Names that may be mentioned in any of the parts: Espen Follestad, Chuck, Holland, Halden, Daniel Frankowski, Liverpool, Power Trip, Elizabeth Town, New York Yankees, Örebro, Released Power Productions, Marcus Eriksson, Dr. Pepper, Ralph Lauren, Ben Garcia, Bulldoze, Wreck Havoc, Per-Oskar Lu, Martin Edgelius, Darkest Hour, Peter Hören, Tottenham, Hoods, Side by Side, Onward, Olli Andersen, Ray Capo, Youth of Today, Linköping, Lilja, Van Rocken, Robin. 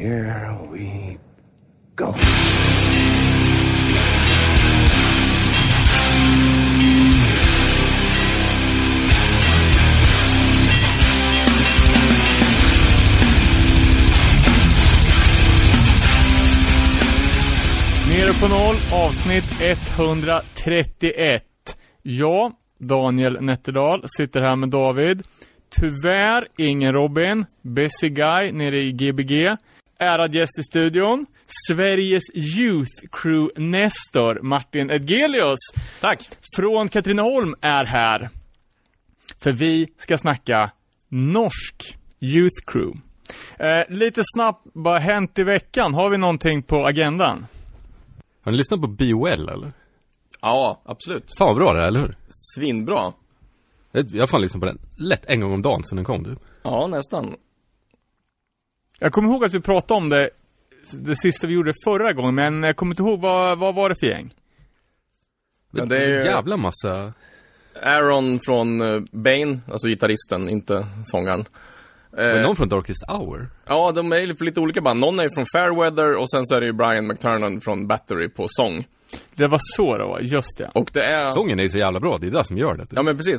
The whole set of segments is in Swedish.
Here we go. Nere på noll, avsnitt 131. Jag, Daniel Nettedal, sitter här med David. Tyvärr ingen Robin, Bessie Guy nere i GBG. Ärad gäst i studion, Sveriges Youth Crew Nestor, Martin Edgelius. Tack. Från Katrineholm är här. För vi ska snacka norsk Youth Crew. Lite snabbt, vad hänt i veckan? Har vi någonting på agendan? Har ni lyssnat på BOL eller? Ja, absolut. Fan bra det, eller hur? Svinbra. Jag fan lyssnat på den lätt en gång om dagen sen den kom du. Ja, nästan. Jag kommer ihåg att vi pratade om det sista vi gjorde förra gången, men jag kommer inte ihåg vad var det för gäng. Ja, det är en jävla massa. Aaron från Bane, alltså gitarristen, inte sångaren. Men någon från Darkest Hour? Ja, de är för lite olika band. Någon är från Fairweather och sen så är det ju Brian McTernan från Battery på sång. Det var så då, just det. Och det är... Sången är ju så jävla bra, det är det som gör det. Ja men precis,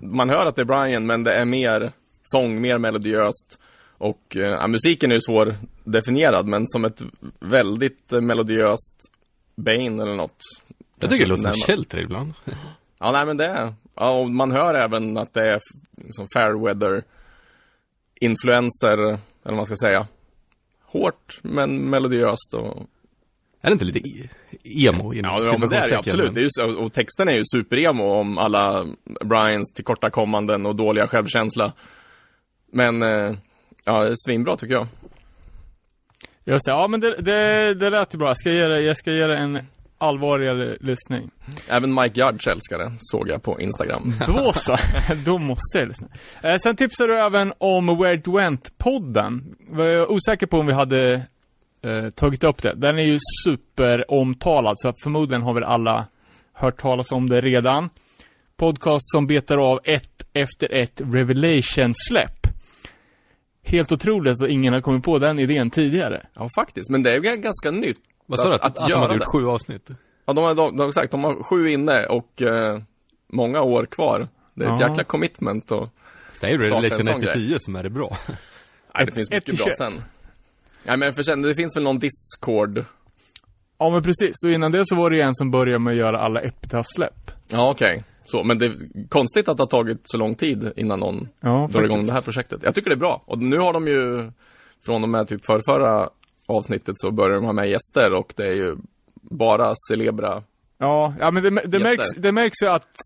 man hör att det är Brian, men det är mer sång, mer melodiöst. Och musiken är ju svår definierad, men som ett väldigt melodiöst Bane eller något. Jag tycker det låter som Shelter ibland. Ja nej men det är, ja, och man hör även att det är liksom Fairweather influenser, eller vad man ska säga. Hårt men melodiöst. Och är det inte lite emo? Ja, det är absolut. Det är ju, och texten är ju superemo om alla Brians tillkortakommanden och dåliga självkänsla. Men ja, det är svinbra tycker jag. Just det, ja men det lät ju bra. Jag ska ge det en allvarligare lyssning. Även Mike Judge älskar det, såg jag på Instagram. Då så, då måste jag lyssna. Sen tipsade du även om Where It Went-podden. Jag var osäker på om vi hade tagit upp det. Den är ju superomtalad, så förmodligen har väl alla hört talas om det redan. Podcast som betar av ett efter ett Revelation-släpp. Helt otroligt att ingen har kommit på den idén tidigare. Ja, faktiskt. Men det är ju ganska nytt. Vad sa du? Att göra de har gjort 7 avsnitt? Ja, de har sagt, de har 7 inne och många år kvar. Det är ett jäkla commitment att starta en sån grej. Det är ju Revelation 1-10 som är det bra. Nej, det finns mycket bra sen. Nej, men det finns väl någon Discord? Ja, men precis. Så innan det så var det en som började med att göra alla epitafsläpp. Ja, okej. Så, men det är konstigt att det har tagit så lång tid innan någon drar igång det här projektet. Jag tycker det är bra. Och nu har de ju, från de här typ förra avsnittet så börjar de ha med gäster och det är ju bara celebra. Ja men det märks ju att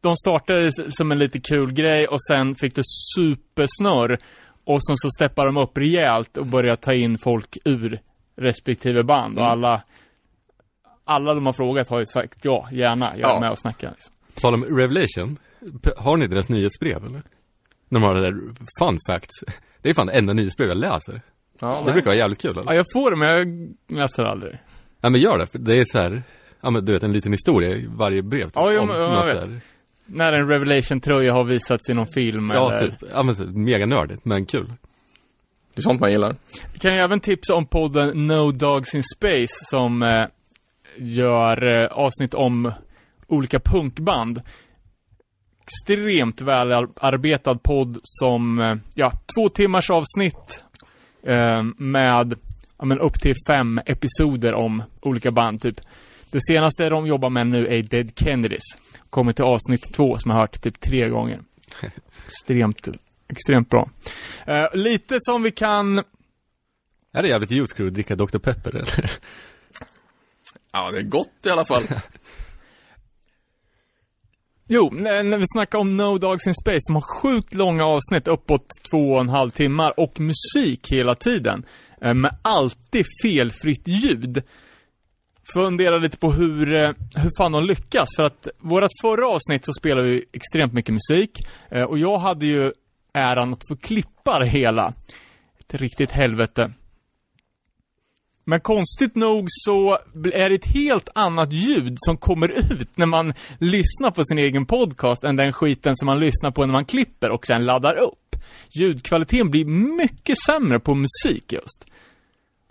de startade som en lite kul grej och sen fick det supersnurr och sen så steppar de upp rejält och börjar ta in folk ur respektive band och alla de har frågat har ju sagt ja, gärna, jag är med och snackar liksom. Tal om Revelation, har ni deras nyhetsbrev eller? De har det där fun facts. Det är fan det enda nyhetsbrev jag läser. Ja, det brukar vara jävligt kul. Eller? Ja, jag får det, men jag läser aldrig. Ja, men gör det. Det är så här, ja, men du vet, en liten historia i varje brev. Typ, ja, jag vet. Här... När en Revelation-tröja har visats i någon film. Ja, eller... typ. Ja, men så, mega nördigt, men kul. Det är sånt man gillar. Jag kan ju även tipsa om podden No Dogs in Space som gör avsnitt om olika punkband. Extremt välarbetad podd som, 2 timmars avsnitt med upp till 5 episoder om olika band typ. Det senaste de jobbar med nu är Dead Kennedys. Kommer till avsnitt 2 som jag hört typ 3 gånger. Extremt bra. Lite som vi kan. Är det jävligt youth-crew att dricka Dr. Pepper eller? Ja, det är gott i alla fall. Jo, när vi snackar om No Dogs in Space som har sjukt långa avsnitt uppåt 2,5 timmar och musik hela tiden med alltid felfritt ljud. Fundera lite på hur fan de lyckas, för att vårat förra avsnitt så spelade vi extremt mycket musik och jag hade ju äran att få klippa det hela. Ett riktigt helvete. Men konstigt nog så är det ett helt annat ljud som kommer ut när man lyssnar på sin egen podcast än den skiten som man lyssnar på när man klipper och sen laddar upp. Ljudkvaliteten blir mycket sämre på musik just.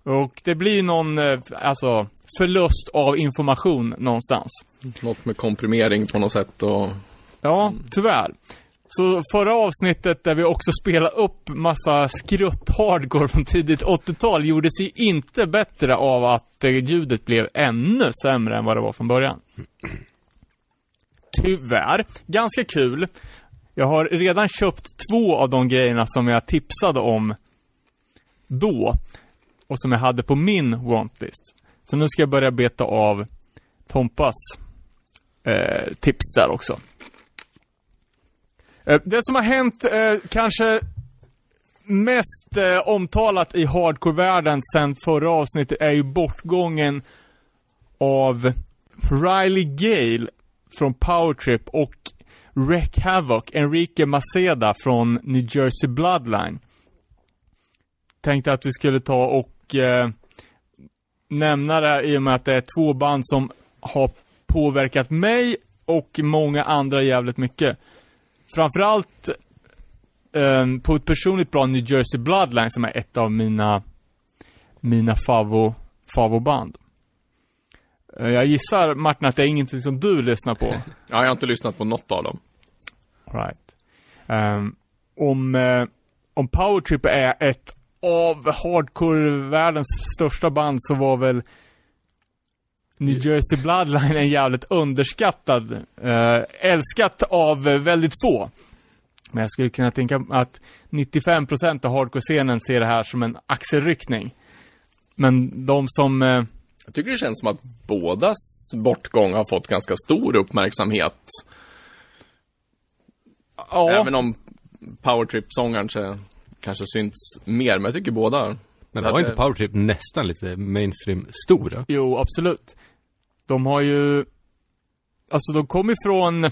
Och det blir någon alltså förlust av information någonstans. Något med komprimering på något sätt och... Ja, tyvärr. Så förra avsnittet där vi också spelade upp massa skrutt-hardcore från tidigt 80-tal gjordes ju inte bättre av att ljudet blev ännu sämre än vad det var från början. Tyvärr. Ganska kul. Jag har redan köpt 2 av de grejerna som jag tipsade om då och som jag hade på min wantlist. Så nu ska jag börja beta av Tompas tips där också. Det som har hänt kanske mest omtalat i hardcore-världen sen förra avsnittet är ju bortgången av Riley Gale från Power Trip och Wreck Havoc, Enrique Maceda från New Jersey Bloodline. Tänkte att vi skulle ta och nämna det i och med att det är 2 band som har påverkat mig och många andra jävligt mycket. Framförallt på ett personligt plan New Jersey Bloodline som är ett av mina favoband. Jag gissar, Martin, att det är ingenting som du lyssnar på. Ja, jag har inte lyssnat på något av dem. Right. Om Power Trip är ett av hardcore-världens största band så var väl New Jersey Bloodline en jävligt underskattad, älskat av väldigt få. Men jag skulle kunna tänka att 95% av hardcore-scenen ser det här som en axelryckning. Men de som... jag tycker det känns som att bådas bortgång har fått ganska stor uppmärksamhet. Ja. Även om Power Trip-sångaren kanske syns mer, men jag tycker båda... Men var inte Power Trip nästan lite mainstream-stora? Jo, absolut. De har ju... Alltså, de kom ifrån...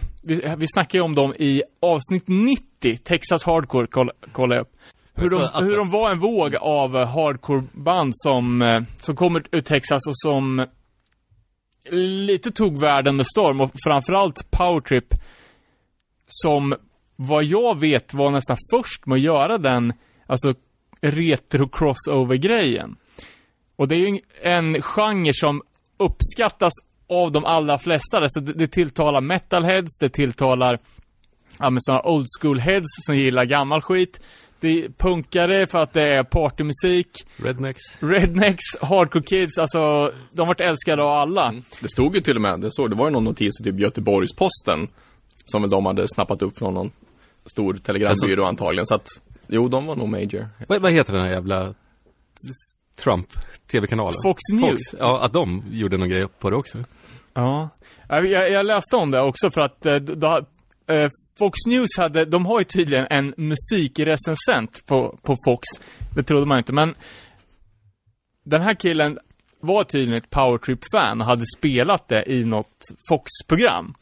Vi snackade ju om dem i avsnitt 90. Texas Hardcore, kolla upp. Hur de var en våg av hardcore-band som kommer ut Texas och som lite tog världen med storm. Och framförallt Power Trip som, vad jag vet, var nästan först med att göra den... Alltså... retro-crossover-grejen. Och det är ju en genre som uppskattas av de allra flesta. Så det tilltalar metalheads, det tilltalar sådana old school-heads som gillar gammal skit. Det punkare för att det är partymusik. Rednecks, hardcore kids, alltså de har varit älskade av alla. Det stod ju till och med, det var ju någon notis i typ Göteborgs-Posten som väl de hade snappat upp från någon stor telegrambyrå antagligen, så att jo, de var nog major. Vad heter den här jävla Trump-tv-kanalen? Fox News. Ja, att de gjorde någon grej på det också. Ja, jag läste om det också för att Fox News hade... De har ju tydligen en musikrecensent på Fox. Det trodde man inte, men den här killen var tydligen ett Power Trip-fan och hade spelat det i något Fox-program.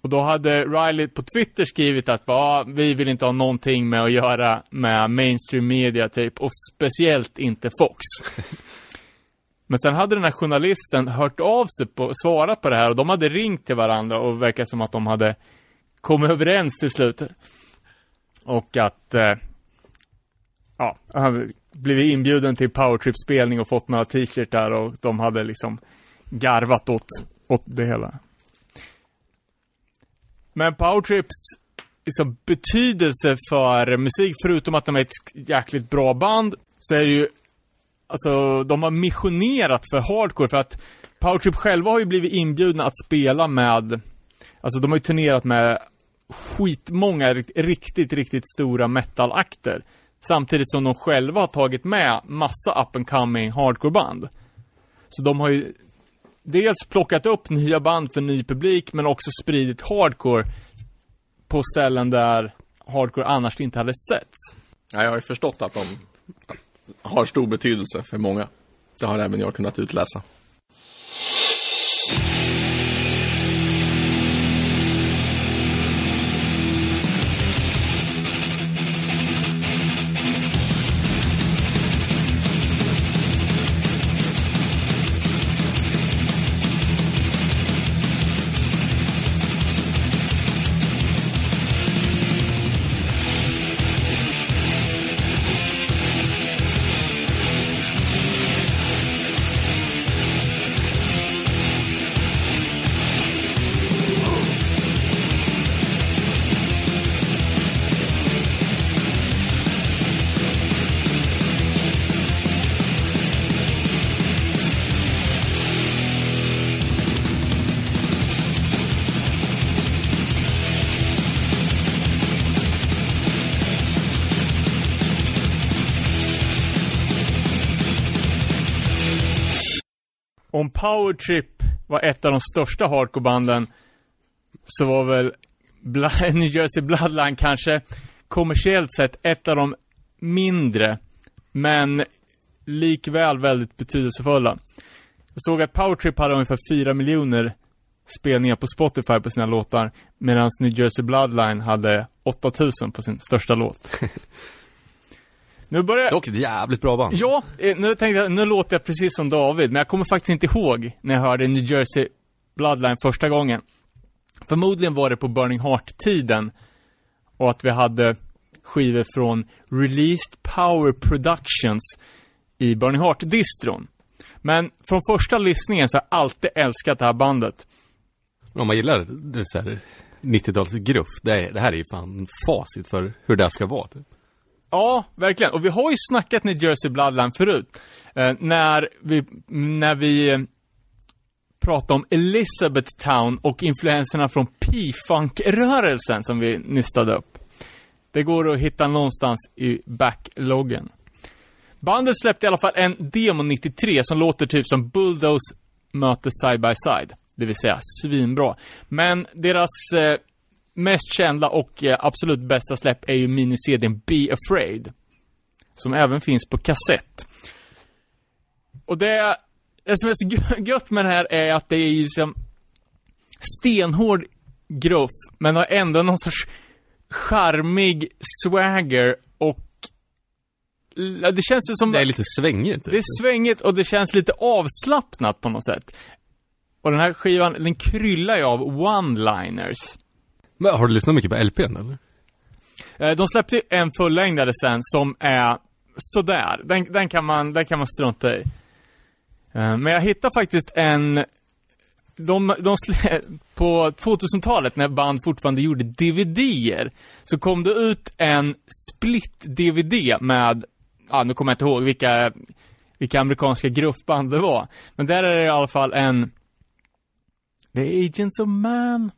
Och då hade Riley på Twitter skrivit att vi vill inte ha någonting med att göra med mainstream media typ, och speciellt inte Fox. Men sen hade den här journalisten hört av sig och svarat på det här och de hade ringt till varandra och verkar som att de hade kommit överens till slut. Och att han blev inbjuden till Power Trip-spelning och fått några t-shirtar och de hade liksom garvat åt det hela. Men Power Trips liksom betydelse för musik, förutom att de är ett jäkligt bra band, så är det ju, alltså de har missionerat för hardcore, för att Power Trip själva har ju blivit inbjudna att spela med, alltså de har ju turnerat med skitmånga riktigt, riktigt stora metalakter, samtidigt som de själva har tagit med massa up and coming hardcore band. Så de har ju dels plockat upp nya band för ny publik, men också spridit hardcore på ställen där hardcore annars inte hade setts. Ja, jag har ju förstått att de har stor betydelse för många. Det har även jag kunnat utläsa. om Power Trip var ett av de största hardcorebanden, så var väl New Jersey Bloodline kanske kommersiellt sett ett av de mindre, men likväl väldigt betydelsefulla. Jag såg att Power Trip hade ungefär 4 miljoner spelningar på Spotify på sina låtar, medan New Jersey Bloodline hade 8000 på sin största låt. Nu börjar... Dock ett jävligt bra band. Ja, nu låter jag precis som David, men jag kommer faktiskt inte ihåg när jag hörde New Jersey Bloodline första gången. Förmodligen var det på Burning Heart-tiden, och att vi hade skivor från Released Power Productions i Burning Heart-distron. Men från första lyssningen så har jag alltid älskat det här bandet. Om man gillar det så här 90-talets gruff, det här är ju fan facit för hur det ska vara. Ja, verkligen. Och vi har ju snackat New Jersey Bloodline förut. När vi pratade om Elizabeth Town och influenserna från P-funk-rörelsen som vi nystade upp. Det går att hitta någonstans i backloggen. Bandet släppte i alla fall en demo 93 som låter typ som Bulldoze möter Side by Side. Det vill säga svinbra. Men deras mest kända och absolut bästa släpp är ju mini-cdn Be Afraid, som även finns på kassett. Och det som är så gött med det här är att det är ju som stenhård gruff, men har ändå någon sorts charmig swagger, och det känns ju som... Det är lite svängigt. Det är svängigt, och det känns lite avslappnat på något sätt. Och den här skivan, den kryllar ju av one-liners. Men har du lyssnat mycket på LP:n eller? De släppte ju en fullängdare sen som är sådär. Den kan man strunta i. Men jag hittade faktiskt en... På 2000-talet, när band fortfarande gjorde DVDer, så kom det ut en split-DVD med... nu kommer jag inte ihåg vilka amerikanska gruffband det var. Men där är det i alla fall en... The Agents of Man...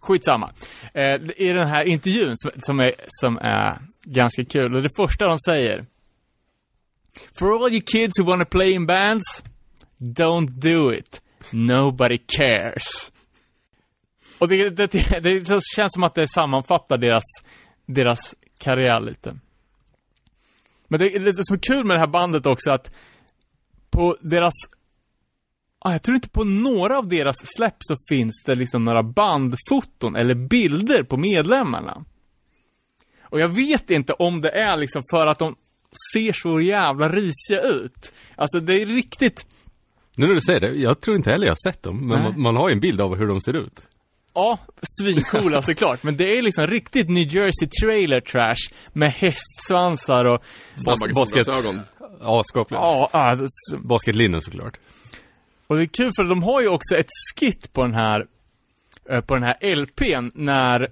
Skitsamma. I den här intervjun som är ganska kul. Och det första de säger: For all you kids who wanna play in bands, don't do it. Nobody cares. Och det känns som att det sammanfattar deras karriär lite. Men det som är kul med det här bandet också, att på deras... jag tror inte på några av deras släpp så finns det liksom några bandfoton eller bilder på medlemmarna. Och jag vet inte om det är liksom för att de ser så jävla risiga ut. Alltså det är riktigt... Nu när du säger det, jag tror inte heller jag har sett dem. Men man har ju en bild av hur de ser ut. Ja, svincoola såklart. Men det är liksom riktigt New Jersey trailer trash med hästsvansar och... Basketlinnen. Ja, skapligt. Basketlinnen såklart. Och det är kul för de har ju också ett skit på den här LP:n när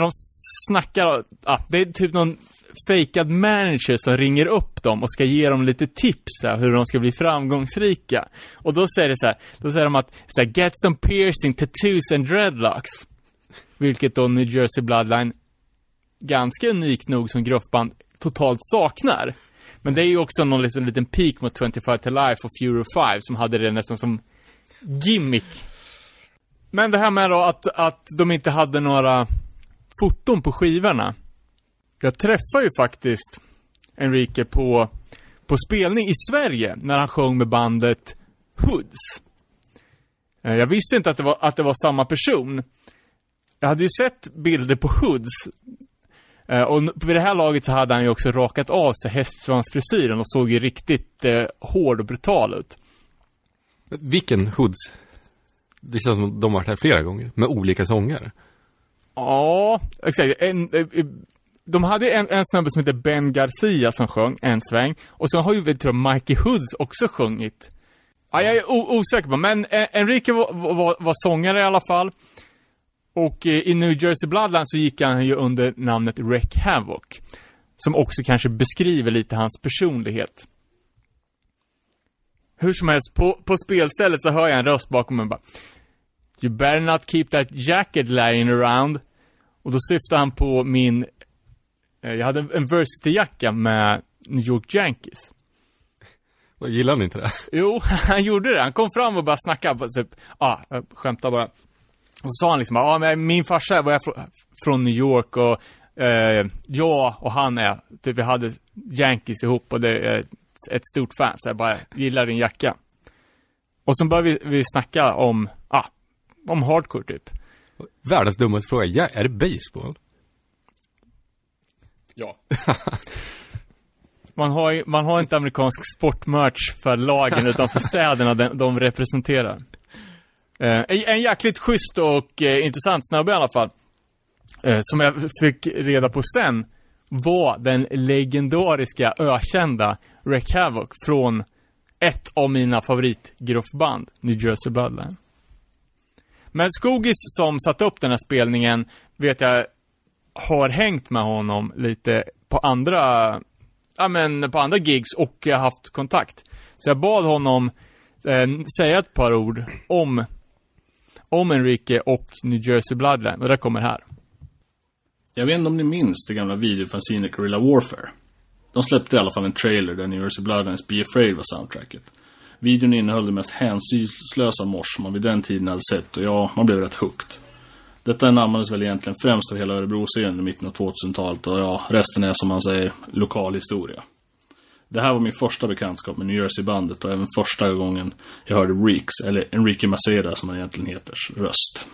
de snackar, det är typ någon fejkad manager som ringer upp dem och ska ge dem lite tips här, hur de ska bli framgångsrika. Och då säger de att så här, get some piercing, tattoos and dreadlocks, vilket då New Jersey Bloodline ganska unikt nog som gruppband totalt saknar. Men det är ju också någon liten peak mot 25 to Life och Fury 5 som hade det nästan som gimmick. Men det här med då att de inte hade några foton på skivorna. Jag träffade ju faktiskt Enrique på spelning i Sverige när han sjöng med bandet Hoods. Jag visste inte att det var samma person. Jag hade ju sett bilder på Hoods. Och vid det här laget så hade han ju också rakat av sig hästsvansfrisyren och såg ju riktigt hård och brutal ut. Vilken Hoods? Det känns som att de har varit här flera gånger med olika sångare. Ja, exakt. De hade en snubbe som heter Ben Garcia som sjöng en sväng. Och sen har ju, jag tror, Mikey Hoods också sjungit. Ja, jag är osäker på. Men Enrique var sångare i alla fall. Och i New Jersey Bloodline så gick han ju under namnet Wreck Havoc, som också kanske beskriver lite hans personlighet. Hur som helst, på spelstället så hör jag en röst bakom mig bara: You better not keep that jacket lying around. Och då syftar han på min... Jag hade en varsity-jacka med New York Yankees. Gillar ni inte det? Jo, han gjorde det. Han kom fram och bara snackade. Typ, skämtade bara. Och så sa han liksom, min farsa var från New York och jag och han är typ, vi hade Yankees ihop och det är ett stort fan, så jag bara gillar din jacka. Och så började vi snacka om hardcore typ. Världens dummaste fråga, är det baseball? Ja. Man har inte amerikansk sportmerch för lagen utan för städerna de representerar. En jäkligt schysst och intressant snabbe i alla fall, som jag fick reda på sen, var den legendariska ökända Wreck Havoc från ett av mina favoritgroffband, New Jersey Bloodline. Men Skogis som satte upp den här spelningen, vet jag har hängt med honom lite på andra gigs och haft kontakt. Så jag bad honom säga ett par ord om Enrique och New Jersey Bloodline, och det kommer här. Jag vet inte om ni minns det gamla video från Scene Guerrilla Warfare. De släppte i alla fall en trailer där New Jersey Bloodlines Be Afraid var soundtracket. Videon innehöll det mest hänsynslösa mors man vid den tiden hade sett, och man blev rätt hooked. Detta användes väl egentligen främst av hela Örebro-scenen i mitten av 2000-talet, och resten är som man säger lokal historia. Det här var min första bekantskap med New Jersey-bandet och även första gången jag hörde Reeks, eller Enrique Maceda som han egentligen heter, röst.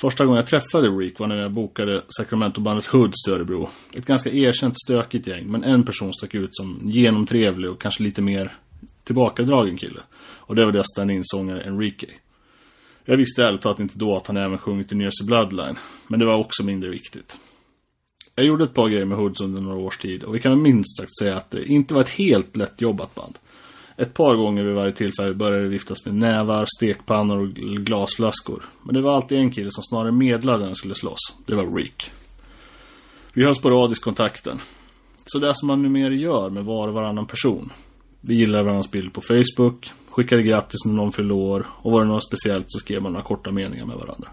Första gången jag träffade Reek var när jag bokade Sacramento-bandet Hoods till Örebro. Ett ganska erkänt stökigt gäng, men en person stack ut som genomtrevlig och kanske lite mer tillbakadragen kille. Och det var deras stand-in-sångare Enrique. Jag visste ärligt talat inte då att han även sjungit i New Jersey Bloodline, men det var också mindre viktigt. Jag gjorde ett par grejer med Hoods under några års tid, och vi kan minst sagt säga att det inte var ett helt lätt jobbat band. Ett par gånger vid varje tillfälle började det viftas med nävar, stekpannor och glasflaskor. Men det var alltid en kille som snarare medlade än skulle slåss. Det var Rick. Vi höll sporadisk kontakten. Så det som man numera gör med var och varannan person. Vi gillade varandras bild på Facebook, skickade grattis när någon fyllde år, och var det något speciellt så skrev man några korta meningar med varandra.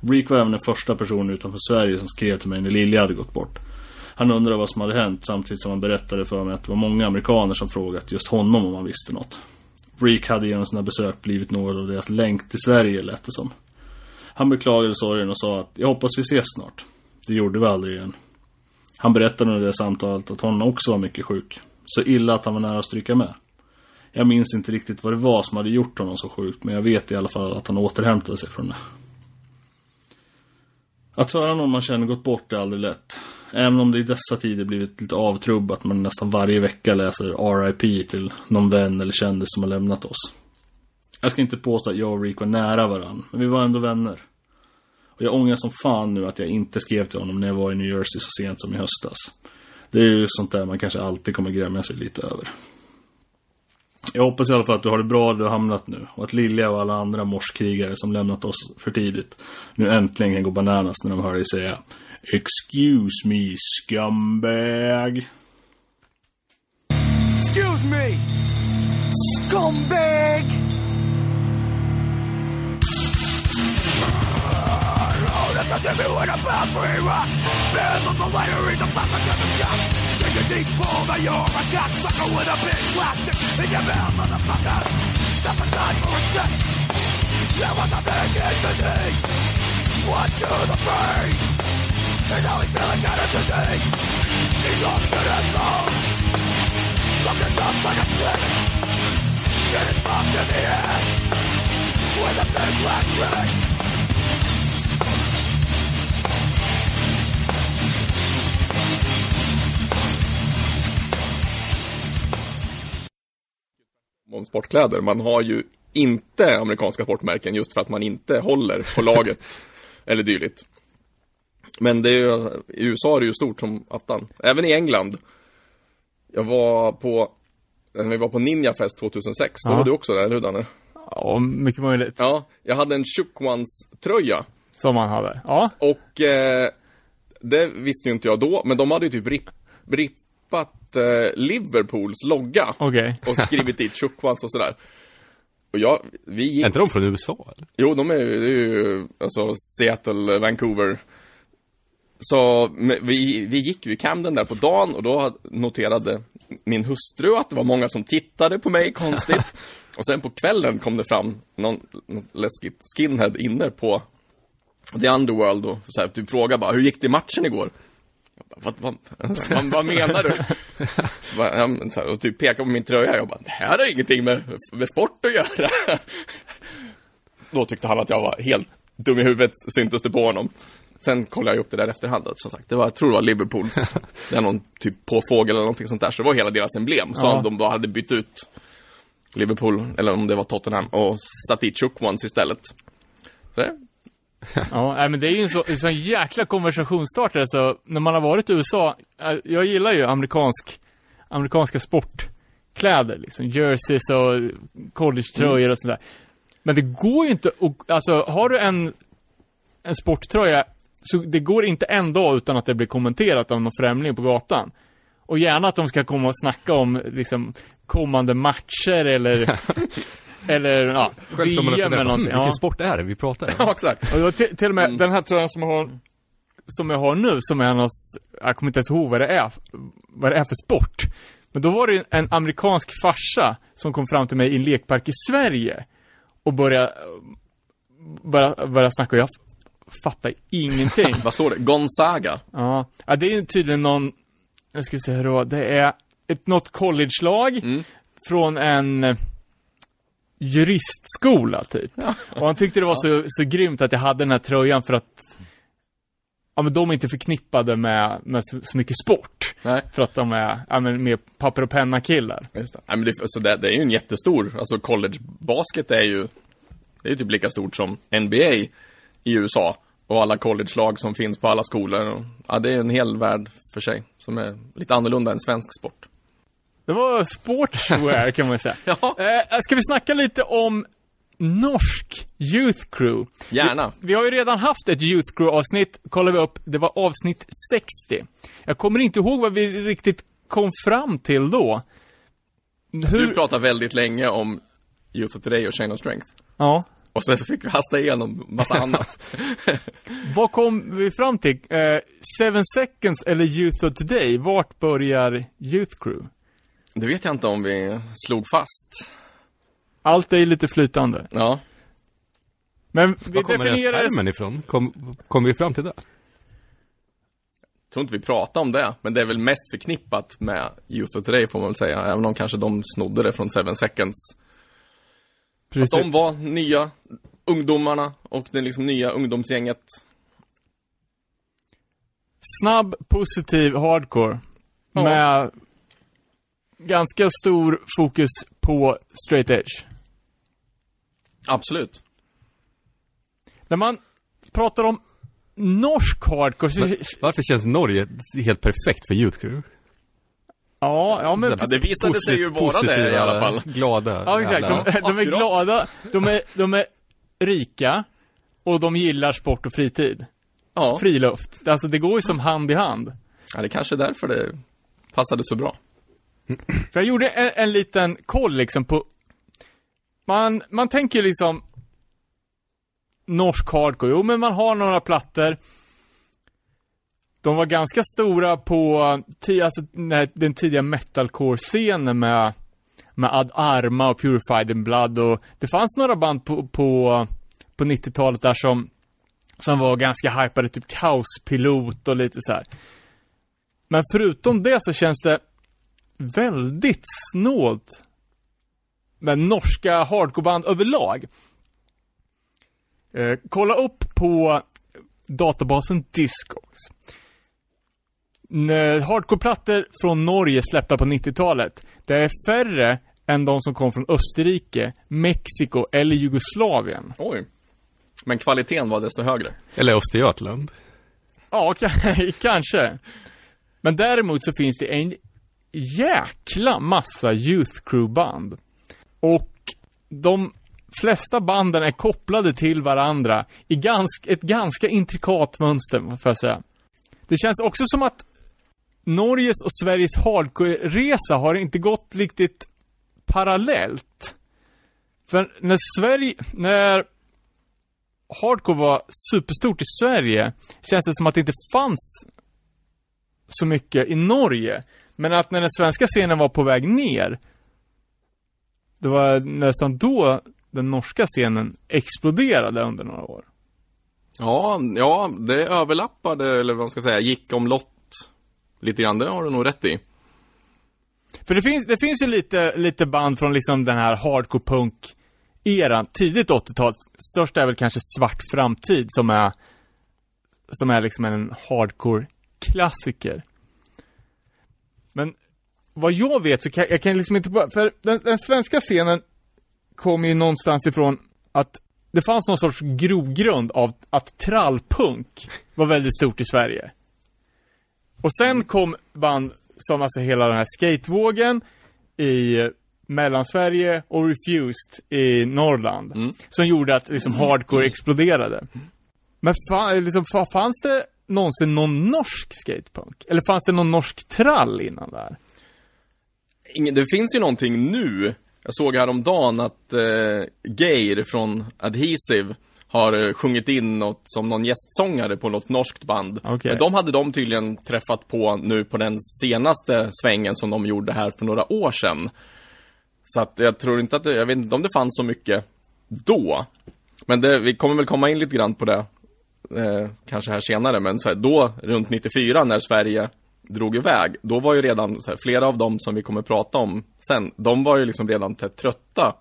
Rick var även den första personen utanför Sverige som skrev till mig när Lilja hade gått bort. Han undrade vad som hade hänt, samtidigt som han berättade för mig att det var många amerikaner som frågat just honom om han visste något. Reek hade genom sina besök blivit något av deras länk till Sverige, lät det som. Han beklagade sorgen och sa att jag hoppas vi ses snart. Det gjorde vi aldrig igen. Han berättade under det samtalet att hon också var mycket sjuk. Så illa att han var nära att stryka med. Jag minns inte riktigt vad det var som hade gjort honom så sjukt, men jag vet i alla fall att han återhämtade sig från det. Att höra någon man känner gått bort är aldrig lätt. Även om det i dessa tider blivit lite avtrubbat, man nästan varje vecka läser RIP till någon vän eller kändis som har lämnat oss. Jag ska inte påstå att jag och Rick var nära varann, men vi var ändå vänner. Och jag ångrar som fan nu att jag inte skrev till honom när jag var i New Jersey så sent som i höstas. Det är ju sånt där man kanske alltid kommer grämma sig lite över. Jag hoppas i alla fall att du har det bra där du har hamnat nu, och att Lilja och alla andra morskrigare som lämnat oss för tidigt nu äntligen kan gå bananas när de hör dig säga "Excuse me, scumbag." Excuse me, scumbag. Take a deep pull, now you're a cocksucker with a big plastic in your mouth, motherfucker. Stop a time for a sec. That was a big entity. One, two, the three. And now he's feeling out of disease. He looks good as long. Looking just like a dick. Getting fucked in the ass with a big black dick. Om sportkläder. Man har ju inte amerikanska sportmärken just för att man inte håller på laget eller dyligt. Men det är ju, i USA är det ju stort som attan. Även i England. När vi var på Ninjafest 2006, då var du också där, eller hur Danne? Ja, mycket möjligt. Ja, jag hade en Chukwans tröja som han hade. Ja. Och det visste ju inte jag då, men de hade ju typ rippat Liverpools logga och skrivit dit Chukwans och sådär. Och är inte de från USA? Eller? Jo, det är ju alltså Seattle, Vancouver. Så vi gick ju i Camden där på dagen, och då noterade min hustru att det var många som tittade på mig konstigt. Och sen på kvällen kom det fram någon läskigt skinhead inne på The Underworld och så här, typ fråga bara, hur gick det i matchen igår? Jag bara, vad menar du? Så bara, så här, och typ pekade på min tröja. Jag bara, det här har ingenting med sport att göra. Då tyckte han att jag var helt dum i huvudet, syntes det på honom. Sen kollade jag upp det där efterhand, som sagt. Det var, jag tror det var Liverpools. Det var någon typ påfågel eller någonting sånt där. Så det var hela deras emblem. Så om de bara hade bytt ut Liverpool, eller om det var Tottenham, och satt i Chuck Ones istället. Så det. Ja, men det är ju en sån jäkla konversationsstartare. Alltså, när man har varit i USA, jag gillar ju amerikanska sportkläder, liksom jerseys och college-tröjor och sånt där. Men det går ju inte, alltså har du en sporttröja, så det går inte en dag utan att det blir kommenterat av någon främling på gatan. Och gärna att de ska komma och snacka om liksom kommande matcher eller eller VM eller någonting. Vilken sport är det vi pratar om? Ja, exakt. Och till och med den här tröjan som jag har nu, som är något, jag kommer inte ens ihåg vad det är för sport. Men då var det en amerikansk farsa som kom fram till mig i en lekpark i Sverige och började snacka, och jag fattar ingenting. Vad står det? Gonzaga? Ja, det är tydligen någon, jag ska säga då, det är något college-lag från en juristskola typ. Ja. Och han tyckte det var så grymt att jag hade den här tröjan för att men de är inte förknippade med så mycket sport. Nej. För att de är med papper och penna killar. Just det. Ja, men det är ju en jättestor, alltså college basket är ju typ lika stort som NBA i USA och alla college-lag som finns på alla skolor. Ja, det är en hel värld för sig som är lite annorlunda än svensk sport. Det var sportswear kan man säga. Ja. Ska vi snacka lite om norsk Youth Crew? Gärna. Vi har ju redan haft ett Youth Crew-avsnitt. Kollar vi upp, det var avsnitt 60. Jag kommer inte ihåg vad vi riktigt kom fram till då. Du pratade väldigt länge om Youth of Today och Chain of Strength. Ja. Och sen så fick vi hasta igenom massa annat. Vad kom vi fram till? Seven Seconds eller Youth of Today? Vart börjar Youth Crew? Det vet jag inte om vi slog fast. Allt är lite flytande. Ja. Men vi var kommer termen ifrån? Kom vi fram till det? Jag tror inte vi pratar om det. Men det är väl mest förknippat med Youth of Today, får man väl säga. Även om kanske de snodde det från Seven Seconds. Precis. Att de var nya ungdomarna och det liksom nya ungdomsgänget. Snabb, positiv, hardcore. Ja. Med ganska stor fokus på straight edge. Absolut. När man pratar om norsk hardcore... Men varför känns Norge helt perfekt för Youth Crew? Ja, men det visade sig ju vara det i alla fall. Glada. Ja, exakt. De är glada. De är rika och de gillar sport och fritid. Ja. Friluft. Alltså det går ju som hand i hand. Ja, det kanske är därför det passade så bra. För jag gjorde en liten koll liksom på... Man tänker liksom... Norsk hardcore. Jo, men man har några plattor. De var ganska stora på den tidiga metalcore-scenen med Ad Arma och Purified in Blood. Och det fanns några band på 90-talet där som var ganska hypade, typ Kaospilot och lite så här. Men förutom det så känns det väldigt snålt med norska hardcoreband överlag. Kolla upp på databasen Discogs. Hardcoreplattor från Norge släppta på 90-talet. Det är färre än de som kom från Österrike, Mexiko eller Jugoslavien. Oj. Men kvaliteten var desto högre. Eller Östergötland. Ja, kanske. Men däremot så finns det en jäkla massa Youth Crew-band. Och de flesta banden är kopplade till varandra i ett ganska intrikat mönster, får jag säga. Det känns också som att Norges och Sveriges hardcore-resa har inte gått riktigt parallellt. För när hardcore var superstort i Sverige, känns det som att det inte fanns så mycket i Norge. Men att när den svenska scenen var på väg ner, det var nästan då den norska scenen exploderade under några år. Ja, det överlappade, eller vad man ska säga, gick omlott lite grann, det har du nog rätt i. För det finns ju lite band från liksom den här hardcore punk eran, tidigt 80-tal. Störst är väl kanske Svart Framtid som är liksom en hardcore klassiker. Men vad jag vet så kan jag liksom inte, för den svenska scenen kom ju någonstans ifrån att det fanns någon sorts grogrund av att trallpunk var väldigt stort i Sverige. Och sen kom band som alltså hela den här skatevågen i Mellansverige och Refused i Norrland. Mm. Som gjorde att liksom hardcore exploderade. Men fanns det någonsin någon norsk skatepunk? Eller fanns det någon norsk trall innan där? Det finns ju någonting nu. Jag såg häromdagen att Geir från Adhesive har sjungit in något som någon gästsångare på något norskt band. Okay. Men de hade tydligen träffat på nu på den senaste svängen som de gjorde här för några år sedan. Så att jag tror inte att jag vet inte om det fanns så mycket då. Men vi kommer väl komma in lite grann på det kanske här senare. Men så här, då runt 94 när Sverige drog iväg, då var ju redan så här, flera av dem som vi kommer prata om sen, de var ju liksom redan trötta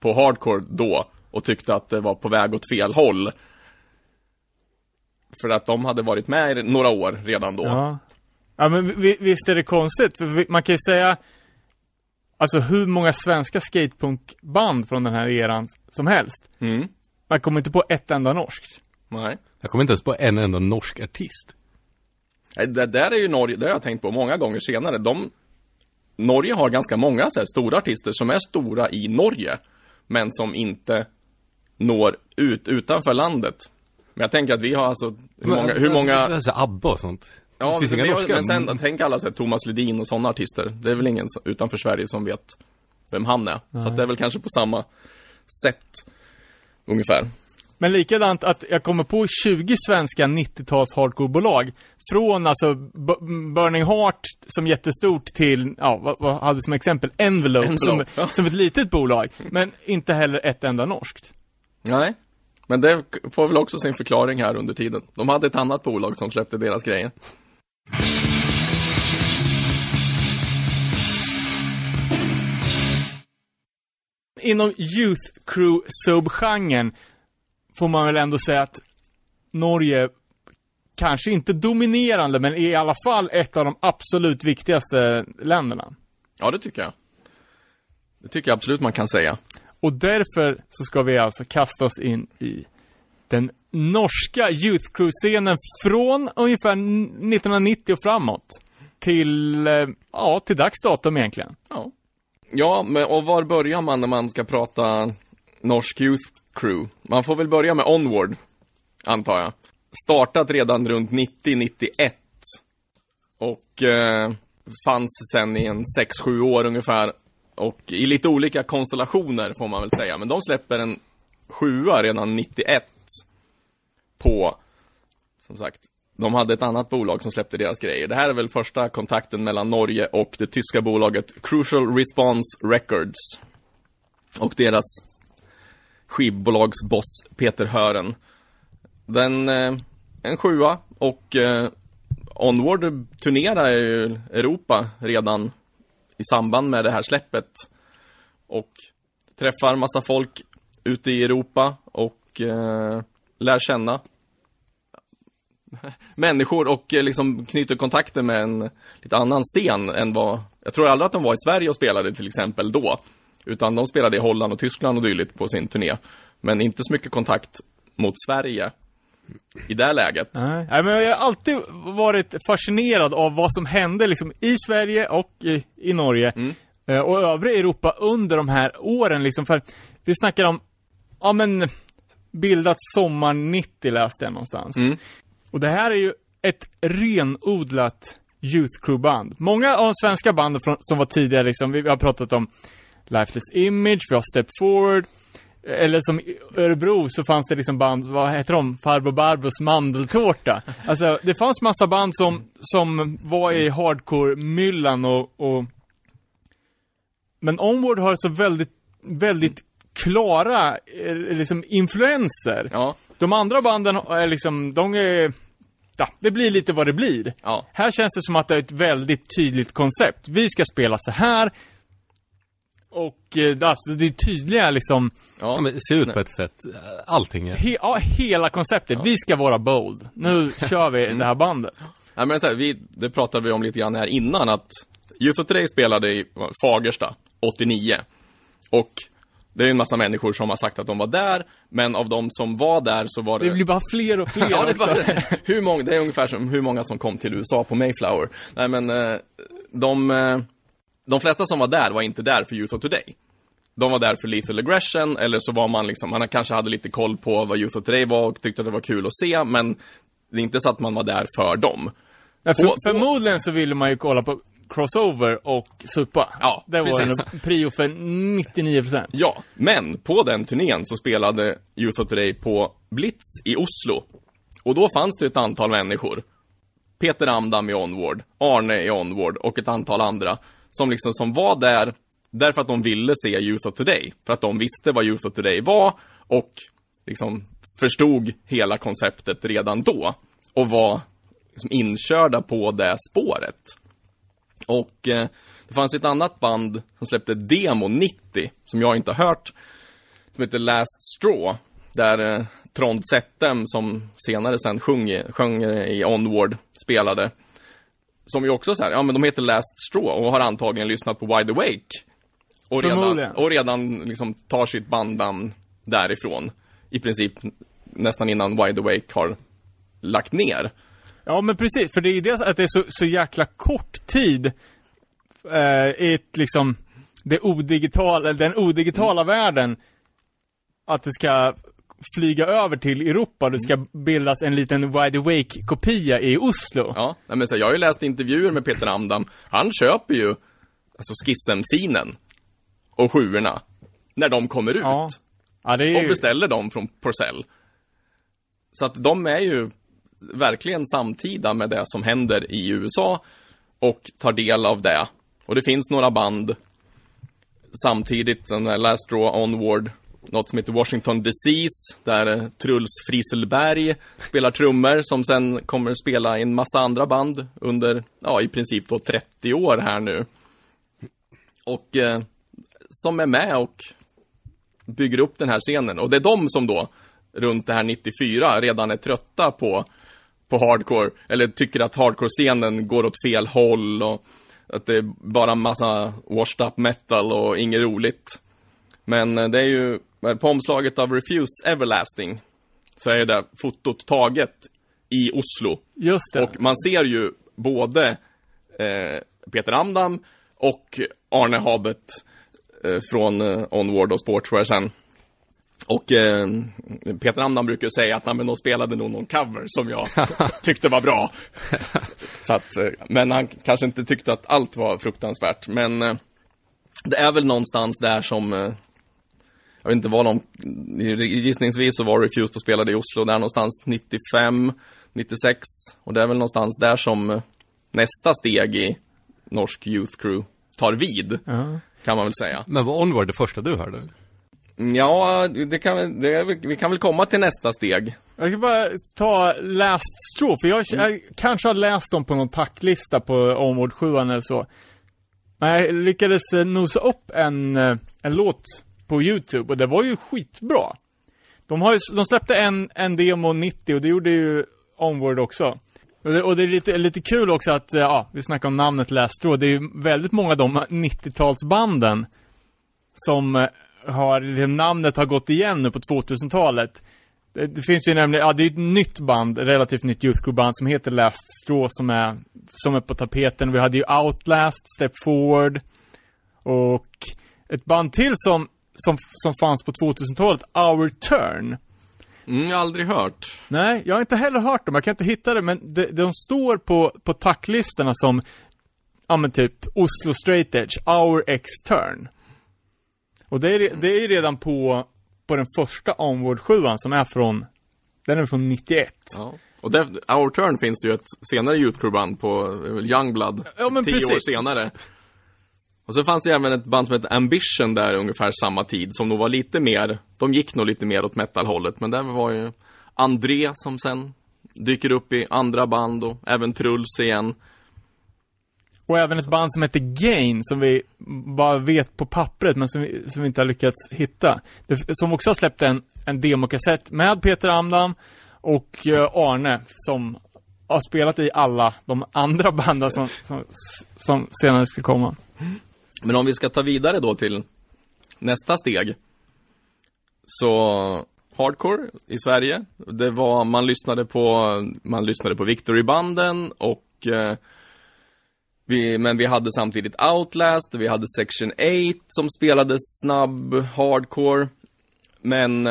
på hardcore då och tyckte att det var på väg åt fel håll. För att de hade varit med i några år redan då. Ja men visst är det konstigt. För man kan ju säga, alltså hur många svenska skatepunkband från den här eran som helst. Mm. Man kommer inte på ett enda norskt. Nej. Jag kommer inte ens på en enda norsk artist. Det där är ju Norge, det har jag tänkt på många gånger senare. Norge har ganska många så här stora artister som är stora i Norge, men som inte når ut utanför landet. Men jag tänker att vi har alltså hur många det är så ABBA och sånt. Ja, men sen tänk alla så här, Thomas Ledin och sådana artister. Det är väl ingen utanför Sverige som vet vem han är. Nej. Så att det är väl kanske på samma sätt ungefär. Men likadant att jag kommer på 20 svenska 90-tals hardcorebolag från alltså Burning Heart som jättestort till, ja, vad hade vi som exempel? Envelope. Som ett litet bolag, men inte heller ett enda norskt. Nej, men det får väl också sin förklaring här under tiden. De hade ett annat bolag som släppte deras grejer. Inom Youth Crew subgenren får man väl ändå säga att Norge kanske inte dominerande, men är i alla fall ett av de absolut viktigaste länderna. Ja, det tycker jag. Det tycker jag absolut man kan säga. Och därför så ska vi alltså kastas in i den norska Youth Crew-scenen från ungefär 1990 och framåt till dags datum egentligen. Ja, men och var börjar man när man ska prata norsk Youth Crew? Man får väl börja med Onward, antar jag. Startat redan runt 90-91 och fanns sen i en 6-7 år ungefär och i lite olika konstellationer får man väl säga. Men de släpper en 7a redan 91 på, som sagt, de hade ett annat bolag som släppte deras grejer. Det här är väl första kontakten mellan Norge och det tyska bolaget Crucial Response Records och deras skivbolagsboss Peter Hören. En 7a och Onward turnerar ju Europa redan i samband med det här släppet och träffar massa folk ute i Europa och lär känna människor och liksom knyter kontakter med en lite annan scen än vad, jag tror aldrig att de var i Sverige och spelade till exempel då, utan de spelade i Holland och Tyskland och dylikt på sin turné, men inte så mycket kontakt mot Sverige i det här läget. Nej, men jag har alltid varit fascinerad av vad som hände liksom i Sverige och i Norge och övriga Europa under de här åren liksom, för vi snackar om bildat sommar 90 läste jag någonstans. Och det här är ju ett renodlat Youth Crew-band. Många av de svenska band som var tidigare liksom, vi har pratat om Lifeless Image, vi har Step Forward, eller som i Örebro så fanns det liksom band, vad heter de? Farbror Barbros mandeltårta. Alltså det fanns massa band som var i hardcore-myllan och... Men Onward har så väldigt, väldigt klara liksom influenser. Ja. De andra banden är liksom, de är... Ja, det blir lite vad det blir. Ja. Här känns det som att det är ett väldigt tydligt koncept. Vi ska spela så här. Och alltså, det är tydliga liksom... Ja, men det ser ut på ett sätt. Allting är... hela konceptet. Ja. Vi ska vara bold. Nu kör vi det här bandet. Nej, men det pratade vi om lite grann här innan. Att Youth of Today spelade i Fagersta 89. Och... Det är en massa människor som har sagt att de var där, men av de som var där så var det... Det blir bara fler och fler. Ja, det också. Hur många, det är ungefär som hur många som kom till USA på Mayflower. Nej, men de flesta som var där var inte där för Youth of Today. De var där för Lethal Aggression, eller så var man liksom... Man kanske hade lite koll på vad Youth of Today var och tyckte att det var kul att se, men det är inte så att man var där för dem. Ja, förmodligen så ville man ju kolla på... crossover och supa. Ja, det var en prio för 99%. Ja, men på den turnén så spelade Youth of Today på Blitz i Oslo. Och då fanns det ett antal människor. Peter Amdam i Onward, Arne i Onward och ett antal andra som liksom som var där därför att de ville se Youth of Today, för att de visste vad Youth of Today var och liksom förstod hela konceptet redan då och var liksom inkörda på det spåret. Och det fanns ett annat band som släppte Demo 90 som jag inte har hört, som heter Last Straw, där Trond Settem, som senare sen sjöng i Onward, spelade. Som ju också så här, ja men de heter Last Straw och har antagligen lyssnat på Wide Awake och redan liksom tar sitt bandnamn därifrån, i princip nästan innan Wide Awake har lagt ner. Ja, men precis. För det är ju dels att det är så jäkla kort tid i liksom den odigitala världen, att det ska flyga över till Europa. Det ska bildas en liten Wide Awake-kopia i Oslo. Ja, men så jag har ju läst intervjuer med Peter Amdam. Han köper ju alltså skissemsinen och sjuorna när de kommer ut. Ja, det är ju... Och beställer dem från Porcell. Så att de är ju... verkligen samtida med det som händer i USA och tar del av det. Och det finns några band samtidigt, Last Straw, Onward, något som heter Washington Disease, där Truls Friselberg spelar trummor, som sen kommer spela i en massa andra band under, ja, i princip då 30 år här nu. Och som är med och bygger upp den här scenen. Och det är de som då runt det här 94 redan är trötta på hardcore, eller tycker att hardcore-scenen går åt fel håll och att det är bara en massa washed up metal och inget roligt. Men det är ju på omslaget av Refused Everlasting så är det fotot taget i Oslo. Just det. Och man ser ju både Peter Amdam och Arne Habet från Onward och Sportswear sen. Och Peter Amdam brukar säga att de spelade nog någon cover som jag tyckte var bra. Så att, men han kanske inte tyckte att allt var fruktansvärt. Men det är väl någonstans där som... jag vet inte vad de... Gissningsvis så var Refused och spelade i Oslo där någonstans 95, 96. Och det är väl någonstans där som nästa steg i norsk Youth Crew tar vid, kan man väl säga. Men vad Onward det första du hörde? Ja, vi kan väl komma till nästa steg. Jag ska bara ta Last Straw, för jag kanske har läst dem på någon tacklista på Onward 7 eller så. Men jag lyckades nosa upp en låt på YouTube, och det var ju skitbra. De släppte en demo 90, och det gjorde ju Onward också. Och det är lite kul också att, ja, vi snackar om namnet Last Straw. Det är ju väldigt många av de 90-talsbanden som... namnet har gått igen nu på 2000-talet. Det finns ju nämligen, ja, det är ett nytt band, relativt nytt Youth Crew band som heter Last Straw som är på tapeten. Vi hade ju Outlast, Step Forward och ett band till som fanns på 2000-talet, Our Turn. Jag har aldrig hört. Nej, jag har inte heller hört dem. Jag kan inte hitta det, men de står på tacklistorna som, ja, men typ Oslo Straight Edge, Our X Turn. Och det är redan på på den första Onward 7:an som är från, den är från 91. Ja. Och där, Our Turn finns det ju ett senare YouTube-band på Youngblood, 10 år senare. Och så fanns det även ett band som hette Ambition där ungefär samma tid, som nog var lite mer, de gick nog lite mer åt metalhållet. Men där var ju André som sen dyker upp i andra band och även Truls igen. Och även ett band som heter Gain, som vi bara vet på pappret men som vi inte har lyckats hitta. Som också har släppt en demokassett med Peter Amdam och Arne, som har spelat i alla de andra banden som senare ska komma. Men om vi ska ta vidare då till nästa steg, så hardcore i Sverige, det var man lyssnade på Victory-banden och men vi hade samtidigt Outlast, vi hade Section 8 som spelade snabb hardcore, men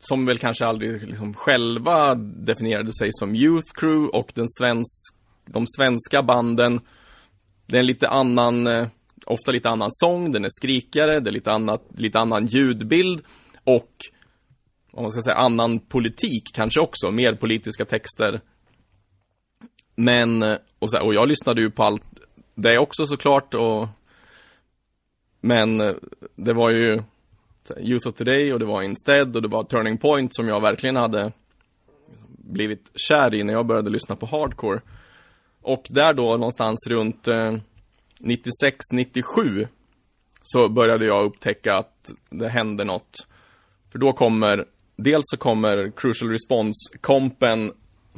som väl kanske aldrig liksom själva definierade sig som Youth Crew, och de svenska banden, det är en lite annan, ofta lite annan sång, den är skrikare, det är lite annan ljudbild och, om man ska säga, annan politik kanske också, mer politiska texter. Men, och jag lyssnade ju på allt det också såklart, och men det var ju Youth of Today och det var Instead och det var Turning Point som jag verkligen hade blivit kär i när jag började lyssna på hardcore. Och där då någonstans runt 96-97 så började jag upptäcka att det hände något. För då kommer Crucial Response-kompen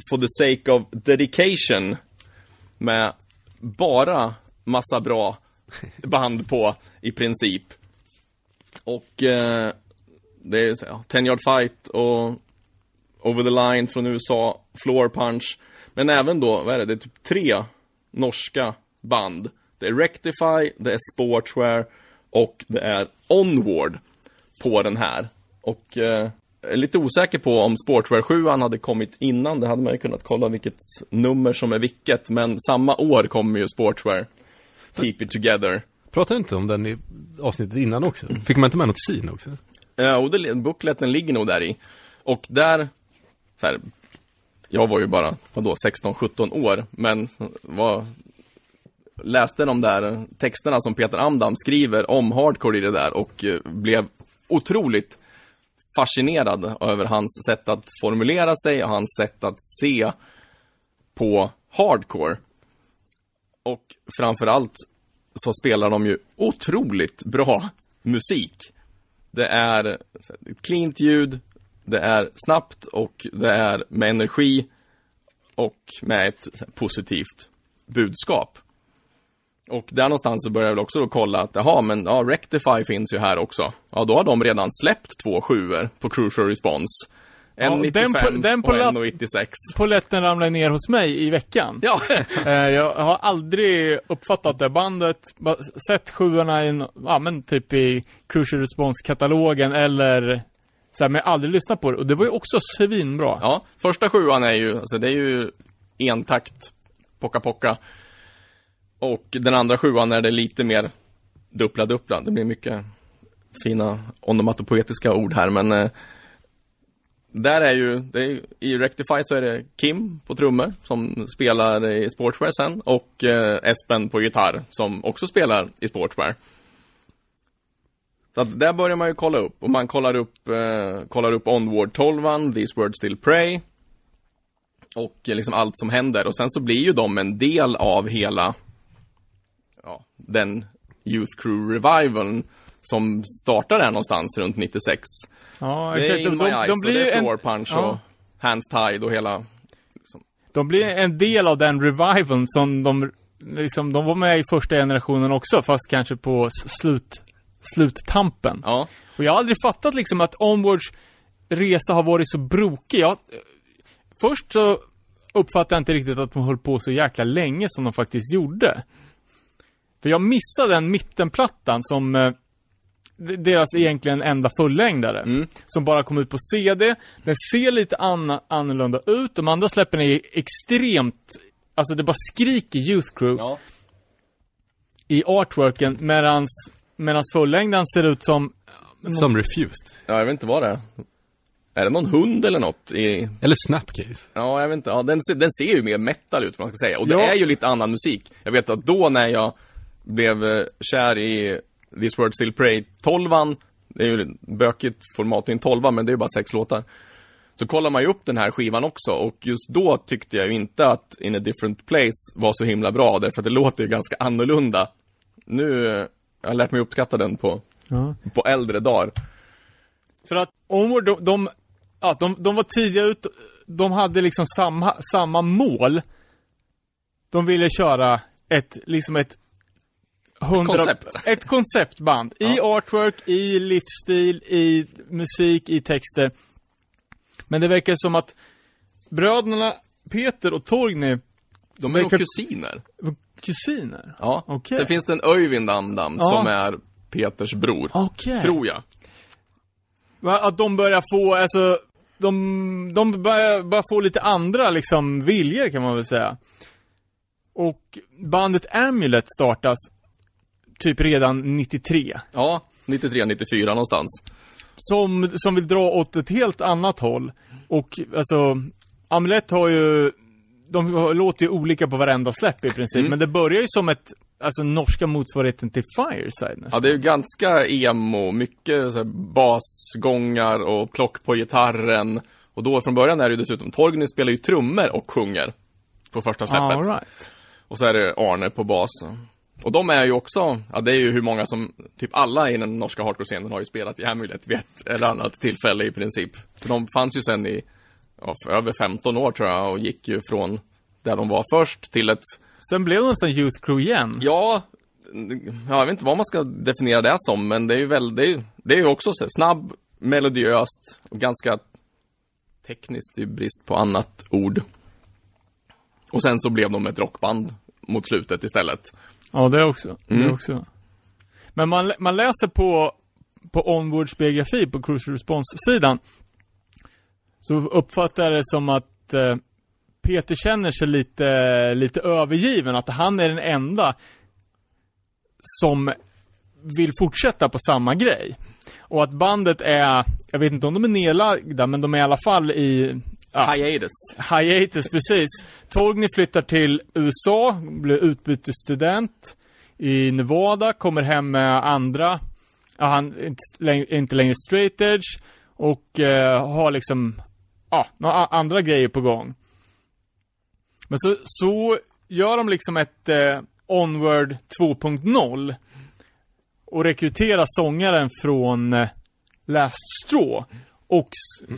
For the Sake of Dedication med bara massa bra band på i princip. Och det är 10 Yard Fight och Over the Line från USA, Floor Punch, men även då, det är typ 3 norska band. Det är Rectify, det är Sportswear och det är Onward på den här. Och jag är lite osäker på om Sportswear 7:an hade kommit innan. Det hade man ju kunnat kolla vilket nummer som är vilket. Men samma år kommer ju Sportswear, Keep It Together. Pratade inte om den i avsnittet innan också? Fick man inte med något scene också? Ja, och bookleten ligger nog där i. Och där, jag var ju bara 16-17 år. Men läste de där texterna som Peter Amdam skriver om hardcore i det där. Och blev otroligt fascinerad över hans sätt att formulera sig och hans sätt att se på hardcore. Och framförallt så spelar de ju otroligt bra musik. Det är cleant ljud, det är snabbt och det är med energi och med ett positivt budskap. Och där någonstans så började jag också då kolla att Rectify finns ju här också. Ja, då har de redan släppt 2 7:or på Crucial Response. En 95 och en 96. Poletten ramlade ner hos mig i veckan. Ja. Jag har aldrig uppfattat det bandet. Sett 7:orna typ i Crucial Response-katalogen eller så här, men jag aldrig lyssnat på det. Och det var ju också svinbra. Ja, första 7:an är ju, det är ju entakt, pocka. Och den andra 7:an är det lite mer dubbla. Det blir mycket fina onomatopoetiska ord här. Men där är ju, i Rectify så är det Kim på trummor som spelar i Sportswear sen. Och Espen på gitarr som också spelar i Sportswear. Så att där börjar man ju kolla upp. Och man kollar upp Onward 12:an, These Words Still Pray. Och liksom allt som händer. Och sen så blir ju de en del av hela den Youth Crew Revival som startar där någonstans runt 96. Ja, exakt. Det är In My Eyes, de blir Floor Punch och Hands Tied och hela... Liksom. De blir en del av den revival som de var med i första generationen också, fast kanske på sluttampen. Ja. Och jag har aldrig fattat liksom att Onwards resa har varit så brokig. Först så uppfattade jag inte riktigt att de höll på så jäkla länge som de faktiskt gjorde. För jag missade den mittenplattan som deras egentligen enda fullängdare. Som bara kom ut på CD. Den ser lite annorlunda ut. De andra släppen är extremt... Alltså det bara skriker Youth Crew i artworken. Medans fullängdaren ser ut som Som refused. Ja, jag vet inte vad det är. Är det någon hund eller något? Eller Snapcase. Ja, jag vet inte. Ja, den ser ju mer metal ut, vad man ska säga. Och det är ju lite annan musik. Jag vet att då när jag blev kär i This World Still Pray 12an, det är ju bökigt format i en 12, men det är ju bara 6 låtar. Så kollar man ju upp den här skivan också. Och just då tyckte jag ju inte att In a Different Place var så himla bra. Därför att det låter ju ganska annorlunda. Nu har jag lärt mig uppskatta den på äldre dagar. För att Onward, de var tidiga ut. De hade liksom samma mål. De ville köra ett konceptband. I artwork, i livsstil, i musik, i texter. Men det verkar som att bröderna Peter och Torgny, de är kusiner. Kusiner? Ja, okay. Sen finns det en Öyvind Amdam som är Peters bror, tror jag. Att de börjar få, alltså, de börjar få lite andra liksom viljor, kan man väl säga. Och bandet Amulet startas typ redan 93. Ja, 93-94 någonstans. Som vill dra åt ett helt annat håll. Och alltså, Amulet har ju, de låter ju olika på varenda släpp i princip. Men det börjar ju som ett, alltså, norska motsvarigheten till Fireside nästan. Ja, det är ju ganska emo. Mycket så här, basgångar och plock på gitarren. Och då från början är det ju dessutom Torgny spelar ju trummor och sjunger på första släppet. All right. Och så är det Arne på bas. Och de är ju också, ja, det är ju hur många som, typ alla i den norska hardcore-scenen har ju spelat i Amulet vid ett eller annat tillfälle i princip. För de fanns ju sen i för över 15 år tror jag, och gick ju från där de var först till ett... Sen blev de en Youth Crew igen. Ja, jag vet inte vad man ska definiera det som, men det är ju det är ju också så snabb, melodiöst och ganska tekniskt i brist på annat ord. Och sen så blev de ett rockband mot slutet istället. Ja, det också. Men man läser på Onwards biografi på Cruise Response-sidan, så uppfattar det som att Peter känner sig lite övergiven, att han är den enda som vill fortsätta på samma grej. Och att bandet är, jag vet inte om de är nedlagda, men de är i alla fall i... hiatus, precis. Torgny flyttar till USA, blir utbytesstudent i Nevada, kommer hem med andra. Han är inte längre straight edge och har liksom några andra grejer på gång. Men så gör de liksom ett Onward 2.0 och rekryterar sångaren från Last Straw och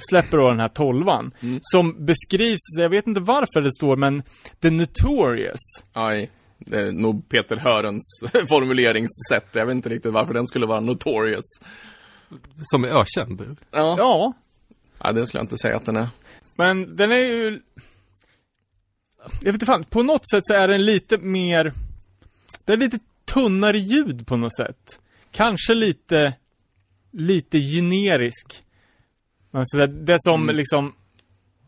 släpper då den här 12an som beskrivs, jag vet inte varför det står, men The Notorious. Aj, det är nog Peter Hörens formuleringssätt. Jag vet inte riktigt varför den skulle vara Notorious. Som är ökänd. Ja. Ja, det skulle jag inte säga att den är. Men den är ju... Jag vet inte fan, på något sätt så är den lite mer... Det är lite tunnare ljud på något sätt. Kanske lite generisk. Alltså det som liksom...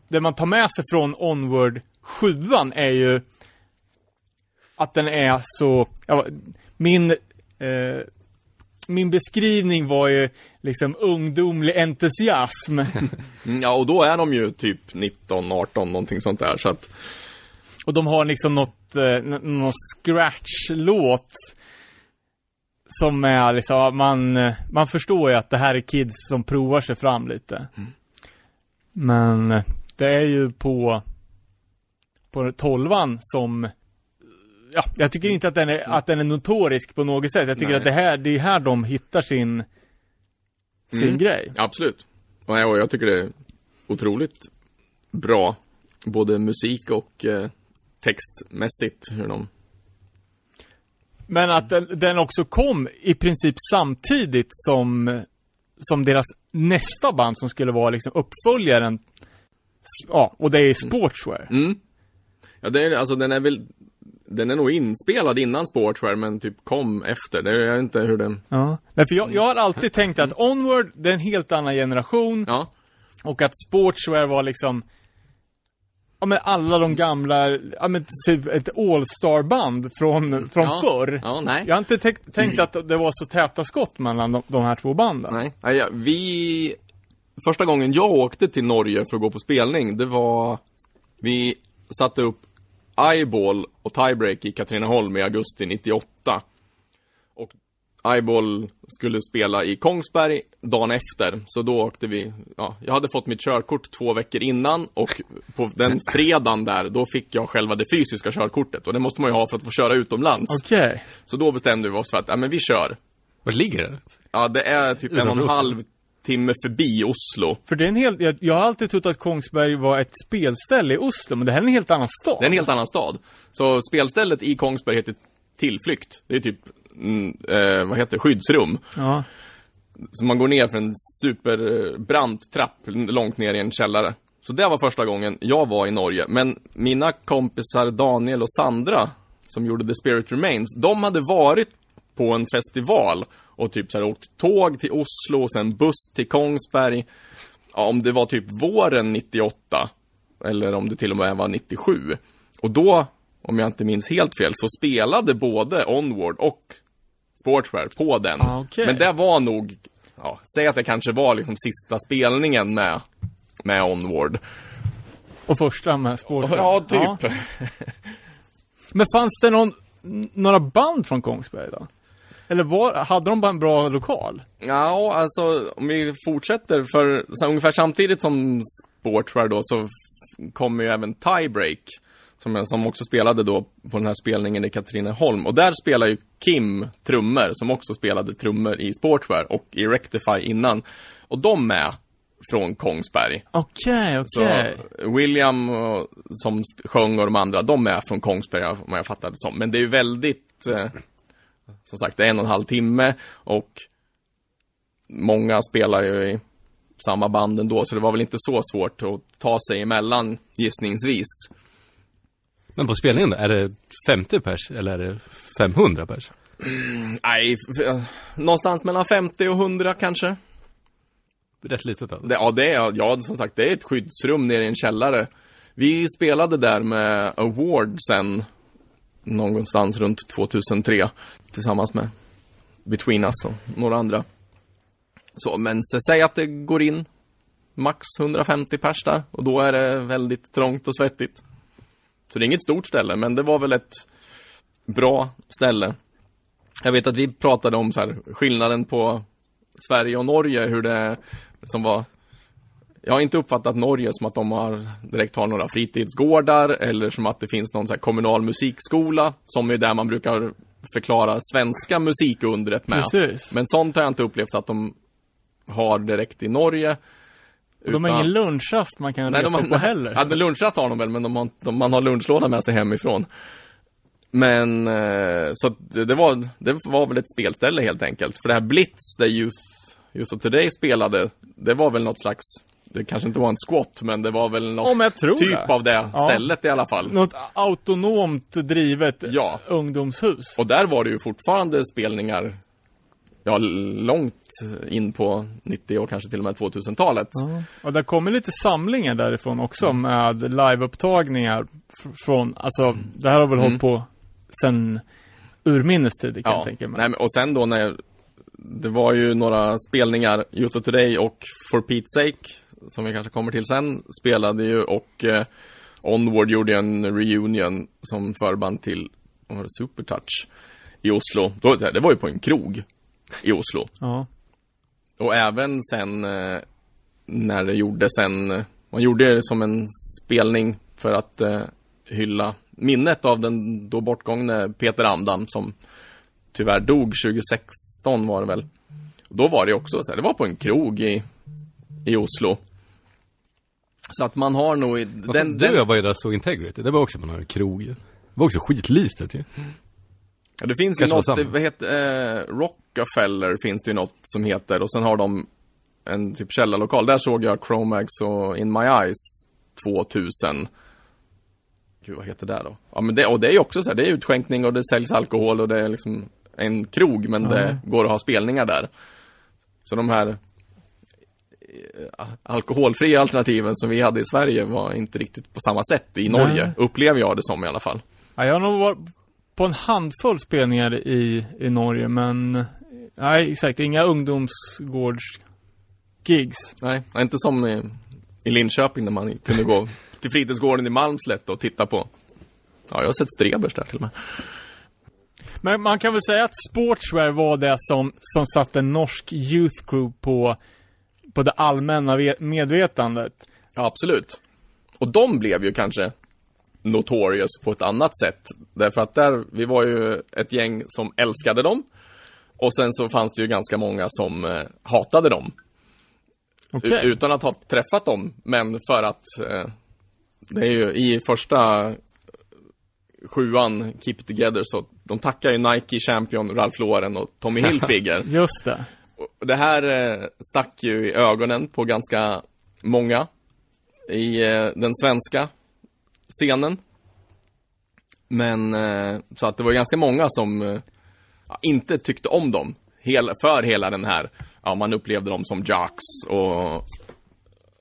Det man tar med sig från Onward 7an är ju att den är så... Ja, min beskrivning var ju liksom ungdomlig entusiasm. Ja, och då är de ju typ 19, 18, någonting sånt där. Så att... Och de har liksom någon scratch-låt som är liksom, man förstår ju att det här är kids som provar sig fram lite. Men det är ju på 12an som, ja, jag tycker inte att den är notorisk på något sätt. Jag tycker att det är här de hittar sin grej. Absolut. Och jag tycker det är otroligt bra, både musik och textmässigt, hur de... Men att den också kom i princip samtidigt som deras nästa band som skulle vara liksom uppföljaren. Ja, och det är Sportswear. Ja, det är, alltså, den är nog inspelad innan Sportswear, men typ kom efter. Det är inte hur den... Ja, därför jag har alltid tänkt att Onward, det är en helt annan generation. Ja. Och att Sportswear var liksom... ja, men alla de gamla, ja, men typ ett all-star-band från ja, förr. Ja, nej. Jag har inte tänkt att det var så täta skott mellan de här två banden. Nej, ja, ja, första gången jag åkte till Norge för att gå på spelning, det var, vi satte upp Eyeball och Tiebreak i Katrineholm i augusti 98. Och Eyeball skulle spela i Kongsberg dagen efter. Så då åkte vi, ja, jag hade fått mitt körkort 2 veckor innan. Och på den fredagen där, då fick jag själva det fysiska körkortet. Och det måste man ju ha för att få köra utomlands. Okay. Så då bestämde vi oss för att, ja, men vi kör. Var ligger det? Ja, det är typ 1,5 timme förbi Oslo. För det är en hel, jag har alltid trott att Kongsberg var ett spelställe i Oslo, men det här är en helt annan stad. Det är en helt annan stad. Så spelstället i Kongsberg heter Tillflykt. Det är typ vad heter, skyddsrum. Ja. Så man går ner för en superbrant trapp långt ner i en källare. Så det var första gången jag var i Norge, men mina kompisar Daniel och Sandra som gjorde The Spirit Remains, de hade varit på en festival och typ så här, åkt tåg till Oslo och sen buss till Kongsberg. Ja, om det var typ våren 98 eller om det till och med var 97. Och då, om jag inte minns helt fel, så spelade både Onward och Sportswear på den. Ah, okay. Men det var nog, ja, säg att det kanske var liksom sista spelningen med Onward. Och första med Sportswear. Ja, typ. Ja. Men fanns det några band från Kongsberg då? Eller hade de bara en bra lokal? Ja, alltså om vi fortsätter, för så ungefär samtidigt som Sportswear då, så kommer ju även Tiebreak som också spelade då på den här spelningen i Katrineholm. Och där spelar ju Kim trummor, som också spelade trummor i Sportswear och i Rectify innan. Och de är från Kongsberg. Okej. Så William som sjöng och de andra, de är från Kongsberg om jag fattar det som. Men det är ju väldigt... som sagt, det är 1,5 timme och många spelar ju i samma band ändå, så det var väl inte så svårt att ta sig emellan gissningsvis. Men på spelningen då, är det 50 pers eller är det 500 pers? Nej, någonstans mellan 50 och 100 kanske. Rätt litet då? Ja, som sagt, det är ett skyddsrum nere i en källare. Vi spelade där med Award sen någonstans runt 2003 tillsammans med Between Us och några andra. Så, men säg att det går in max 150 pers där, och då är det väldigt trångt och svettigt. Så det är inget stort ställe, men det var väl ett bra ställe. Jag vet att vi pratade om så här, skillnaden på Sverige och Norge, hur det som var... Jag har inte uppfattat Norge som att de direkt har några fritidsgårdar eller som att det finns någon så här kommunal musikskola, som är där man brukar förklara svenska musikundret med. Precis. Men sånt har jag inte upplevt att de har direkt i Norge. De har ingen lunchrast man kan reka på heller. Ja, lunchrast har de väl, men man har lunchlåda med sig hemifrån. Men så det var väl ett spelställe helt enkelt. För det här Blitz, där Youth of Today spelade, det var väl något slags... Det kanske inte var en squat, men det var väl något typ av det stället i alla fall. Något autonomt drivet ungdomshus. Och där var det ju fortfarande spelningar långt in på 90- och kanske till och med 2000-talet. Ja. Och där kommer lite samlingar därifrån också med liveupptagningar från, alltså det här har väl hållit på sen urminnes tid, kan jag tänka mig. Nej, men, och sen då när... Det var ju några spelningar, Youth of Today och For Pete's Sake, som vi kanske kommer till sen, spelade ju, och Onward gjorde en reunion som förband till Supertouch i Oslo. Det var ju på en krog i Oslo. Ja. Och även sen när det gjordes man gjorde som en spelning för att hylla minnet av den då bortgångne Peter Amdam, som tyvärr dog 2016 var det väl. Då var det också så här, det var på en krog i Oslo. Så att man har nog... Jag var ju där, så Integrity, det var också på några krog. Det var också skitlitet ju. Ja, det finns kanske ju något, vad heter Rockefeller finns det ju något som heter, och sen har de en typ källarlokal. Där såg jag Chromax och In My Eyes 2000. Gud, vad heter det då? Ja, men det är ju också så här, det är utskänkning och det säljs alkohol och det är liksom en krog, men det går att ha spelningar där. Så de här alkoholfria alternativen som vi hade i Sverige var inte riktigt på samma sätt i Norge. Nej. Upplever jag det som i alla fall. Ja, jag har nog varit på en handfull spelningar i Norge, men nej, exakt, inga ungdomsgårdsgigs. Nej, inte som i Linköping när man kunde gå till fritidsgården i Malmslätt och titta på. Ja, jag har sett Strebers där till och med. Men man kan väl säga att sportswear var det som satte en norsk youth group på det allmänna medvetandet. Ja, absolut. Och de blev ju kanske notorious på ett annat sätt. Därför att vi var ju ett gäng som älskade dem. Och sen så fanns det ju ganska många som hatade dem. Okay. Utan att ha träffat dem. Men för att det är ju i första 7:an Keep It Together, så de tackar ju Nike Champion, Ralph Lauren och Tommy Hilfiger. Just det. Det här stack ju i ögonen på ganska många i den svenska scenen. Men så att det var ganska många som inte tyckte om dem för hela den här, ja, man upplevde dem som jocks och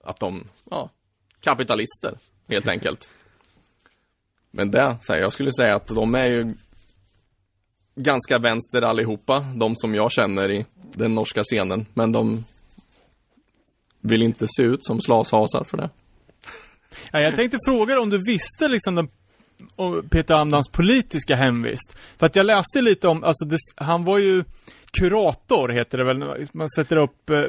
att de, ja, kapitalister helt enkelt. Men det, så här, jag skulle säga att de är ju ganska vänster allihopa, de som jag känner i den norska scenen. Men de vill inte se ut som slashasar för det. Ja, jag tänkte fråga om du visste liksom Peter Amdams politiska hemvist. För att jag läste lite om, alltså han var ju kurator, heter det väl. Man sätter upp vad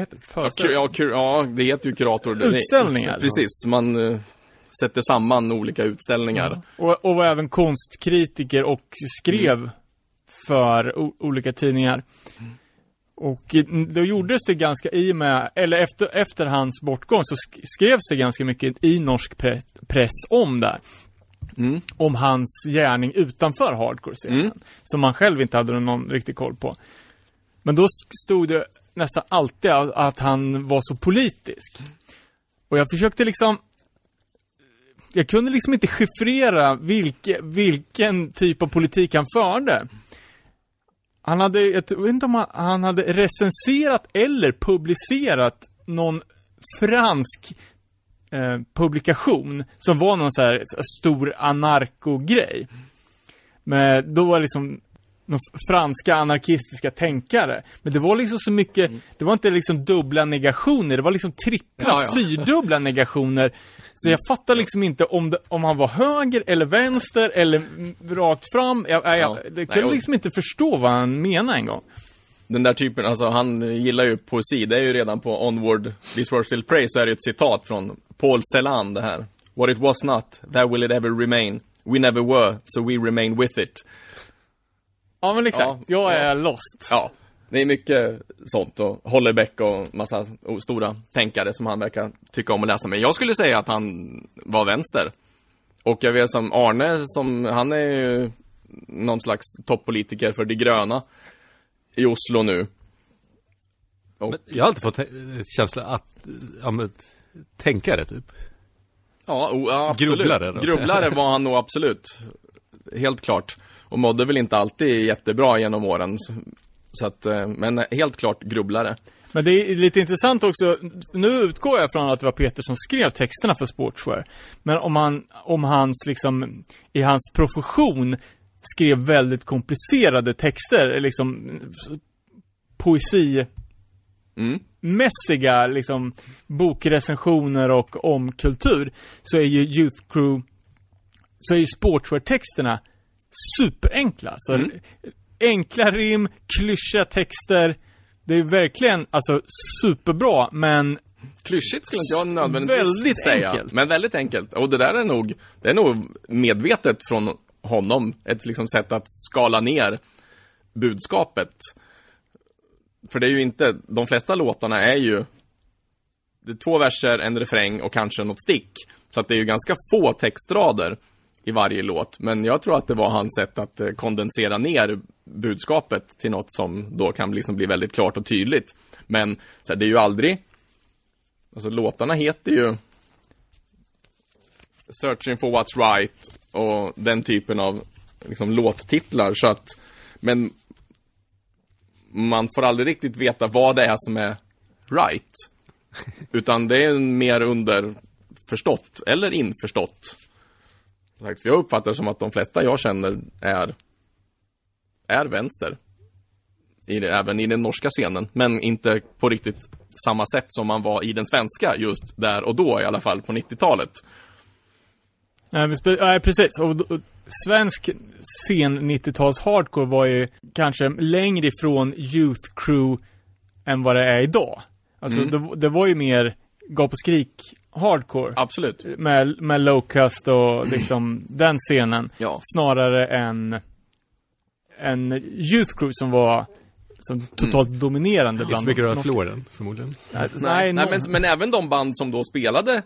heter det? Ja, det heter ju kurator. Utställningar. Precis, man sätter samman olika utställningar. Mm. Och var även konstkritiker och skrev för olika tidningar. Mm. Och då gjordes det ganska i med, eller efter hans bortgång så skrevs det ganska mycket i norsk press om där. Mm. Om hans gärning utanför hardcore-scenen. Mm. Som man själv inte hade någon riktig koll på. Men då stod det nästan alltid att han var så politisk. Och jag försökte liksom, jag kunde liksom inte chiffrera vilken typ av politik han förde. Han hade, jag tror inte om han hade recenserat eller publicerat någon fransk publikation som var någon så här stor anarkogrej. Men då var liksom någon franska anarkistiska tänkare. Men det var liksom så mycket, det var inte liksom dubbla negationer, det var liksom trippla, fyrdubbla negationer. Så jag fattar liksom inte om han var höger eller vänster eller rakt fram. Jag kunde liksom inte förstå vad han menar en gång. Den där typen, alltså han gillar ju poesi. Det är ju redan på Onward, This World Still Prays, så är det ett citat från Paul Celan det här. What it was not, there will it ever remain. We never were, so we remain with it. Ja, men exakt. Jag är lost. Ja, det är mycket sånt. Och Hollebeck och massa stora tänkare som han verkar tycka om att läsa. Men jag skulle säga att han var vänster. Och jag vet som Arne, han är ju någon slags toppolitiker för det gröna i Oslo nu. Och jag har alltid fått känsla att tänkare typ. Ja, absolut. Grubblare var han nog absolut. Helt klart. Och mådde väl inte alltid jättebra genom åren. Så att, men helt klart grubblare. Men det är lite intressant också. Nu utgår jag från att det var Peter som skrev texterna för Sportswear. Men om hans liksom, i hans profession skrev väldigt komplicerade texter. Liksom poesimässiga liksom, bokrecensioner och om kultur. Så är ju Youth Crew, så är ju Sportswear-texterna superenkla. Så enkla rim, klyschiga texter. Det är verkligen alltså superbra, men klyschigt skulle inte jag nödvändigtvis säga. Enkelt. Men väldigt enkelt. Och det där är nog medvetet från honom, ett liksom sätt att skala ner budskapet. För det är ju inte, de flesta låtarna är ju det är 2 verser, en refräng och kanske något stick. Så att det är ju ganska få textrader i varje låt, men jag tror att det var hans sätt att kondensera ner budskapet till något som då kan liksom bli väldigt klart och tydligt. Men så här, det är ju aldrig, alltså låtarna heter ju Searching for What's Right och den typen av liksom låttitlar, så att, men man får aldrig riktigt veta vad det är som är right, utan det är mer underförstått eller införstått. För jag uppfattar som att de flesta jag känner är vänster, även i den norska scenen, men inte på riktigt samma sätt som man var i den svenska just där och då, i alla fall på 90-talet. Ja, precis. Och svensk scen 90-tals hardcore var ju kanske längre ifrån Youth Crew än vad det är idag. Alltså det var ju mer gap och skrik hardcore. Absolut. Med Locust och liksom den scenen, ja. Snarare än en Youth Crew som var som totalt dominerande bland dem. Röd Floren, förmodligen. Nej, men även de band som då spelade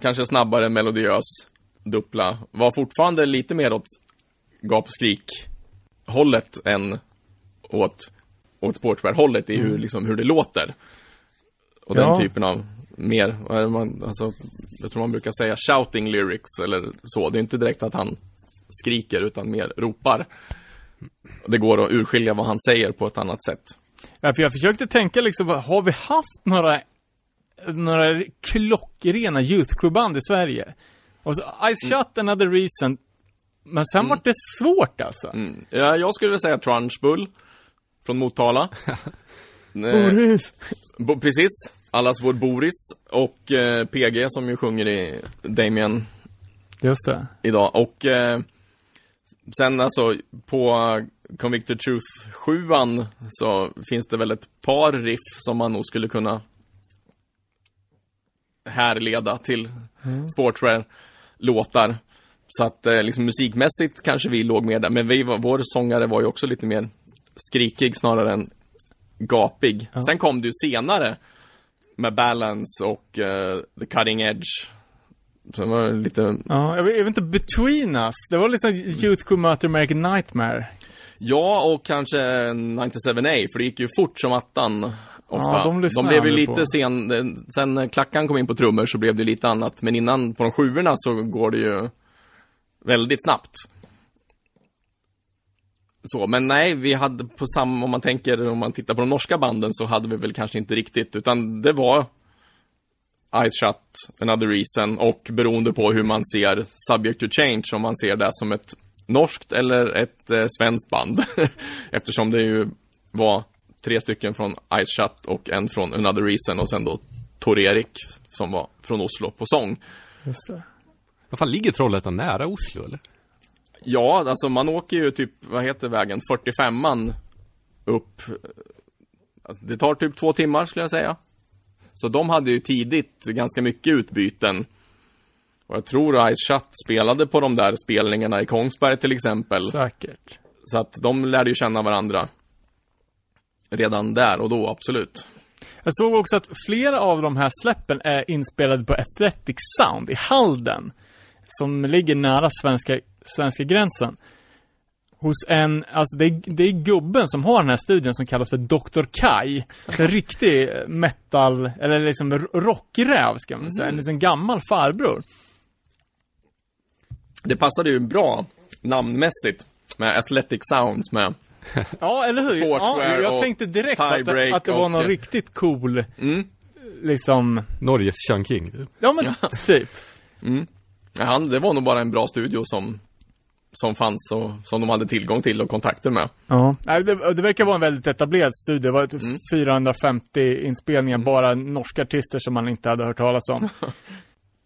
kanske snabbare, melodiös, dubbla, var fortfarande lite mer åt gap och skrik hållet än åt sportsbär-hållet i hur det låter. Och den typen av mer, alltså, jag tror man brukar säga shouting lyrics eller så. Det är inte direkt att han skriker utan mer ropar. Det går att urskilja vad han säger på ett annat sätt. Ja, för jag försökte tänka liksom, har vi haft några klockrena youth crew band i Sverige? Och så Ice Shut, Another Reason. Men sen var det svårt alltså. Ja, jag skulle säga Trunch Bull från Motala. Boris. Precis. Allas vår Boris och PG som ju sjunger i Damien. Just det. Idag. Och sen alltså på Convicted Truth 7:an så finns det väl ett par riff som man nog skulle kunna härleda till sportswear-låtar. Så att liksom musikmässigt kanske vi låg med där. Men vår sångare var ju också lite mer skrikig snarare än gapig. Ja. Sen kom det ju senare med Balance och The Cutting Edge. Så var lite... Ja, jag vet inte, Between Us. Det var liksom Youth Crew möter American Nightmare. Ja, och kanske 97A, för det gick ju fort som attan ofta. Ja, de blev ju lite på. Sen klackan kom in på trummor så blev det lite annat. Men innan på de sjuorna så går det ju väldigt snabbt. Så, men nej, vi hade på samma, om man tittar på de norska banden så hade vi väl kanske inte riktigt, utan det var Ice Shut, Another Reason och beroende på hur man ser Subject to Change, om man ser det som ett norskt eller ett svenskt band eftersom det ju var 3 stycken från Ice Shut och en från Another Reason och sen då Tor-Erik som var från Oslo på sång. Just det. Vad fan, ligger Trollhättan nära Oslo eller? Ja, alltså man åker ju typ, vad heter vägen, 45an upp. Alltså, det tar typ 2 timmar skulle jag säga. Så de hade ju tidigt ganska mycket utbyten. Och jag tror Ice Shut spelade på de där spelningarna i Kongsberg till exempel. Säkert. Så att de lärde ju känna varandra redan där och då, absolut. Jag såg också att flera av de här släppen är inspelade på Athletic Sound i Halden, som ligger nära svenska gränsen. Hos en, alltså det är gubben som har den här studien som kallas för Dr. Kai. En riktig metal, eller liksom rockräv ska man säga. En liksom gammal farbror. Det passade ju bra namnmässigt med Athletic Sounds med. Ja, eller hur? Ja, jag tänkte direkt att det var någon riktigt cool liksom Norges Shanking. Ja, men typ. Det var nog bara en bra studio som fanns och som de hade tillgång till och kontakter med. Ja, det verkar vara en väldigt etablerad studie. Det var 450 inspelningar, bara norska artister som man inte hade hört talas om.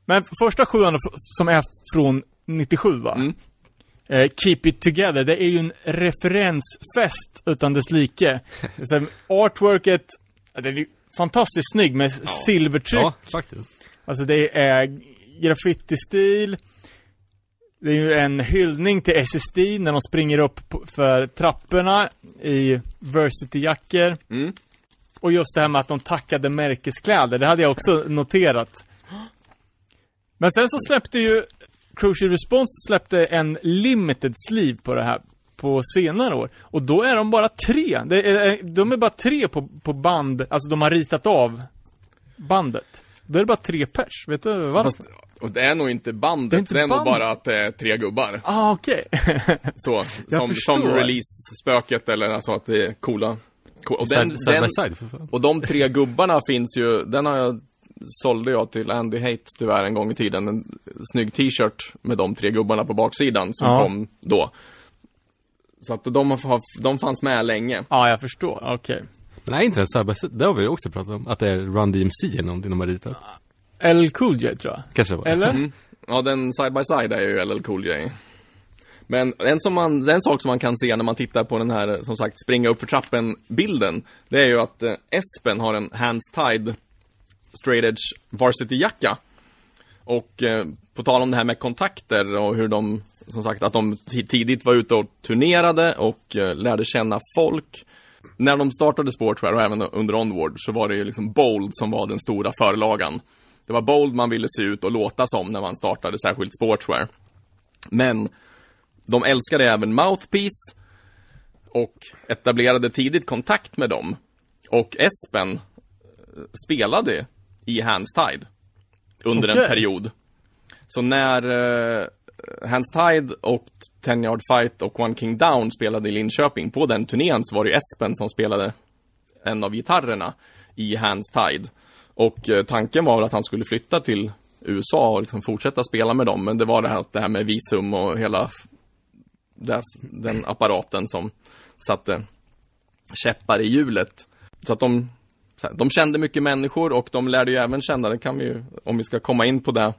Men första 7:an som är från 97, va? Keep It Together, det är ju en referensfest utan dess like. Artworket, det är ju fantastiskt snygg med silvertryck. Ja, faktiskt. Alltså det är graffiti-stil. Det är ju en hyllning till SSD när de springer upp för trapporna i Varsity-jackor. Och just det här med att de tackade märkeskläder, det hade jag också noterat. Men sen så släppte ju Crucial Response släppte en limited sleeve på det här på senare år. Och då är de bara 3. De är bara 3 på band. Alltså de har ritat av bandet. Då är det bara 3 pers. Vet du varför? Och det är nog inte bandet, det är nog bara att det är 3 gubbar. Ah, okej. Så, som release-spöket eller alltså att det är coola Och, och de tre gubbarna finns ju, den har jag, sålde jag till Andy Hate tyvärr en gång i tiden, en snygg t-shirt med de tre gubbarna på baksidan som kom då. Så att de fanns med länge. Ja, jag förstår, okej. Nej, inte ens, det har vi också pratat om, att det är Run DMC eller någonting de har ritat. LL Cool J tror jag. Kanske bara. Eller? Mm. Ja, den Side by Side är ju LL Cool J. Men en sak som man kan se när man tittar på den här, som sagt, springa upp för trappen-bilden, det är ju att Espen har en hands-tied straight edge varsity-jacka. Och på tal om det här med kontakter och hur de, som sagt, att de tidigt var ute och turnerade och lärde känna folk. När de startade Sportswear och även under Onward så var det ju liksom Bold som var den stora förlagan. Det var Bold man ville se ut och låta som när man startade särskilt Sportswear. Men de älskade även Mouthpiece och etablerade tidigt kontakt med dem. Och Espen spelade i Hands Tied under en period. Så när Hands Tied och Ten Yard Fight och One King Down spelade i Linköping, på den turnén så var det Espen som spelade en av gitarrerna i Hands Tied. Och tanken var att han skulle flytta till USA och liksom fortsätta spela med dem. Men det var det här med visum och hela den apparaten som satte käppar i hjulet. Så att de kände mycket människor och de lärde ju även känna, det kan vi ju, om vi ska komma in på det,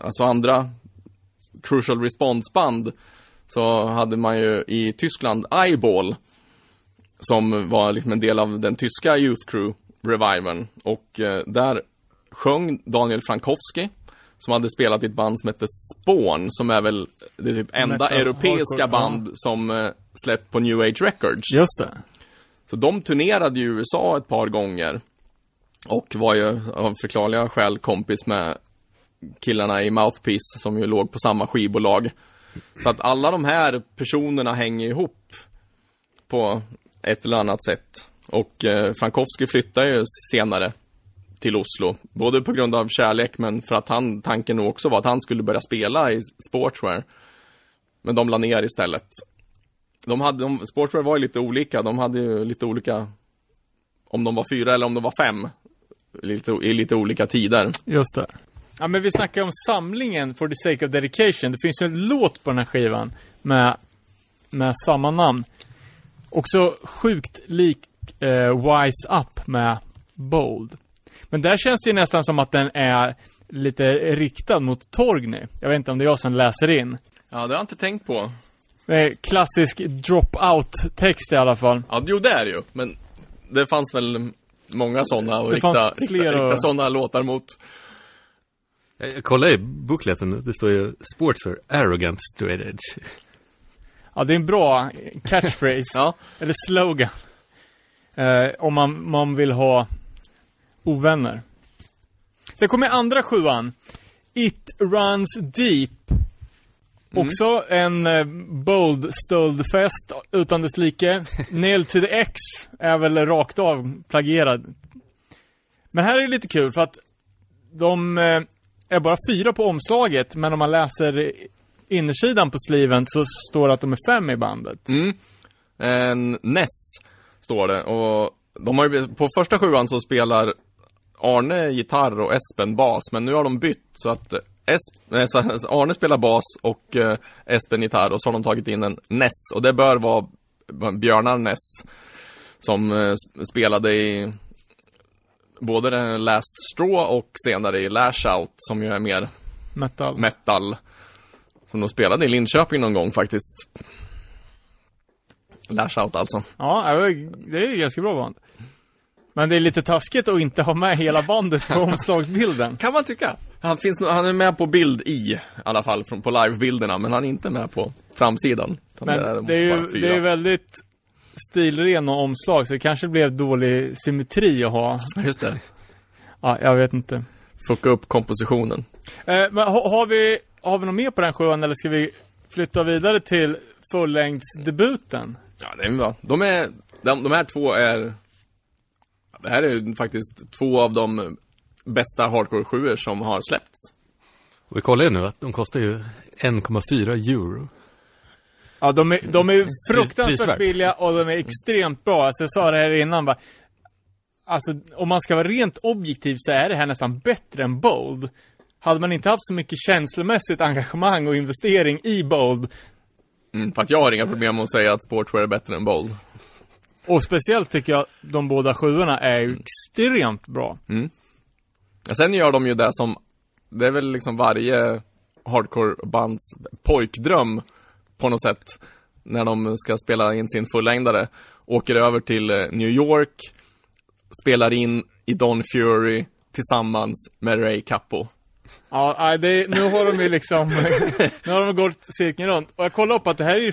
alltså andra Crucial Response-band, så hade man ju i Tyskland Eyeball som var liksom en del av den tyska Youth Crew Reviven, och där sjöng Daniel Frankowski som hade spelat i ett band som hette Spawn, som är väl det typ enda europeiska band som släppt på New Age Records. Just det. Så de turnerade i USA ett par gånger och var ju av förklarliga skäl kompis med killarna i Mouthpiece som ju låg på samma skivbolag. Så att alla de här personerna hänger ihop på ett eller annat sätt. Och Frankowski flyttade ju senare till Oslo, både på grund av kärlek men för att tanken nog också var att han skulle börja spela i Sportswear. Men de la ner istället. Sportswear var ju lite olika. De hade ju lite olika, om de var 4 eller om de var 5 i lite olika tider. Just det. Ja, men vi snackar om samlingen For the Sake of Dedication. Det finns ju en låt på den här skivan med samma namn. Också sjukt lik Wise Up med Bold. Men där känns det ju nästan som att den är lite riktad mot Torgny. Jag vet inte om det är jag som läser in. Ja, det har jag inte tänkt på. Klassisk drop-out-text i alla fall. Ja, jo, det är det ju. Men det fanns väl många sådana och rikta sådana låtar mot. Jag kollar i bookleten nu. Det står ju Sportswear Arrogant Straight Edge. Ja, det är en bra catchphrase. Ja. Eller slogan. Om man vill ha ovänner. Sen kommer andra sjuan. It Runs Deep. Också en Bold stöldfest utan dess like. Nail to the X är väl rakt av plagierad. Men här är det lite kul för att de är bara 4 på omslaget, men om man läser innersidan på sliven så står det att de är 5 i bandet. Ness står det. Och de har ju, på första sjuan så spelar Arne gitarr och Espen bas, men nu har de bytt så att Arne spelar bas och Espen gitarr, och så har de tagit in en Ness, och det bör vara Björnar Ness som spelade i både den Last Straw och senare i Lash Out, som ju är mer metal som de spelade i Linköping någon gång faktiskt. Lash Out alltså. Ja, det är ju ganska bra band. Men det är lite taskigt att inte ha med hela bandet på omslagsbilden. Kan man tycka. Han är med på bild i alla fall på livebilderna, men han är inte med på framsidan. Men det är väldigt stilren och omslag, så det kanske blev dålig symmetri att ha. Just det. Ja, jag vet inte. Fucka upp kompositionen. Men har vi något mer på den sjön, eller ska vi flytta vidare till fullängdsdebuten? Ja, det är bra. De här två är... Det här är faktiskt 2 av de bästa hardcore 7-er som har släppts. Vi kollar ju nu att de kostar ju 1,4 euro. Ja, de är ju fruktansvärt billiga och de är extremt bra. Alltså jag sa det här innan, bara, alltså om man ska vara rent objektiv så är det här nästan bättre än Bold. Hade man inte haft så mycket känslomässigt engagemang och investering i Bold. För att jag har inga problem med att säga att Sportswear är bättre än Bold. Och speciellt tycker jag de båda sjuorna är ju extremt bra. Mm. Sen gör de ju det som, det är väl liksom varje hardcore-bands pojkdröm på något sätt, när de ska spela in sin fullängdare. Åker över till New York, spelar in i Don Fury tillsammans med Ray Capo. Ja, det, nu har de ju liksom nu har de gått cirkeln runt. Och jag kollar upp att det här är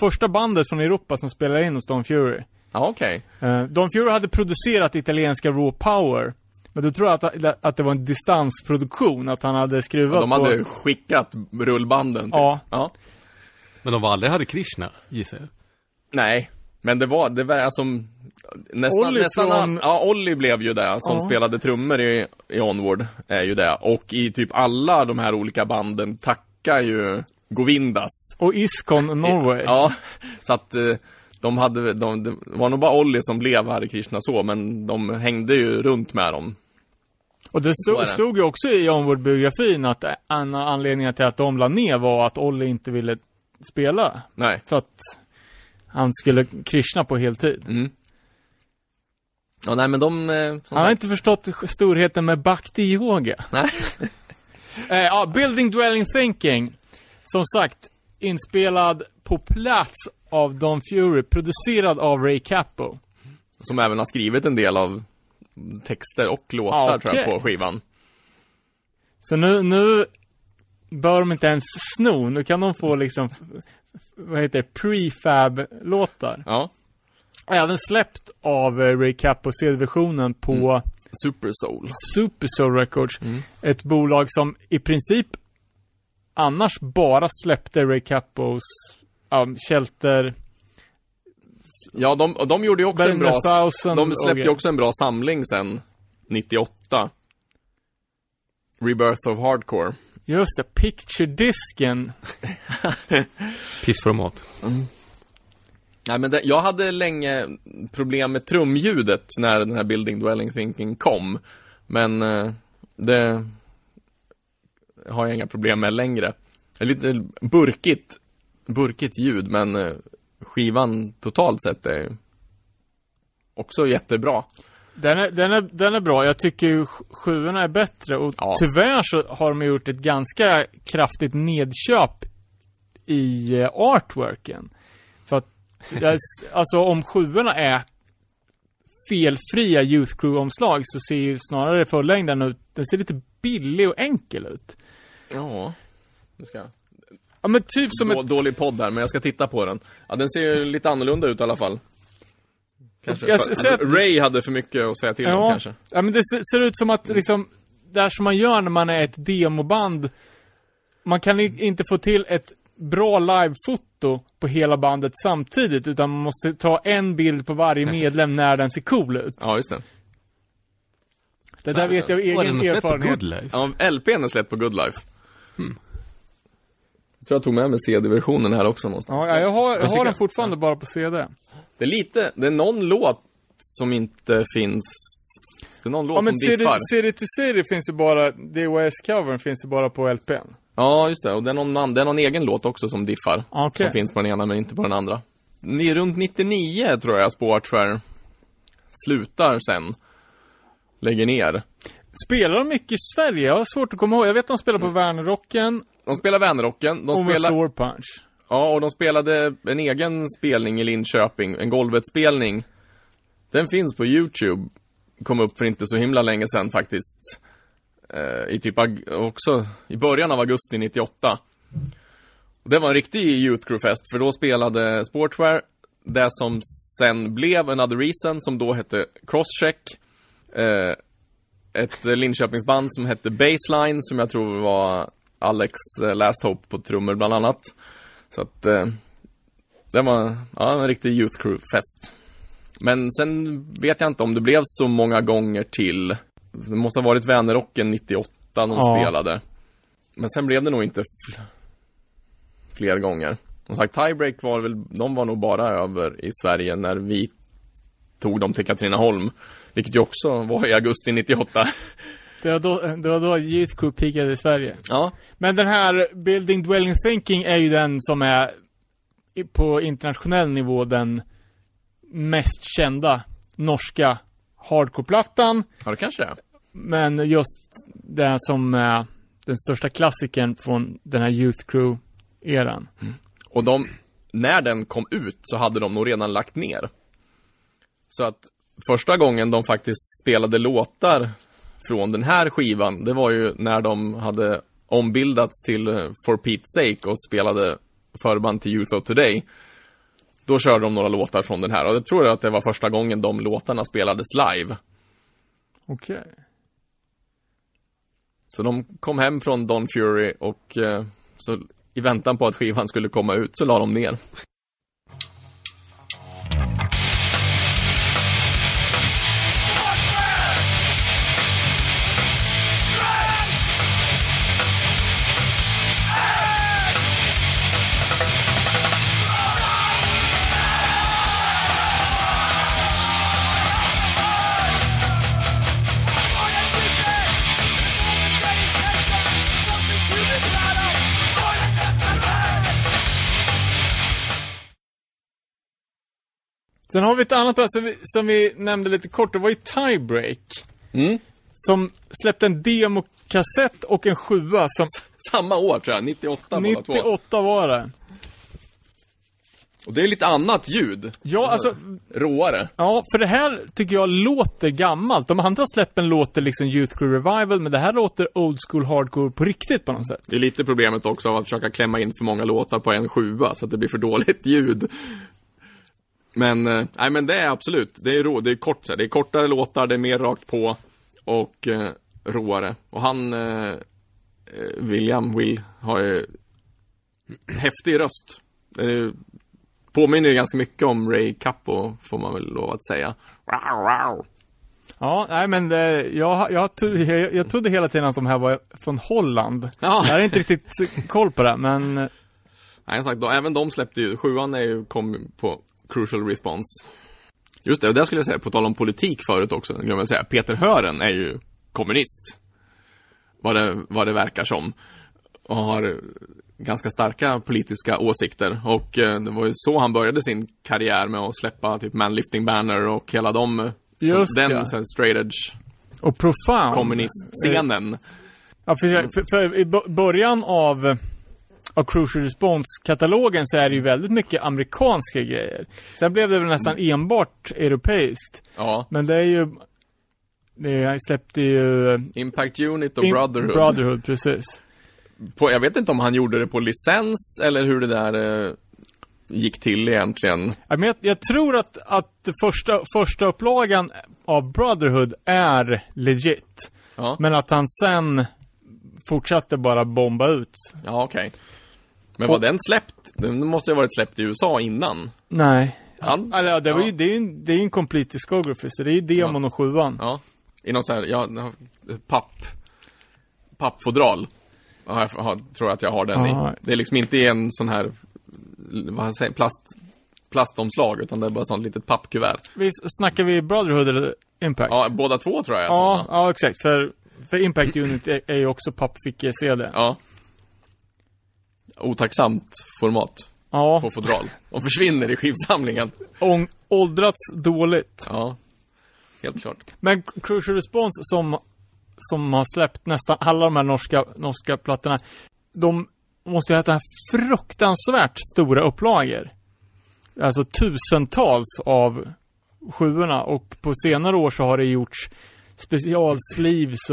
första bandet från Europa som spelar in hos Don Fury. Ja, okej. Okay. Don Fury hade producerat italienska Raw Power, men du tror att det var en distansproduktion, att han hade skruvat på... Ja, de hade skickat rullbanden. Ja. Ja. Men de var aldrig Hare Krishna, gissar jag. Nej, men det var alltså nästan ja, Olli blev ju det som spelade trummor i Onward är ju det, och i typ alla de här olika banden tackar ju Govindas och Iskon Norway. Ja, så att det var nog bara Olli som blev Hare Krishna så, men de hängde ju runt med dem. Och det stod ju också i Onward-biografin att en av anledningen till att de la ner var att Olli inte ville spela. Nej. För att han skulle krishna på heltid. Mm. Ja, nej, men de... Han har inte förstått storheten med bhakti-yoga. Nej. Ja, Building Dwelling Thinking. Som sagt, inspelad på plats av Don Fury. Producerad av Ray Capo. Som även har skrivit en del av texter och låtar, ja, okay, tror jag, på skivan. Så nu bör de inte ens sno. Nu kan de få liksom... vad heter det? Prefab-låtar. Ja. Även släppt av Ray Capo CD-versionen på Super Soul Records. Mm. Ett bolag som i princip annars bara släppte Ray Capos Shelter. Ja, de gjorde ju också en bra... De släppte ju också en bra samling sen 98. Rebirth of Hardcore. Just det, picture-disken. Pissformat. Mm. Nej, men jag hade länge problem med trumljudet när den här Building Dwelling Thinking kom. Men det har jag inga problem med längre. Det är lite burkigt ljud, men skivan totalt sett är också jättebra. Den är bra. Jag tycker ju sjuorna är bättre. Och ja, tyvärr så har de gjort ett ganska kraftigt nedköp i artworken. För att alltså om sjuorna är felfria Youth Crew-omslag, så ser ju snarare fullängden ut. Den ser lite billig och enkel ut. Ja, nu ska jag... Ja, men typ som en dålig podd här, men jag ska titta på den. Ja, den ser ju lite annorlunda ut i alla fall. Ray hade för mycket att säga till dem kanske. Ja, men det ser ut som att liksom, det här som man gör när man är ett demoband, man kan inte få till ett bra livefoto på hela bandet samtidigt, utan man måste ta en bild på varje medlem när den ser cool ut. Ja, just det. Det där vet jag av egen erfarenhet. Ja, LPn är släppt på Good Life. Hmm. Jag tror jag tog med mig CD-versionen här också någonstans. Ja, jag har den fortfarande bara på CD. Det är lite, det är någon låt som inte finns. Det är någon låt som diffar. CD till CD finns ju bara, DOS-covern finns ju bara på LPn. Ja, just det. Och det är någon egen låt också som diffar. Okay. Som finns på den ena men inte på den andra. Runt 99 tror jag Sportswear slutar sen. Lägger ner. Spelar de mycket i Sverige? Jag har svårt att komma ihåg. Jag vet att de spelar på Van Rocken. De spelar Van Rocken. De spelar Floor Punch. Ja, och de spelade en egen spelning i Linköping, en golvetspelning. Den finns på YouTube. Kom upp för inte så himla länge sedan faktiskt. I typ också i början av augusti 98. Och det var en riktig Youth Crew Fest, för då spelade Sportswear, det som sen blev Another Reason, som då hette Crosscheck. Ett Linköpingsband som hette Baseline, som jag tror var Alex Last Hope på trummor bland annat. Så att det var en riktig Youth Crew-fest. Men sen vet jag inte om det blev så många gånger till. Det måste ha varit Vänerrocken 98 de spelade. Men sen blev det nog inte fler gånger. Som sagt, tiebreak var väl, de var nog bara över i Sverige när vi tog dem till Katrineholm, vilket ju också var i augusti 98. Det var då Youth Group peakade i Sverige. Ja. Men den här Building Dwelling Thinking är ju den som är på internationell nivå den mest kända norska hardcore-plattan. Ja, det kanske är. Men just den som är den största klassikern från den här Youth Crew-eran. Mm. Och när den kom ut så hade de nog redan lagt ner. Så att första gången de faktiskt spelade låtar från den här skivan, det var ju när de hade ombildats till For Pete's Sake och spelade förband till Youth of Today. Då körde de några låtar från den här, och jag tror att det var första gången de låtarna spelades live. Okej. Okay. Så de kom hem från Don Fury och så i väntan på att skivan skulle komma ut så la de ner. Sen har vi ett annat band som vi nämnde lite kort. Det var ju Tiebreak. Mm. Som släppte en demokassett och en 7:a. Samma år tror jag, 98. 98 var det. Och det är lite annat ljud. Ja, alltså, råare. Ja, för det här tycker jag låter gammalt. De andra släppen låter liksom Youth Crew Revival, men det här låter old school hardcore på riktigt på något sätt. Det är lite problemet också av att försöka klämma in för många låtar på en 7:a så att det blir för dåligt ljud. Men nej, men det är absolut, det är kortare låtar, det är mer rakt på och råare. Och han Will har ju häftig röst. Påminner ju ganska mycket om Ray Capo, får man väl lov att säga. Ja, nej, men jag trodde hela tiden att de här var från Holland. Ja. Jag har inte riktigt koll på det, men nej, jag sagt då, även de släppte ju 7:an är ju kom på Crucial Response. Just det, och där skulle jag säga, på tal om politik förut också, glömmer jag säga, Peter Hören är ju kommunist, vad det verkar som, och har ganska starka politiska åsikter. Och det var ju så han började sin karriär, med att släppa typ Manlifting Banner och hela dem. Just den, ja. Sen straight edge och Profound kommunistscenen. Ja, för i början av Crucial Response-katalogen så är det ju väldigt mycket amerikanska grejer. Sen blev det väl nästan enbart europeiskt. Ja. Men det är ju... Jag släppte ju... Impact Unit och Brotherhood. Brotherhood, precis. Jag vet inte om han gjorde det på licens eller hur det där gick till egentligen. Ja, men jag tror att första upplagan av Brotherhood är legit. Ja. Men att han sen... fortsatte bara bomba ut. Ja, okej. Okay. Men var den släppt? Den måste ju ha varit släppt i USA innan. Nej. Alltså, det var ju, det är ju en complete discography, så det är ju demon och 7:an. Ja. I någon sån här pappfodral. Ja, jag tror att jag har den i. Det är liksom inte en sån här plastomslag, utan det är bara sånt litet pappkuvert. Snackar vi Brotherhood eller Impact? Ja, båda två tror jag. Ja, exakt. För Impact Unit är ju också pappficke-CD. Ja. Otacksamt format. Ja. På fodral. De försvinner i skivsamlingen. Åldrats dåligt. Ja, helt klart. Men Crucial Response som har släppt nästan alla de här norska plattorna, de måste ju ha haft den här fruktansvärt stora upplagor. Alltså tusentals av 7:orna. Och på senare år så har det gjorts specialsleeves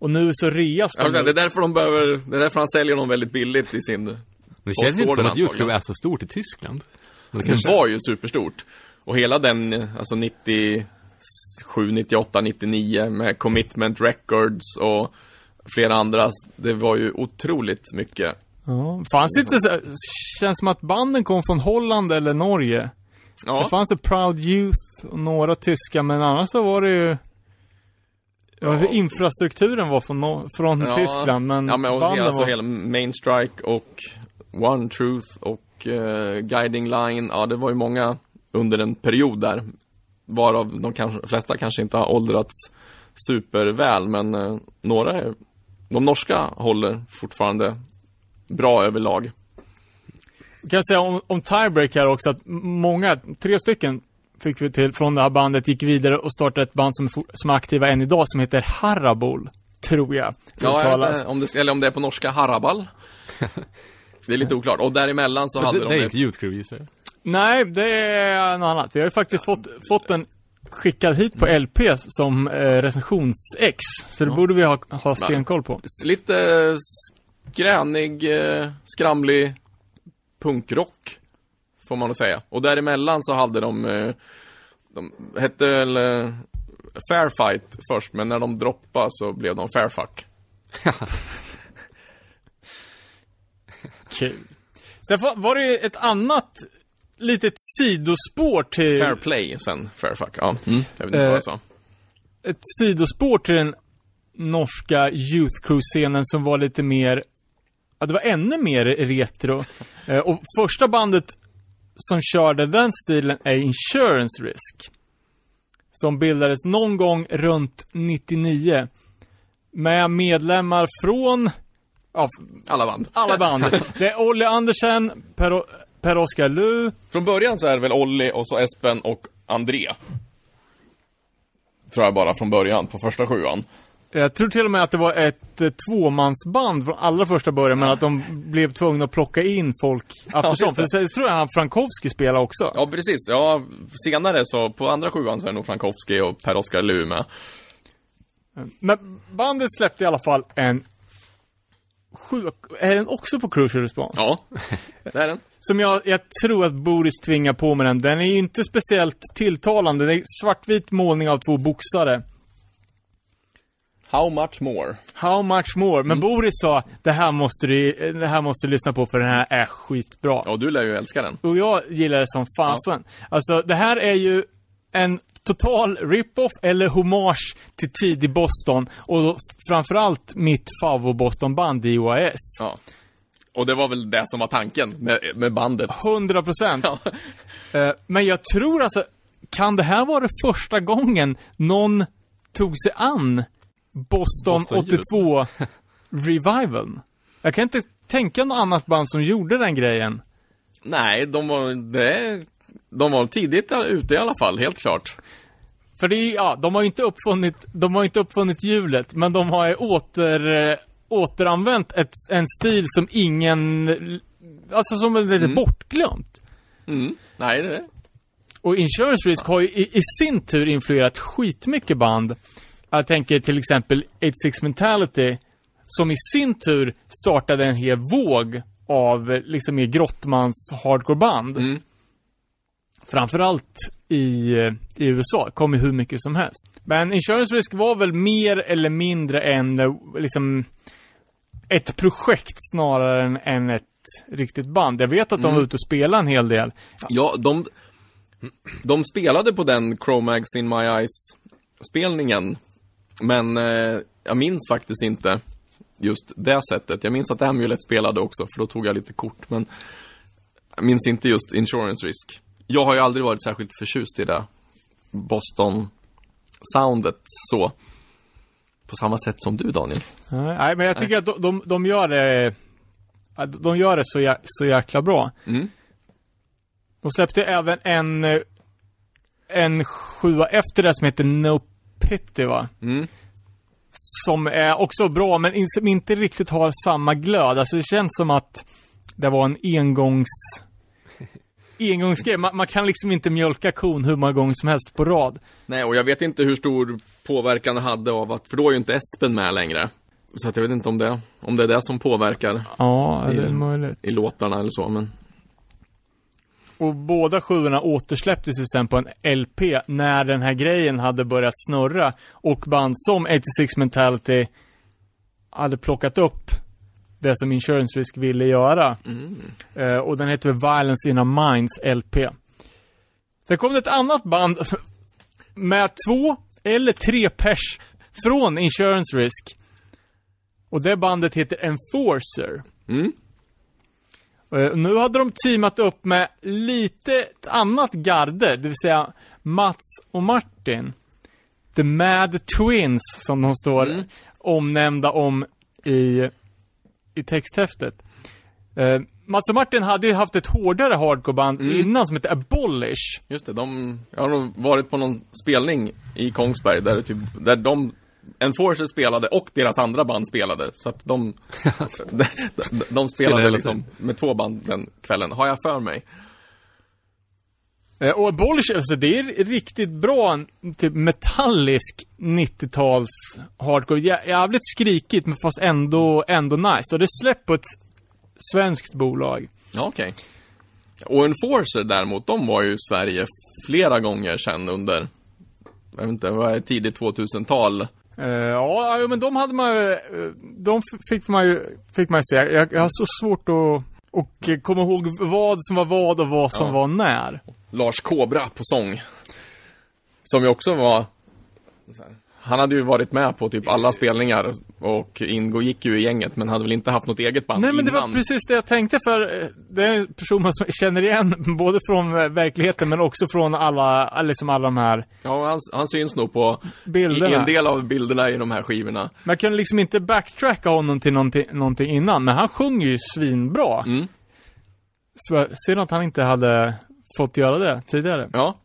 och nu så reas de. Det är därför han säljer dem väldigt billigt i sin. Det känns inte som att YouTube är så stort i Tyskland. Men det var ju superstort. Och hela den, alltså 97, 98, 99 med Commitment Records och flera andra, det var ju otroligt mycket. Ja, fanns inte så, känns som att banden kom från Holland eller Norge. Ja. Det fanns ju Proud Youth och några tyska, men annars så var det ju Ja. Infrastrukturen var från Tyskland, men hela Main Strike och One Truth och och Guiding Line. Ja, det var ju många under en period där, varav de flesta kanske inte har åldrats superväl, men några är, de norska håller fortfarande bra överlag. Kan jag säga om tiebreak här också, att många, 3 stycken fick vi till från det här bandet, gick vidare och startade ett band som är aktiva än idag, som heter Harabol, tror jag. Ja, om det är på norska Harabal. Det är lite oklart. Och däremellan så hade de... Det är inte Youth Crew, gissar jag. Nej, det är något annat. Vi har ju faktiskt fått en skickad hit på LP som recensions-ex. Så det borde vi ha stenkoll på. Lite skränig, skramlig punkrock, får man nog säga. Och däremellan så hade de hette väl Fairfight först, men när de droppade så blev de Fairfuck. Kul. Sen var det ett annat litet sidospår till... Fairplay sen, Fairfuck, ja. Jag vet inte vad jag sa. Ett sidospår till den norska Youth Crew-scenen som var lite mer... Ja, det var ännu mer retro. Och första bandet som körde den stilen är Insurance Risk, som bildades någon gång runt 99 med medlemmar från alla band. Det är Olli Andersen, Per-Oskar Lu. Från början så är det väl Olli och så Espen och André, tror jag, bara från början på första 7:an. Jag tror till och med att det var ett tvåmansband från allra första början, men att de blev tvungna att plocka in folk eftersom. För det tror jag han Frankowski spelar också. Ja, precis. Ja, senare så på andra 7:an så är nog Frankowski och Per-Oskar Lu med. Men bandet släppte i alla fall en 7... Är den också på Crucial Response? Ja, det är den. Som jag tror att Boris tvingar på med den. Den är ju inte speciellt tilltalande. Det är svartvit målning av 2 boxare. How much more? Men Boris sa, det här måste du lyssna på, för den här är skitbra. Ja, du lär ju älska den. Och jag gillar det som fasen. Ja. Alltså, det här är ju en total rip-off eller hommage till tidig Boston. Och då, framförallt mitt favor-Boston-band i OAS. Ja. Och det var väl det som var tanken med bandet. 100%. Ja. Men jag tror alltså, kan det här vara första gången någon tog sig an Boston 82 Revival? Jag kan inte tänka något annat band som gjorde den grejen. Nej, de var tidigt ute i alla fall, helt klart. För de har inte uppfunnit hjulet, men de har återanvänt en stil som ingen, alltså som är lite bortglömt. Mm. Nej, det är det. Och Insurance Risk har ju i sin tur influerat skitmycket band. Jag tänker till exempel 86 Mentality, som i sin tur startade en hel våg av liksom mer grottmans hardcoreband. Mm. Framförallt i USA, kom ju hur mycket som helst. Men Insurance Risk var väl mer eller mindre än liksom ett projekt snarare än ett riktigt band. Jag vet att de var ute och spelade en hel del. Ja, de spelade på den Chromags In My Eyes spelningen. Men jag minns faktiskt inte just det sättet. Jag minns att Amulet spelade också, för då tog jag lite kort. Men jag minns inte just Insurance Risk. Jag har ju aldrig varit särskilt förtjust i det Boston-soundet så. På samma sätt som du, Daniel. Nej, men jag tycker att de gör det så jäkla bra. Mm. De släppte även en 7:a efter det som heter No Pity, va? Mm. Som är också bra, men som inte riktigt har samma glöd. Alltså det känns som att det var en engångsgrej. Man kan liksom inte mjölka kon hur många gånger som helst på rad. Nej, och jag vet inte hur stor påverkan det hade av att, för då är ju inte Espen med längre. Så att jag vet inte om det är det som påverkar. Ja, det är möjligt. I låtarna eller så, men... Och båda 7:orna återsläpptes ju sen på en LP när den här grejen hade börjat snurra. Och band som 86 Mentality hade plockat upp det som Insurance Risk ville göra. Mm. Och den heter Violence in Our Minds LP. Sen kom det ett annat band med 2 eller 3 pers från Insurance Risk. Och det bandet heter Enforcer. Mm. Nu hade de teamat upp med lite ett annat garde, det vill säga Mats och Martin. The Mad Twins, som de står omnämnda om i texthäftet. Mats och Martin hade ju haft ett hårdare hardcoreband innan som heter Abolish. Just det, de har nog varit på någon spelning i Kongsberg där de Enforcer spelade och deras andra band spelade. Så att de spelade liksom med två band den kvällen, har jag för mig. Och Abolish, alltså det är riktigt bra, typ metallisk 90-tals hardcore. Jävligt skrikigt, men fast ändå nice. Och det släpps på ett svenskt bolag. Ja, okej. Och Enforcer däremot, de var ju i Sverige flera gånger sedan under, jag vet inte, vad är tidigt 2000-tal. Ja, men de hade man ju, de fick man ju se. Jag har så svårt att komma ihåg vad som var vad och vad som var när. Lars Kobra på sång, som ju också var, han hade ju varit med på typ alla spelningar och gick ju i gänget, men hade väl inte haft något eget band. Nej, men det var precis det jag tänkte, för det är personer som känner igen både från verkligheten men också från alla, liksom alla de här. Ja, han syns nog på bilderna. I en del av bilderna i de här skivorna. Man kan liksom inte backtracka honom till någonting innan, men han sjunger ju svinbra. Så synd att han inte hade fått göra det tidigare. Ja.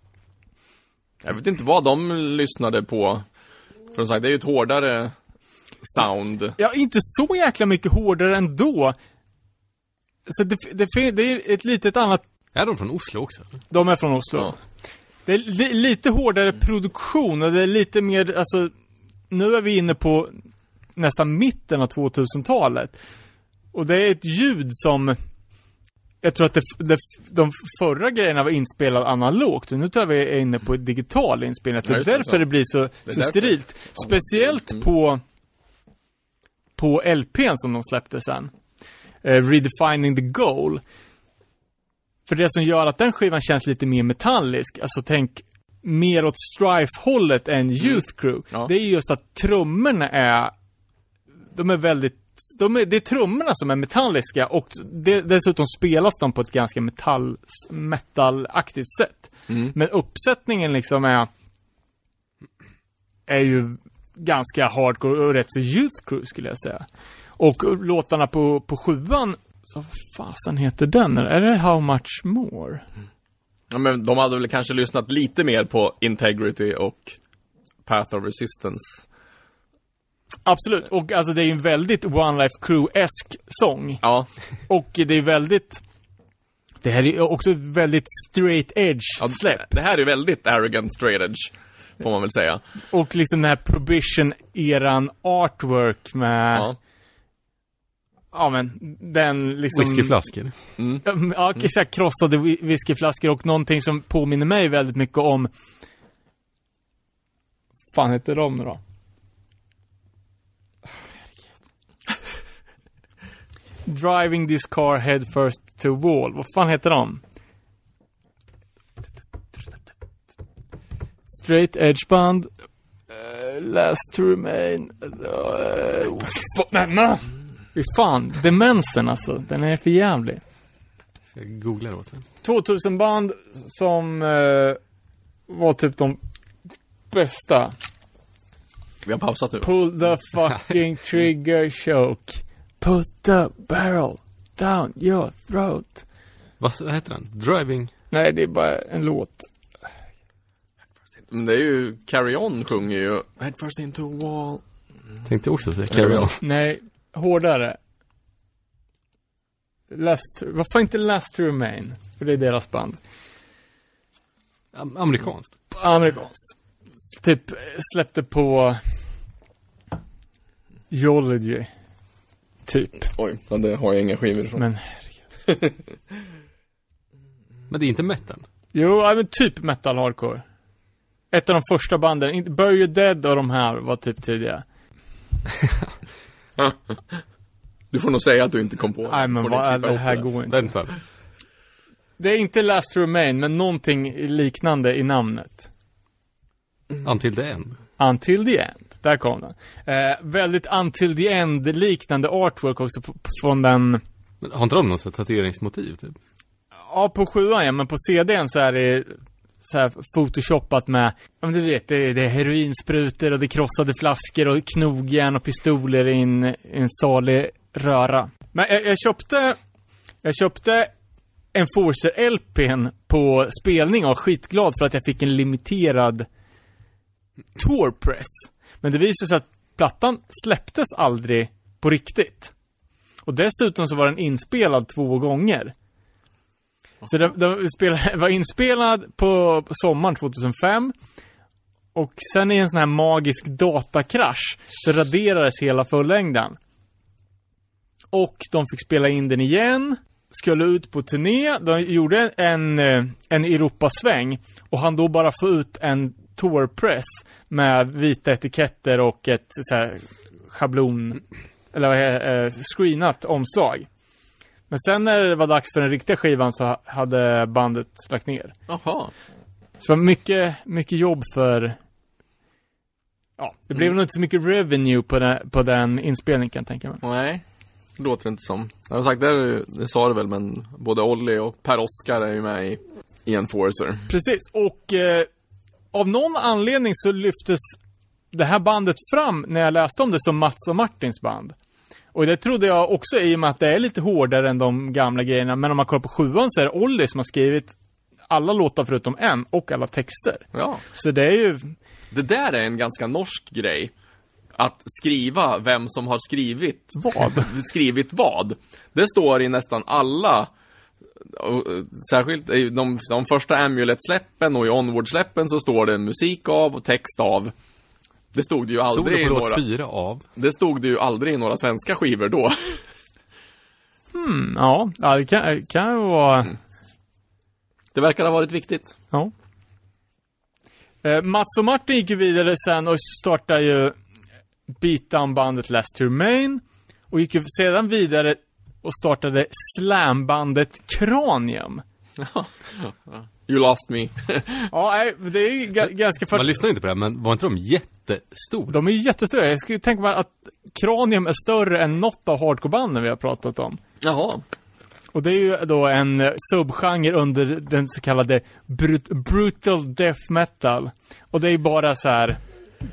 Jag vet inte vad de lyssnade på. För sagt, det är ju ett hårdare sound. Ja, inte så jäkla mycket hårdare ändå. Så det är ett litet annat. Är de från Oslo också? De är från Oslo. Ja. Det är lite hårdare produktion och det är lite mer, alltså, nu är vi inne på nästan mitten av 2000-talet. Och det är ett ljud som, jag tror att de förra grejerna var inspelade analogt. Nu tror jag vi är inne på digital inspelning. Det är därför det blir så sterilt. Speciellt på LP:n som de släppte sen. Redefining the Goal. För det som gör att den skivan känns lite mer metallisk. Alltså tänk mer åt Strife-hållet än Youth Crew. Ja. Det är just att trummorna är, de är väldigt, det är trummorna som är metalliska och dessutom spelas de på ett ganska metalaktigt sätt. Men uppsättningen liksom är ju ganska hardcore och rätt så Youth Crew skulle jag säga. Och låtarna på sjuan, så vad fasen heter den? Är det How Much More? Ja, men de hade väl kanske lyssnat lite mer på Integrity och Path of Resistance. Absolut, och alltså det är ju en väldigt One Life Crew-esk sång. Ja. Och det är väldigt, det här är också väldigt straight edge släpp. Det här är väldigt arrogant straight edge, får man väl säga. Och liksom den här Prohibition-eran artwork med ja, men den liksom whiskyflaskor. Ja, exakt, krossade whiskyflaskor och någonting som påminner mig väldigt mycket om, fan heter de då? Driving This Car Head First to Wall. Vad fan heter de? Straight Edge Band. Last to Remain. Nej. Fy fan. Demensen alltså. Den är för jävlig. Ska jag googla det åt den? 2000 band som var typ de bästa. Vi har pausat nu. Pull the fucking trigger, choke. Put the barrel down your throat. Vad heter den? Driving? Nej, det är bara en låt. Men det är ju Carry On sjunger ju Head First Into a Wall. Tänkte också säga Carry On. Nej, hårdare. Varför inte Last to Remain? För det är deras band. Amerikanskt. Typ släppte på Geology. Typ. Oj, det har jag inga skivor från. Men herregud. Men det är inte metal. Jo, men typ metal hardcore. Ett av de första banden, Bury Dead och de här var typ tidiga. Du får nog säga att du inte kom på. Nej, men vad det här går inte. Vänta. Det är inte Last Remain, men någonting liknande i namnet. Until the End. Until the End. Där kom den. Väldigt Until the End liknande artwork också från den Men har inte de någon tatueringsmotiv typ? Ja, på 7:an, ja, men på CD:n så är det så här photoshoppat med, ja, men du vet, det är heroinsprutor och det krossade flaskor och knogjärn och pistoler i en salig röra. Men jag köpte en Forcer-LPn på spelning och var skitglad för att jag fick en limiterad tourpress. Men det visade sig att plattan släpptes aldrig på riktigt. Och dessutom så var den inspelad 2 gånger. Så den var inspelad på sommaren 2005. Och sen i en sån här magisk datakrasch så raderades hela fullängden. Och de fick spela in den igen. Skulle ut på turné. De gjorde en Europasväng. Och han då bara få ut en tourpress med vita etiketter och ett så här schablon eller screenat omslag. Men sen när det var dags för den riktiga skivan så hade bandet lagt ner. Aha. Så det var mycket jobb för... Ja, det blev nog inte så mycket revenue på den inspelningen, kan jag tänka mig. Nej, det låter inte som. Jag har sagt, det sa du väl, men både Olli och Per Oscar är ju med i Enforcer. Precis, och av någon anledning så lyftes det här bandet fram när jag läste om det som Mats och Martins band. Och det trodde jag också, i och med att det är lite hårdare än de gamla grejerna. Men om man kollar på 7:an så är det Olli som har skrivit alla låtar förutom en och alla texter. Ja. Så det är ju... Det där är en ganska norsk grej. Att skriva vem som har skrivit vad. Det står i nästan alla... Särskilt i de första Amulet-släppen och i Onward-släppen så står det musik av och text av. Det stod det ju aldrig det i några 4 av. Det stod det ju aldrig i några svenska skivor då. Ja, det kan vara. Det verkar ha varit viktigt. Ja. Mats och Martin gick ju vidare sen och startade ju beatdown-bandet Last to Remain och gick ju sedan vidare och startade slambandet Kranium. You lost me. Ja, det är ju ganska... Man lyssnar inte på det, men var inte de jättestora? De är ju jättestora. Jag skulle tänka mig att Kranium är större än något av hardcorebanden vi har pratat om. Jaha. Och det är ju då en subgenre under den så kallade brutal death metal. Och det är ju bara så här...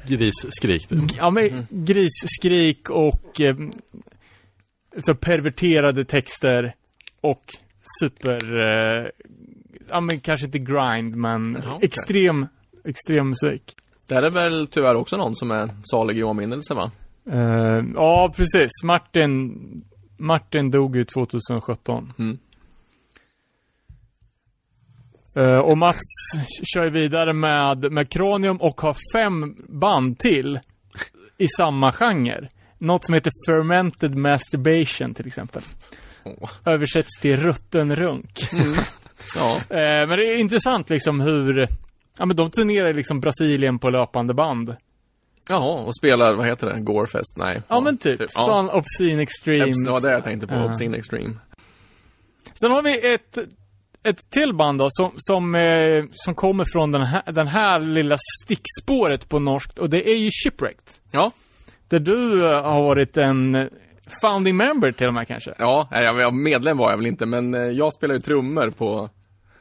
Grisskrik. Ja, men grisskrik och... så perverterade texter och super... ja, men kanske inte grind, men okay. extrem musik. Det här är väl tyvärr också någon som är salig i åminnelse, va? Ja, precis. Martin dog ju 2017. Och Mats kör vidare med Kranium och har 5 band till i samma genre. Något som heter Fermented Masturbation till exempel. Översätts till rutten runk. Ja. Men det är intressant liksom hur... Ja, men de turnerar liksom Brasilien på löpande band. Ja, och spelar, vad heter det? Gorefest? Nej. Ja, men typ. Sån Obscene Extreme. Det var det jag tänkte på, Obscene Extreme. Sen har vi ett till band då, som kommer från den här lilla stickspåret på norskt. Och det är ju Shipwrecked. Ja. Där du har varit en... founding member till de här kanske. Ja, medlem var jag väl inte, men jag spelade ju trummor på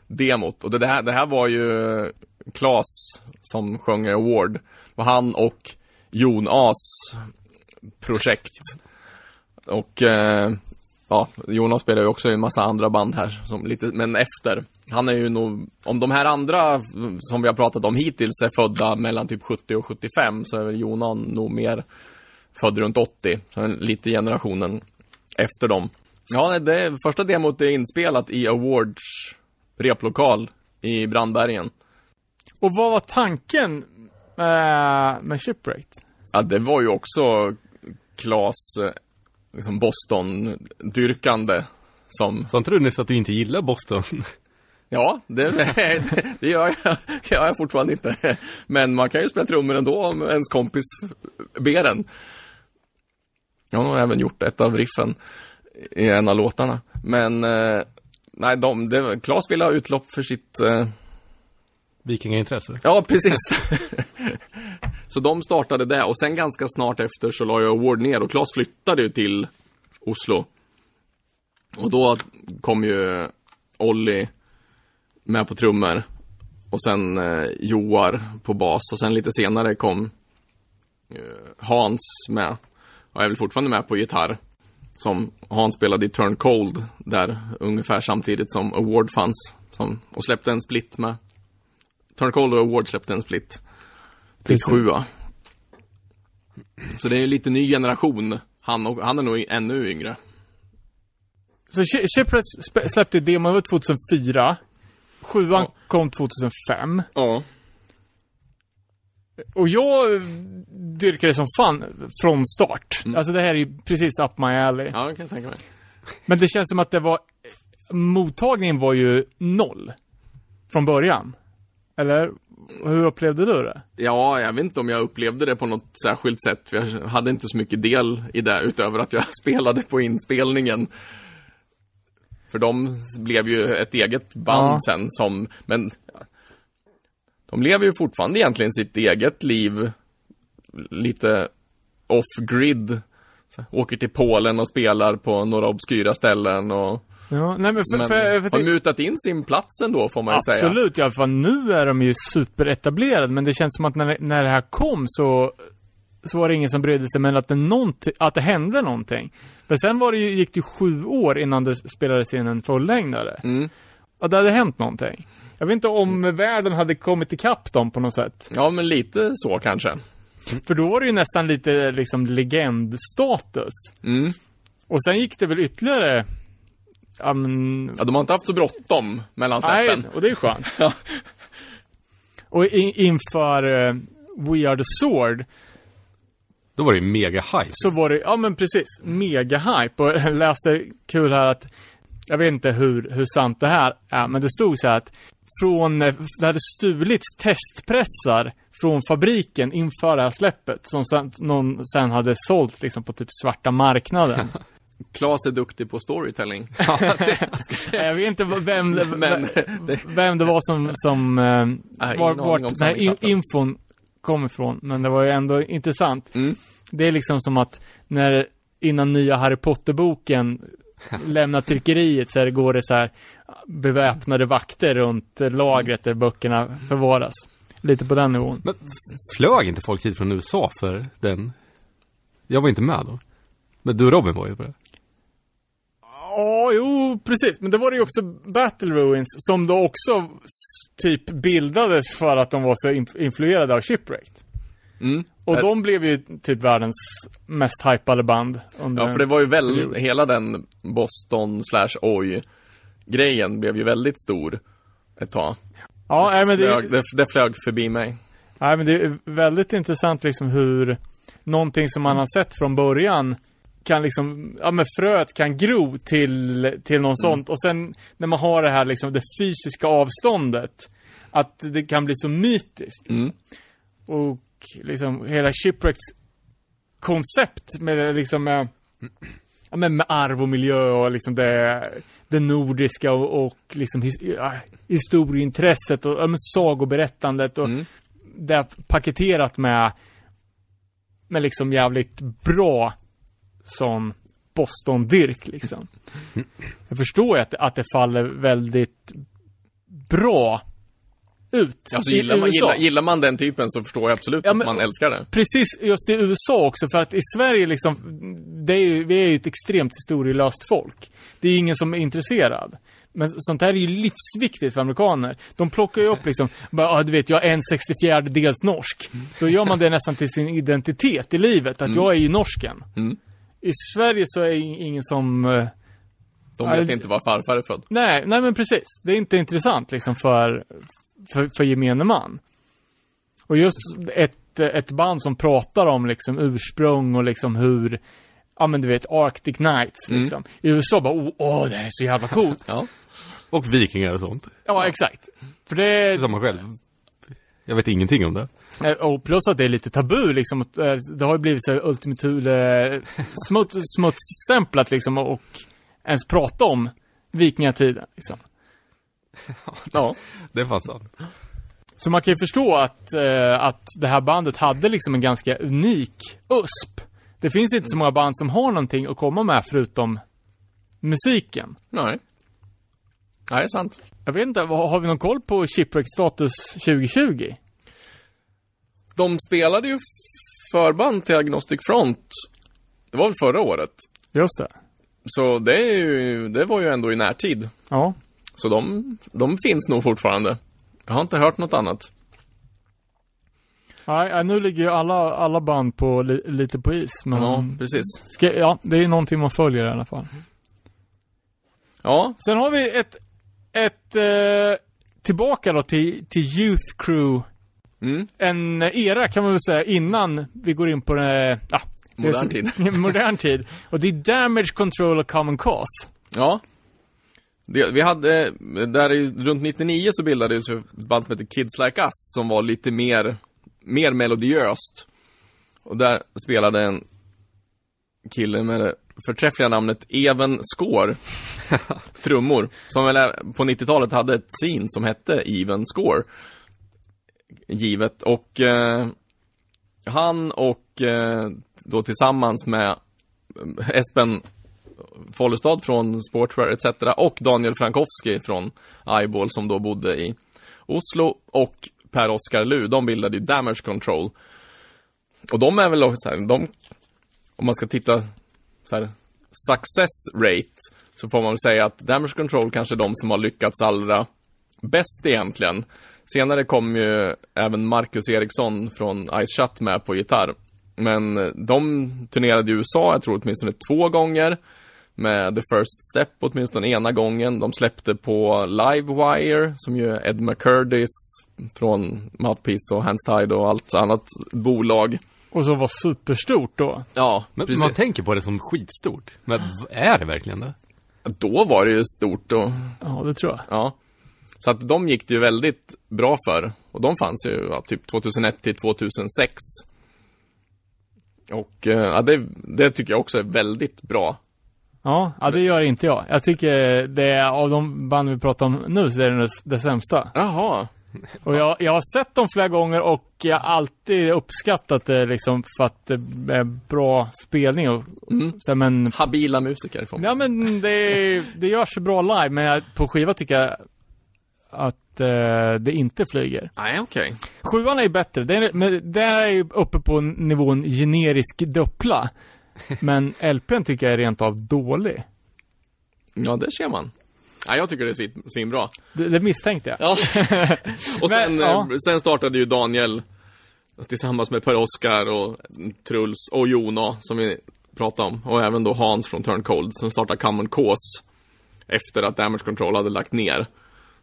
demot. Och det här var ju Claes som sjöng Award. Det var han och Jon As projekt. Och ja, Jonas spelar ju också i en massa andra band här som lite, men efter. Han är ju nog, om de här andra som vi har pratat om hittills är födda mellan typ 70 och 75, så är väl Jonas nog mer född runt 80, så lite generationen efter dem. Ja, det första demot är inspelat i Awards replokal i Brandbergen. Och vad var tanken med Shipwrecked? Ja, det var ju också Claes liksom Boston-dyrkande som... Så tror ni att du inte gillar Boston? Ja, det gör jag fortfarande inte. Men man kan ju spela trummor ändå om ens kompis ber en. Jag har även gjort ett av riffen i en av låtarna. Men nej, Claes ville ha utlopp för sitt... vikingaintresse. Ja, precis. Så de startade det. Och sen ganska snart efter så la jag Award ner. Och Claes flyttade ju till Oslo. Och då kom ju Olli med på trummor och sen Joar på bas och sen lite senare kom Hans med. Och jag är väl fortfarande med på gitarr, som Hans spelade i Turn Cold där ungefär samtidigt som Award fanns, som, och släppte en split med Turn Cold, och Award släppte en split. Split 7. Så det är ju lite ny generation. Han är nog ännu yngre. Så Shipwreck släppte demon var 2004. 7an kom 2005. Ja. Och jag dyrkade som fan från start. Mm. Alltså det här är ju precis up my alley. Ja, jag kan tänka mig. Men det känns som att det var, mottagningen var ju noll från början. Eller hur upplevde du det? Ja, jag vet inte om jag upplevde det på något särskilt sätt. Jag hade inte så mycket del i det utöver att jag spelade på inspelningen. För de blev ju ett eget band sen som... Men de lever ju fortfarande egentligen sitt eget liv. Lite off-grid. Så åker till Polen och spelar på några obskyra ställen. Och, ja, nej, men för har mutat in sin plats ändå, får man ju säga. Absolut, ja. För nu är de ju superetablerade. Men det känns som att när det här kom så var det ingen som brydde sig. Men att det hände någonting. Men sen gick det 7 år innan det spelades in en fullängdare. Mm. Och det hade hänt någonting. Jag vet inte om världen hade kommit ikapp dem på något sätt. Ja, men lite så kanske. För då var det ju nästan lite liksom legendstatus. Mm. Och sen gick det väl ytterligare... Ja, de har inte haft så bråttom mellan släppen. Nej, och det är skönt. Och inför We Are The Sword... Då var det mega hype. Så var det, ja men precis, mega hype. Och jag läste kul här att, jag vet inte hur sant det här är, men det stod så här att det hade stulits testpressar från fabriken inför det här släppet, som någon sen hade sålt liksom på typ svarta marknaden. Klas är duktig på storytelling. Jag vet inte vem det var som vart den här infon kom ifrån, men det var ju ändå intressant. Mm. Det är liksom som att innan nya Harry Potter-boken lämnar tryckeriet så går det så här beväpnade vakter runt lagret där böckerna förvaras. Lite på den nivån. Men flög inte folk hit från USA för den? Jag var inte med då. Men du och Robin var ju på det. Ja, jo, precis. Men det var det ju också Battle Ruins som då också typ bildades för att de var så influerade av Shipwreck. Mm. Och de blev ju typ världens mest hypade band. Ja, för det var ju väl hela den Boston/Oj-grejen blev ju väldigt stor ett tag. Ja, nej, men det flög förbi mig. Nej, men det är väldigt intressant liksom hur någonting som man har sett från början kan liksom, ja men fröet kan gro till någon sånt, och sen när man har det här liksom det fysiska avståndet, att det kan bli så mytiskt liksom. Och liksom hela Shipwrecks koncept med liksom ja men med arv och miljö och liksom det nordiska och liksom historieintresset och sagoberättandet och det är paketerat med liksom jävligt bra sån Boston-dyrk liksom. Jag förstår ju att det faller väldigt bra ut. Alltså, gillar man den typen så förstår jag absolut, ja, men, att man älskar det. Precis, just i USA också, för att i Sverige liksom, vi är ju ett extremt historielöst folk. Det är ju ingen som är intresserad. Men sånt här är ju livsviktigt för amerikaner. De plockar ju upp liksom, du vet, jag är en 64 dels norsk. Då gör man det nästan till sin identitet i livet, att jag är ju norsken. Mm. I Sverige så är ingen som... De vet inte var farfar är född. Nej, men precis. Det är inte intressant liksom för gemene man. Och just ett band som pratar om liksom ursprung och liksom hur... Ja, men du vet, Arctic Knights liksom. I USA bara, det här är så jävla coolt. Ja. Och vikingar och sånt. Ja, exakt. För det... Som man själv. Jag vet ingenting om det. Och plus att det är lite tabu liksom, det har ju blivit så ultimatule smutsstämplat liksom, och ens prata om vikingatiden liksom. Ja, det fanns så. Så man kan ju förstå att det här bandet hade liksom en ganska unik USP. Det finns inte så många band som har någonting att komma med förutom musiken. Nej. Nej, det är sant. Jag vet inte, har vi någon koll på Shipwreck-status 2020? De spelade ju förband till Agnostic Front. Det var väl förra året. Just det. Så det var ju ändå i närtid. Ja. Så de finns nog fortfarande. Jag har inte hört något annat. Nej, nu ligger ju alla band på lite på is. Men ja, precis. Det är någonting man följer i alla fall. Ja. Sen har vi ett tillbaka då till Youth Crew. Mm. En era kan man väl säga innan vi går in på den, modern tid. Och det är Damage Control och Common Cause. Ja. Vi hade där runt 99 så bildades ett band som heter Kids Like Us som var lite mer melodiöst. Och där spelade en kille med det förträffliga namnet Even Score trummor, som väl på 90-talet hade ett scene som hette Even Score. Givet. Och han och då tillsammans med Espen Follestad från Sportswear etc. och Daniel Frankowski från Eyeball som då bodde i Oslo och Per-Oskar Lu, de bildade ju Damage Control. Och de är väl också så här, om man ska titta så här, success rate, så får man väl säga att Damage Control kanske är de som har lyckats allra bäst egentligen. Senare kom ju även Marcus Eriksson från Ice Shut med på gitarr. Men de turnerade i USA, jag tror åtminstone 2 gånger. Med The First Step åtminstone ena gången. De släppte på Livewire, som ju Ed McCurdis från Mouthpiece och Hands Tied och allt annat bolag. Och som var superstort då. Ja, men precis. Man tänker på det som skitstort. Men är det verkligen det? Då var det ju stort då. Ja, det tror jag. Ja. Så att de gick det ju väldigt bra för. Och de fanns ju typ 2001 till 2006. Och det tycker jag också är väldigt bra. Ja, det gör inte jag. Jag tycker det är, av de band vi pratar om nu, så är det det sämsta. Jaha. Och jag har sett dem flera gånger och jag har alltid uppskattat det liksom, för att det är bra spelning och så, men habila musiker får man. Ja, men det görs bra live, men på skiva tycker jag att det inte flyger. Nej, okej. 7:an är bättre. Den är ju uppe på nivån generisk dubbla. Men LP:n tycker jag är rent av dålig. Ja, det ser man. Ja, jag tycker det är svinbra. Det misstänkte jag. Ja. Och sen startade ju Daniel tillsammans med Per-Oskar och Truls och Jona som vi pratade om. Och även då Hans från Turn Cold som startade Common Cause efter att Damage Control hade lagt ner.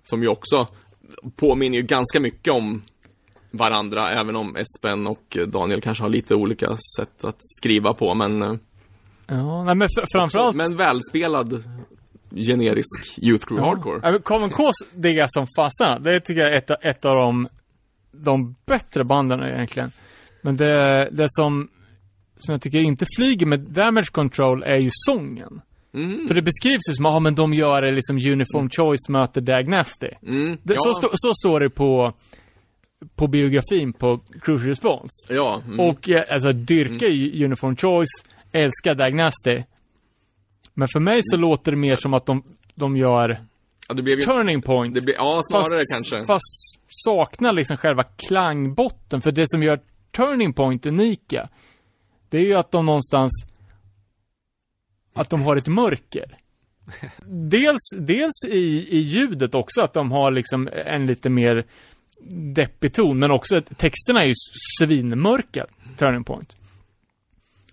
Som ju också påminner ju ganska mycket om varandra, även om Espen och Daniel kanske har lite olika sätt att skriva på, men framförallt men välspelad generisk Youth Crew Hardcore. Ja, Common Cause diggar som fasen. Det tycker jag är ett av de bättre banden egentligen. Men det som jag tycker inte flyger med Damage Control är ju sången. Mm. För det beskrivs ju som men de gör det liksom Uniform Choice möter Dag Nasty. Mm. Ja. Så står det på biografin på Crucial Response. Ja. Mm. Och alltså dyrkar Uniform Choice, älskar Dag Nasty. Men för mig så låter det mer som att de gör Turning Point. Det blir, snarare kanske. Fast saknar liksom själva klangbotten. För det som gör Turning Point unika, det är ju att de någonstans att de har ett mörker. Dels i ljudet också, att de har liksom en lite mer deppig ton, men också att texterna är ju svinmörka. Turning Point.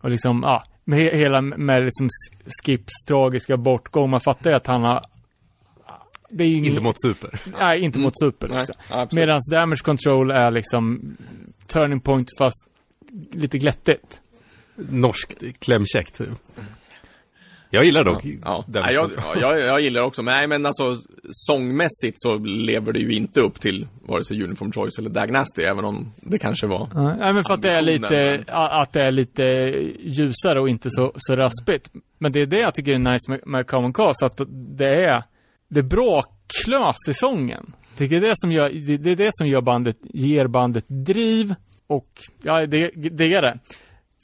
Och liksom, hela med liksom Skips tragiska bortgång. Man fattar ju att han har det är ju inte mot super. Nej, inte mot super liksom. Nej, medan Damage Control är liksom Turning Point fast lite glättigt. Norskt klämkäckt typ. Jag gillar dock. Ja. Nej, jag gillar också. Nej, men alltså sångmässigt så lever det ju inte upp till vare sig Uniform Choice eller Dag Nasty, även om det kanske var. Nej, men för att det är lite ljusare och inte så raspigt. Men det är det jag tycker är nice med Common Cause, att det är bra klös i sången. Tycker det är det som gör ger bandet driv, och det är det.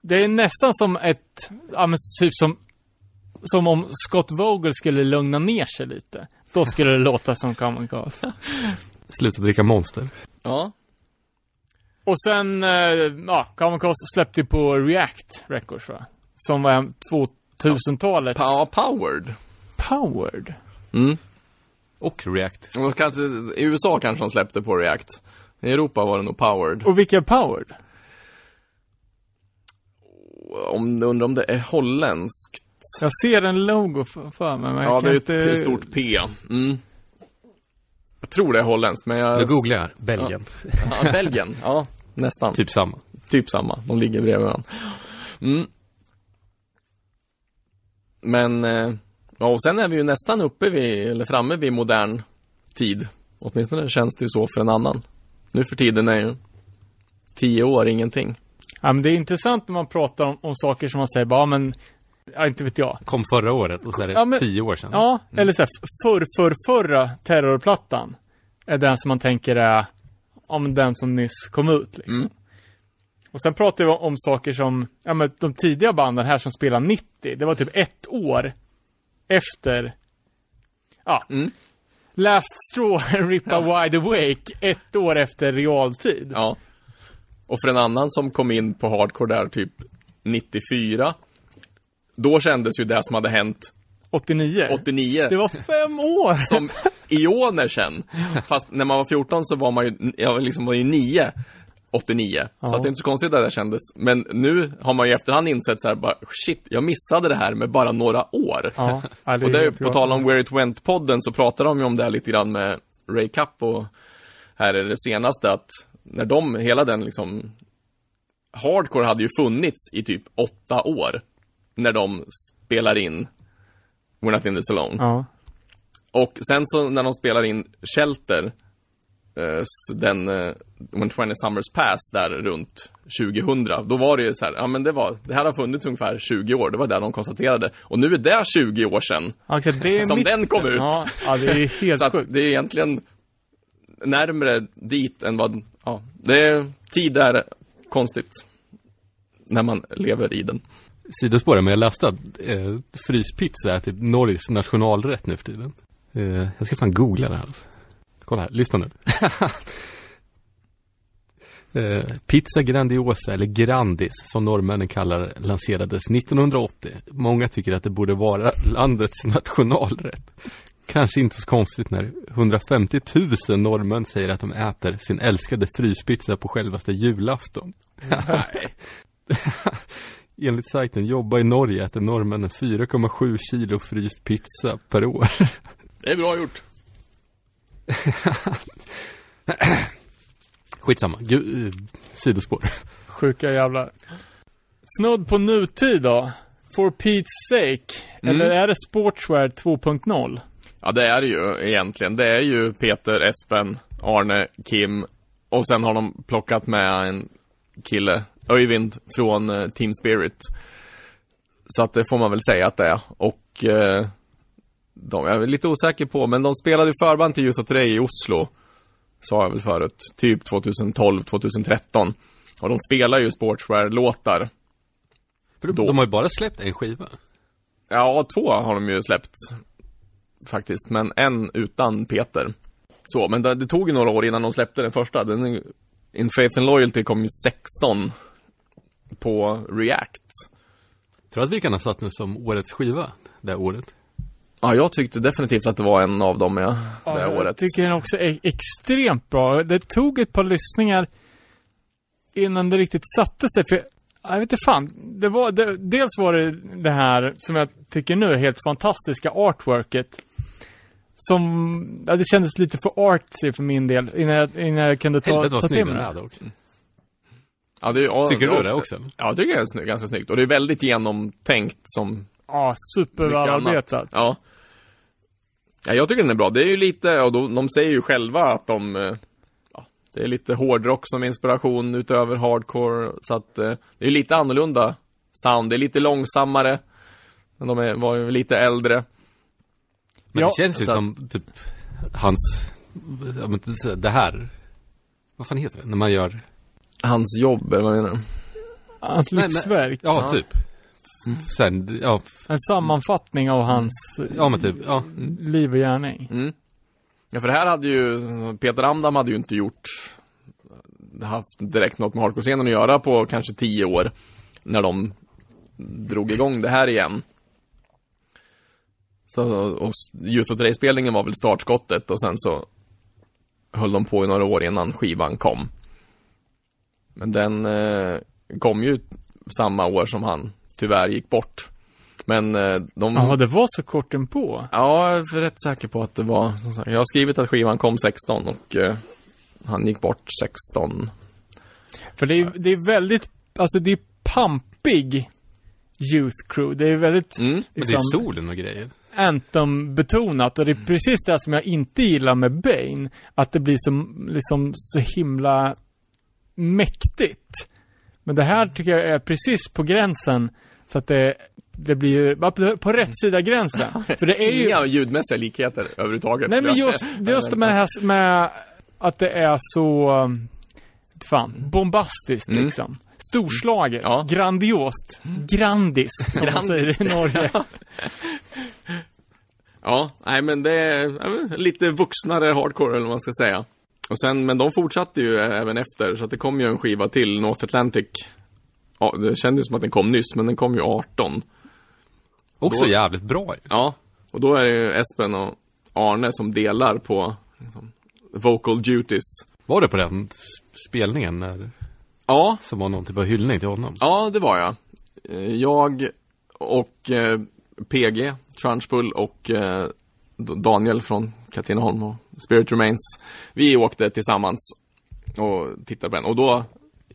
Det är nästan som ett typ som som om Scott Vogel skulle lugna ner sig lite. Då skulle det låta som Common Cause. Sluta dricka Monster. Ja. Och sen, ja, Common Cause släppte på React Records, va? Som var 2000-talets... Powered. Mm. Och React. Och kanske, i USA kanske de släppte på React. I Europa var det nog Powered. Och vilka Powered? Undrar om det är holländskt. Jag ser en logo för mig. Ja, det är ett stort P. Mm. Jag tror det är holländskt, men jag... Nu googlar jag. Belgien. Ja, Belgien. Ja, nästan. Typ samma. De ligger bredvid varandra. Mm. Men... Ja, och sen är vi ju nästan framme vid modern tid. Åtminstone känns det ju så för en annan. Nu för tiden är ju 10 år ingenting. Ja, men det är intressant när man pratar om saker som man säger, bara, men... Ja, inte vet jag. Kom förra året och så är det 10 år sedan. Ja, eller så här, förra terrorplattan är den som man tänker är om den som nyss kom ut. Liksom. Mm. Och sen pratar vi om saker som, ja, men de tidiga banden här som spelar 90. Det var typ 1 år efter, ja, Last Straw and Rippa Wide Awake, 1 år efter realtid. Ja. Och för en annan som kom in på hardcore där typ 94, då kändes ju det som hade hänt 89. Det var 5 år som eoner sedan. Fast när man var 14 så var man ju, liksom var ju 9 89. Ja. Så att det är inte så konstigt att det kändes. Men nu har man ju efterhand insett så här, bara, shit, jag missade det här med bara några år. Ja. Och det är ju på tal om Where It Went-podden, så pratar de ju om det här lite grann med Ray Kapp, och här är det senaste att när de, hela den liksom hardcore hade ju funnits i typ 8 år. När de spelar in We're Not In This Alone. Ja. Och sen så när de spelar in Shelter, When 20 Summers Pass, där runt 2000, då var det ju så här, ja, men det här har funnits ungefär 20 år. Det var där de konstaterade. Och nu är det 20 år sedan, ja, det som den kom ut. Ja, det är helt så att det är egentligen närmare dit än vad... Ja, det är tid där konstigt när man lever i den. Sidospåren, men jag läste att fryspizza är typ Norges nationalrätt nu för tiden. Jag ska fan googla det här. Kolla här, lyssna nu. Pizza Grandiosa, eller Grandis som norrmännen kallar, lanserades 1980. Många tycker att det borde vara landets nationalrätt. Kanske inte så konstigt när 150 000 norrmän säger att de äter sin älskade fryspizza på självaste julafton. Nej. Enligt sajten Jobba i Norge äter norrmännen 4,7 kilo fryst pizza per år. Det är bra gjort. Skitsamma. Sidospår. Sjuka jävlar. Snudd på nutid då. For Pete's sake. Eller är det Sportswear 2.0? Ja, det är det ju egentligen. Det är ju Peter, Espen, Arne, Kim. Och sen har de plockat med en kille, Öjvind, från Team Spirit. Så att det får man väl säga att det är. Och de är väl lite osäker på, men de spelade förband till Youth of Today i Oslo, sa jag väl förut, typ 2012-2013. Och de spelar ju Sportswear-låtar. De har ju bara släppt en skiva. Ja, 2 har de ju släppt faktiskt, men en utan Peter. Så, men det tog ju några år innan de släppte den första. Den In Faith and Loyalty kom ju 16 på React. Tror att vi kan ha satt nu som årets skiva det här året? Ja, jag tyckte definitivt att det var en av dem, ja, det här året. Jag tycker den också är extremt bra. Det tog ett par lyssningar innan det riktigt satte sig. För jag vet inte fan. Dels var det här som jag tycker nu är helt fantastiska artworket. Som, ja, det kändes lite för artsy för min del innan jag kunde ta till mig det. Ja, det är, tycker du det också? Ja, tycker jag är ganska snyggt. Och det är väldigt genomtänkt som... Ja, superarbetat. Ja. Ja, jag tycker den är bra. Det är ju lite, och de säger ju själva att de... Ja, det är lite hårdrock som inspiration utöver hardcore. Så att det är lite annorlunda sound. Det är lite långsammare. Men var ju lite äldre. Men ja, det känns ju som typ hans, det här, vad fan heter det när man gör hans jobb, eller vad menar du? Hans livsverk. Ja, typ. Sen, ja. En sammanfattning av hans liv och gärning. Mm. Ja, för det här hade ju Peter Amdam hade ju inte haft direkt något med hardcore-scenen att göra på kanske 10 år när de drog igång det här igen. Så, och Youth of Today-spelningen var väl startskottet, och sen så höll de på i några år innan skivan kom. Men den kom ju samma år som han tyvärr gick bort. Men de... Ja, det var så kort inpå. Ja, jag är rätt säker på att det var... Jag har skrivit att skivan kom 16 och han gick bort 16. För det är väldigt... Alltså det är pampig Youth Crew. Det är väldigt... Mm, liksom, men det är solen och grejer. Anthem-betonat. Och det är precis det som jag inte gillar med Bane. Att det blir så himla mäktigt. Men det här tycker jag är precis på gränsen. Så att det blir ju på rätt sida gränsen. För det är ju... Inga ljudmässiga likheter överhuvudtaget. Nej, men just med det här med att det är så bombastiskt liksom. Storslaget, grandiost, grandis. Säger det i Norge. Ja, nej, men det är lite vuxnare hardcore eller vad man ska säga. Och sen, men de fortsatte ju även efter, så att det kom ju en skiva till, North Atlantic. Ja, det kändes som att den kom nyss, men den kom ju 18. Också då, jävligt bra. Ja, och då är det ju Espen och Arne som delar på liksom, vocal duties. Var det på den spelningen? När, ja. Som var någon typ av hyllning till honom? Ja, det var jag. Jag och PG, Trunchbull och Daniel från Katrineholm och Spirit Remains. Vi åkte tillsammans och tittade på den. Och då...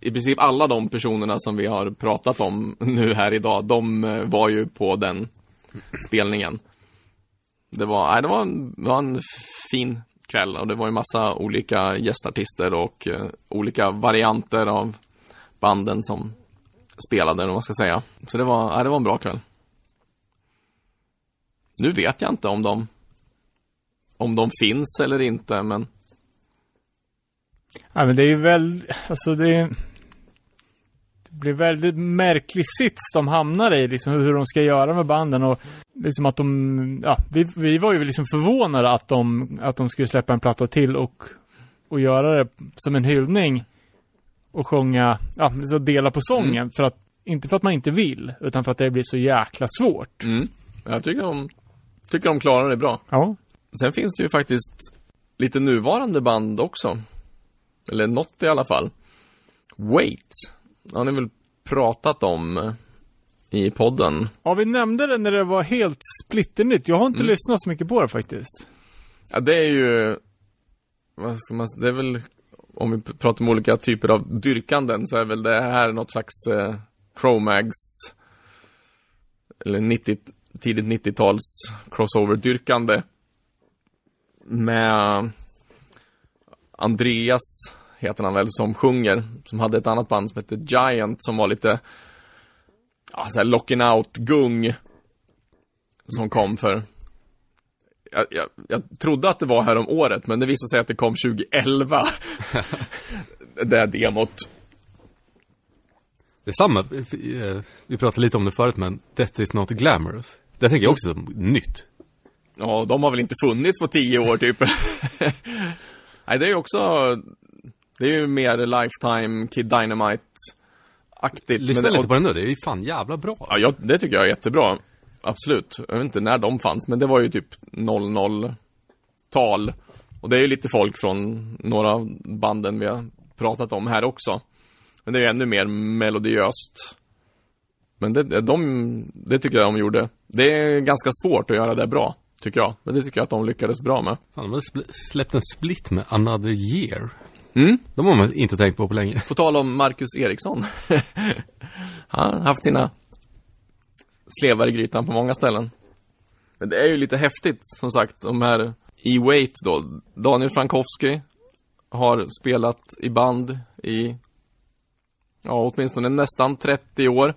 I princip alla de personerna som vi har pratat om nu här idag, de var ju på den spelningen. Det var en fin kväll, och det var ju massa olika gästartister och olika varianter av banden som spelade, eller vad man ska säga. Så det var en bra kväll. Nu vet jag inte om de finns eller inte, men... Ja, men det är ju väl... Alltså det blir väldigt märklig sits de hamnar i, liksom hur de ska göra med banden, och liksom att de... Ja, vi var ju liksom förvånade att de skulle släppa en platta till och göra det som en hyllning och sjunga, så dela på sången, för att, inte för att man inte vill, utan för att det blir så jäkla svårt. Mm. Jag tycker de klarar det bra. Ja. Sen finns det ju faktiskt lite nuvarande band också. Eller något i alla fall. Wait. Har ni väl pratat om i podden? Ja, vi nämnde det när det var helt splitternytt. Jag har inte lyssnat så mycket på det faktiskt. Ja, det är ju... det är väl... Om vi pratar om olika typer av dyrkanden, så är väl det här något slags Cro-Mags eller tidigt 90-tals crossover-dyrkande med... Andreas heter han väl, som sjunger, som hade ett annat band som hette Giant, som var lite så här locking out gung som kom för... Jag trodde att det var här om året, men det visade sig att det kom 2011. Det är demot. Det är samma, vi pratade lite om det förut, men Death is not glamorous. Det tänker jag också som nytt. Ja, de har väl inte funnits på 10 år typ. Nej, det är ju också... Det är ju mer Lifetime, Kid Dynamite-aktigt. Lyssna men lite på den nu, det är ju fan jävla bra. Ja, det tycker jag är jättebra. Absolut. Jag vet inte när de fanns, men det var ju typ 00-tal. Och det är ju lite folk från några av banden vi har pratat om här också. Men det är ju ännu mer melodiöst. Men det tycker jag de gjorde. Det är ganska svårt att göra det bra, tycker jag. Men det tycker jag att de lyckades bra med. Ja, de hade släppt en split med Another Year. Mm. De har man inte tänkt på länge. Får tala om Marcus Eriksson. Han har haft sina slevar i grytan på många ställen. Men det är ju lite häftigt, som sagt, de här i Wait då. Daniel Frankowski har spelat i band i åtminstone nästan 30 år.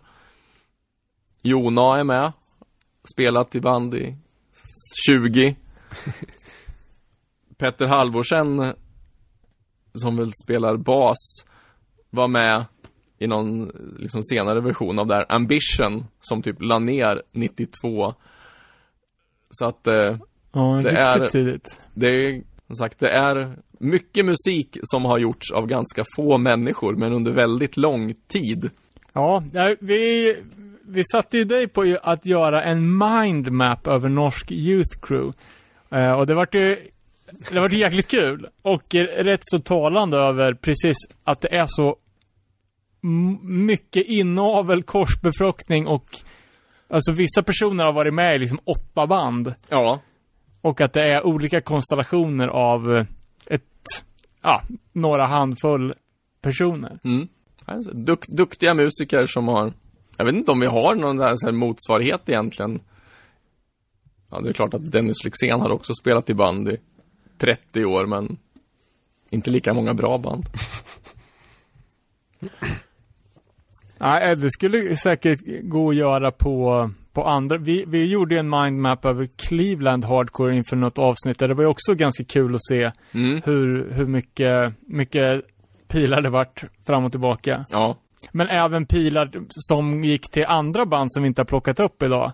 Jona är med. Spelat i band i 20. Petter Halvorsen, som väl spelar bas, var med i någon liksom senare version av där Ambition som typ la ner 92. Så att ja, det är tidigt. Det är som sagt, det är mycket musik som har gjorts av ganska få människor men under väldigt lång tid. Ja, vi satte ju dig på att göra en mindmap över norsk youth crew. Och det var ju jäkligt kul och rätt så talande över precis att det är så mycket inavel, korsbefruktning och alltså vissa personer har varit med i liksom 8 band. Ja. Och att det är olika konstellationer av några handfull personer. Mm. Alltså, duktiga musiker som har, jag vet inte om vi har någon där så här motsvarighet egentligen. Ja, det är klart att Dennis Lyxzén har också spelat i band i 30 år, men inte lika många bra band. Nej, det skulle säkert gå att göra på andra. Vi gjorde ju en mindmap över Cleveland Hardcore inför något avsnitt. Där det var ju också ganska kul att se hur mycket pilar det vart fram och tillbaka. Ja. Men även pilar som gick till andra band som vi inte har plockat upp idag.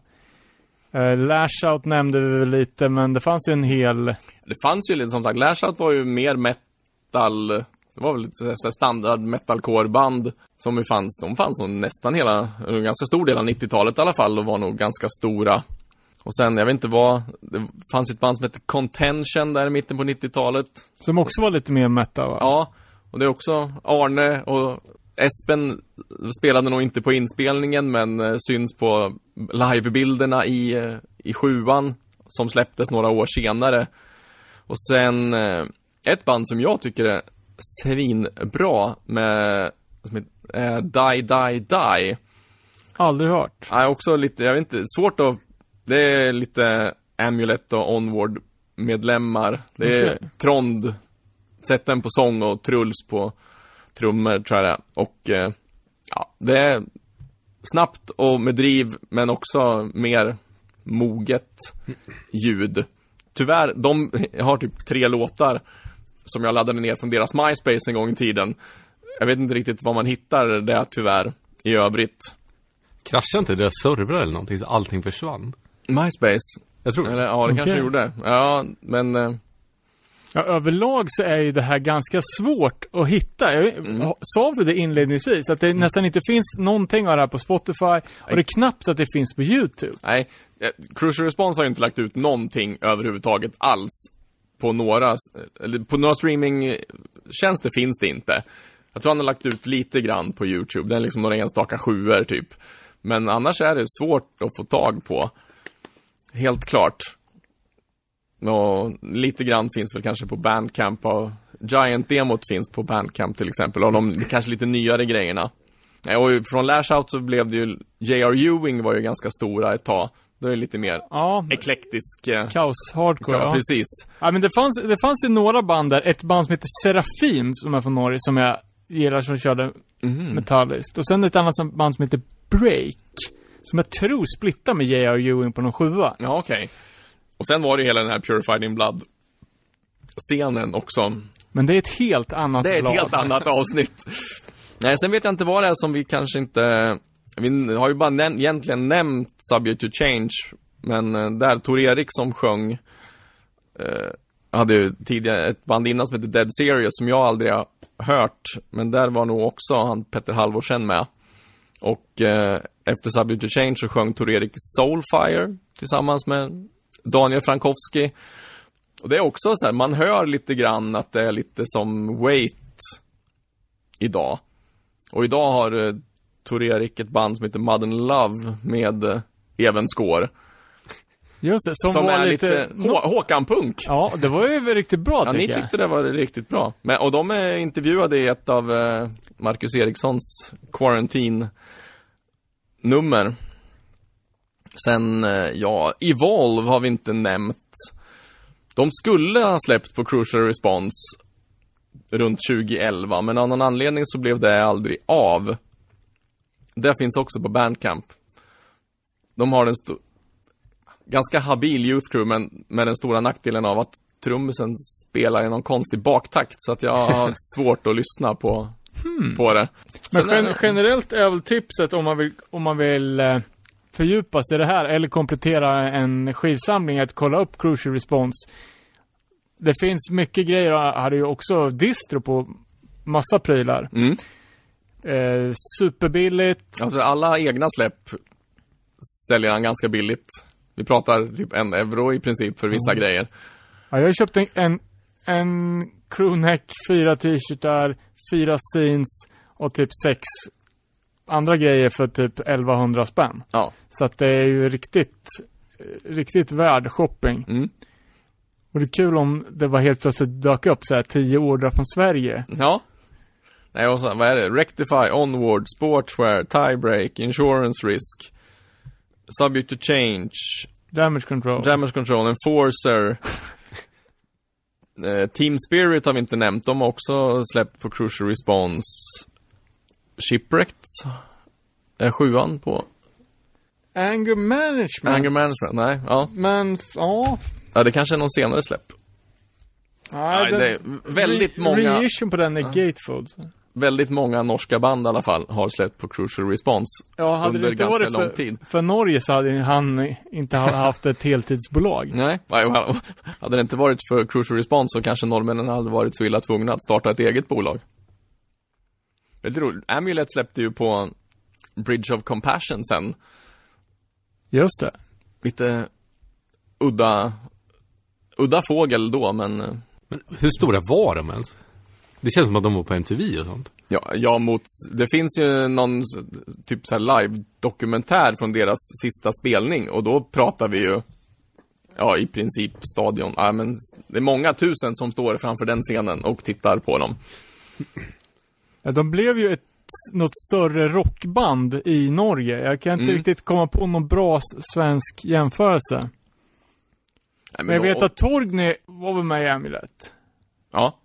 Lashout nämnde vi väl lite, men det fanns ju en hel... Det fanns ju lite, som sagt. Lashout var ju mer metal... Det var väl lite standard metalcore-band som vi fanns. De fanns nog nästan hela, en ganska stor del av 90-talet i alla fall, och var nog ganska stora. Och sen, jag vet inte vad, det fanns ett band som hette Contention där i mitten på 90-talet. Som också var lite mer metal, va? Ja, och det är också Arne och Espen spelade nog inte på inspelningen men syns på livebilderna i 7:an som släpptes några år senare. Och sen ett band som jag tycker är svinbra med Die. Aldrig hört. Nej, också lite, jag vet inte, svårt att, det är lite Amulet och Onward medlemmar. Det är Trond sätten på sång och Truls på trummor tror jag. Och ja, det är snabbt och med driv men också mer moget ljud. Tyvärr, de har typ 3 låtar som jag laddade ner från deras MySpace en gång i tiden. Jag vet inte riktigt vad man hittar det tyvärr i övrigt. Kraschade inte deras servrar eller någonting så allting försvann? MySpace? Jag tror. Eller, ja, det kanske gjorde. Ja, men... Ja, överlag så är ju det här ganska svårt att hitta. Sa du det inledningsvis? Att det nästan inte finns någonting av det här på Spotify. Nej. Och det är knappt att det finns på YouTube. Nej, Crucial Response har ju inte lagt ut någonting överhuvudtaget alls. På några streamingtjänster finns det inte. Jag tror han har lagt ut lite grann på YouTube. Det är liksom några enstaka 7:or typ. Men annars är det svårt att få tag på. Helt klart. Och lite grann finns väl kanske på Bandcamp. Och Giant-demot finns på Bandcamp till exempel. Och de kanske lite nyare grejerna. Och från Lashout så blev det ju... J.R. Ewing var ju ganska stora ett tag. Det är lite mer eklektisk kaos-hardcore. Ja, precis. Ja, men det fanns ju några band där. Ett band som heter Serafim som är från Norge som jag gillar som körde metalliskt. Och sen ett annat band som heter Break som jag tror splittar med J.R. Ewing på någon 7:a. Ja, okej. Och sen var det ju hela den här Purified in Blood-scenen också. Men det är ett helt annat avsnitt. Nej, sen vet jag inte vad det är som vi kanske inte... Vi har ju bara egentligen nämnt Subject to Change, men där Tor Erik som sjöng hade ju tidigare ett band innan som heter Dead Serious som jag aldrig har hört, men där var nog också han Petter Halvorsen med. Och efter Subject to Change så sjöng Tor Erik Soulfire tillsammans med Daniel Frankowski. Och det är också så här, man hör lite grann att det är lite som Wait idag. Och idag har Tor Erik ett band som heter Modern Love med Evenskår. Just det, som var är lite Håkan-punk. Ja, det var ju riktigt bra tycker jag. Ja, ni tyckte det var riktigt bra. Men, och de är intervjuade i ett av Marcus Erikssons Quarantine-nummer. Sen, Evolve har vi inte nämnt. De skulle ha släppt på Crucial Response runt 2011, men av någon anledning så blev det aldrig av. Det finns också på Bandcamp. De har en ganska habil youth crew, men med den stora nackdelen av att trummisen spelar i någon konstig baktakt så att jag har svårt att lyssna på på det. Men generellt är väl tipset om man vill fördjupa sig i det här eller komplettera en skivsamling att kolla upp Crucial Response. Det finns mycket grejer. Jag hade ju också distro på massa prylar. Mm. Superbilligt. Alltså alla egna släpp säljer han ganska billigt. Vi pratar typ 1 euro i princip för vissa grejer. Ja, jag har köpt en crewneck, 4 t-shirtar, 4 scenes och typ 6 andra grejer för typ 1100 spänn. Ja. Så att det är ju riktigt värd shopping. Mm. Och det är kul om det var helt plötsligt dök upp så här 10 ordrar från Sverige. Ja. Nej, och så, vad är det? Rectify, Onward, Sportswear, Tiebreak, Insurance Risk, Subject to Change, Damage Control, Enforcer. Team Spirit har vi inte nämnt. De har också släppt på Crucial Response. Shipwrecked är 7:an på Anger Management. Nej, ja. Men, ja. Ja, det kanske är någon senare släpp. Nej, det är väldigt många... Reissue på den är Gatefold. Väldigt många norska band i alla fall har släppt på Crucial Response under ganska lång tid. För Norge så hade han inte haft ett heltidsbolag. Nej, hade det inte varit för Crucial Response så kanske norrmännen hade varit så illa tvungna att starta ett eget bolag. Väldigt roligt. Amulet släppte ju på Bridge of Compassion sen. Just det. Lite udda fågel då, men hur stora var de ens? Det känns som att de var på MTV och sånt. Ja, det finns ju någon typ så här live-dokumentär från deras sista spelning. Och då pratar vi ju i princip stadion. Ja, men det är många tusen som står framför den scenen och tittar på dem. Ja, de blev ju något större rockband i Norge. Jag kan inte riktigt komma på någon bra svensk jämförelse. Nej, men jag vet att Torgny var väl med i Amulet. Ja.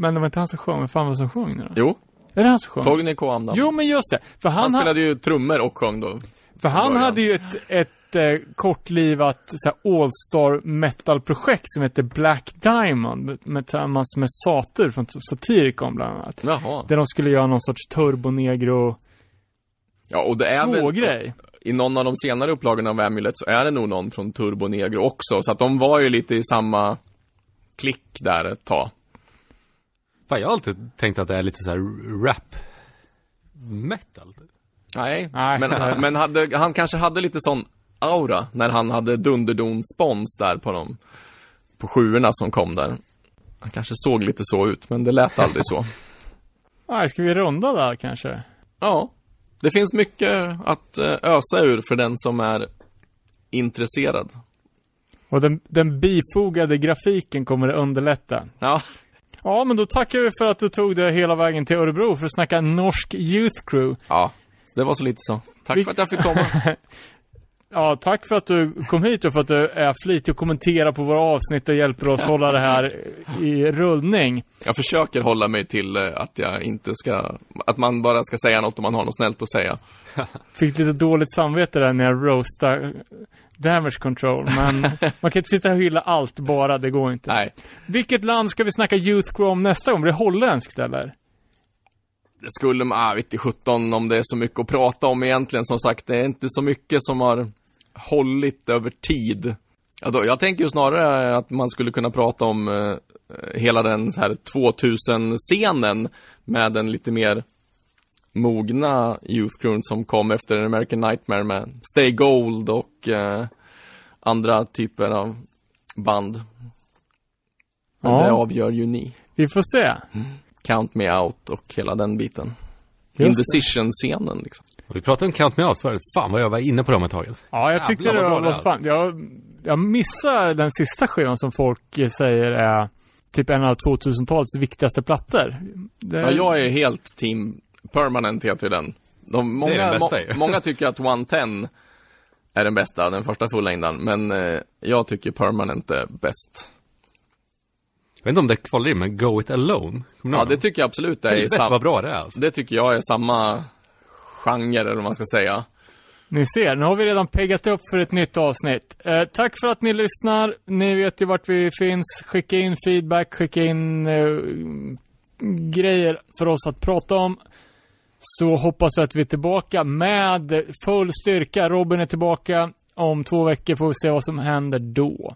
Men det var inte han som sjöng, men fan var som sjöng nu då? Jo. Är det han som sjöng? Torgny K. Amdam. Jo, men just det. För han spelade ju trummor och sjöng då. För han hade ju ett kortlivat all-star metal-projekt som heter Black Diamond tillsammans med Satur från Satyricon bland annat. Jaha. Där de skulle göra någon sorts turbonegro. Ja, och det är väl... I någon av de senare upplagorna av Amulet så är det nog någon från turbonegro också. Så att de var ju lite i samma klick där ett tag. Fan, jag har alltid tänkt att det är lite så här rap metal. Nej. Men han kanske hade lite sån aura när han hade dunderdon spons där på 7:orna som kom där. Han kanske såg lite så ut, men det lät aldrig så. Nej, ska vi runda där kanske? Ja, det finns mycket att ösa ur för den som är intresserad. Och den bifogade grafiken kommer det underlätta. Ja. Ja, men då tackar vi för att du tog dig hela vägen till Örebro för att snacka norsk youth crew. Ja, det var så lite så. Tack för att jag fick komma. Ja, tack för att du kom hit och för att du är flitig och kommenterar på våra avsnitt och hjälper oss hålla det här i rullning. Jag försöker hålla mig till att jag inte ska... Att man bara ska säga något om man har något snällt att säga. Fick lite dåligt samvete där när jag roastade Damage Control. Men man kan inte sitta och hylla allt bara, det går inte. Nej. Vilket land ska vi snacka youth crew om nästa gång? Blir det holländskt eller? Det skulle man... vet inte 17 om det är så mycket att prata om egentligen. Som sagt, det är inte så mycket som har hållit över tid. Jag tänker ju snarare att man skulle kunna prata om hela den här 2000-scenen med den lite mer mogna youth-crew som kom efter American Nightmare med Stay Gold och andra typer av band. Men det avgör ju ni. Vi får se. Count Me Out och hela den biten. Indecision-scenen liksom. Och vi pratade om Count Me Out förut. Fan vad jag var inne på dem ett tag. Ja, jag tyckte det var spännande. Jag missade den sista skivan som folk säger är typ en av 2000-talets viktigaste plattor. Ja, jag är helt team Permanent heter den. Många tycker att 110 är den bästa, den första fullängden. Men jag tycker Permanent är bäst. Jag vet inte om det kvalar in, men Go It Alone. Ja, det tycker jag absolut. Det är vad bra det är. Alltså. Det tycker jag är samma genre, eller vad man ska säga. Ni ser, nu har vi redan peggat upp för ett nytt avsnitt. Tack för att ni lyssnar. Ni vet ju vart vi finns. Skicka in feedback, skicka in grejer för oss att prata om. Så hoppas jag att vi är tillbaka med full styrka. Robin är tillbaka om 2 veckor. Får vi se vad som händer då.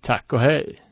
Tack och hej.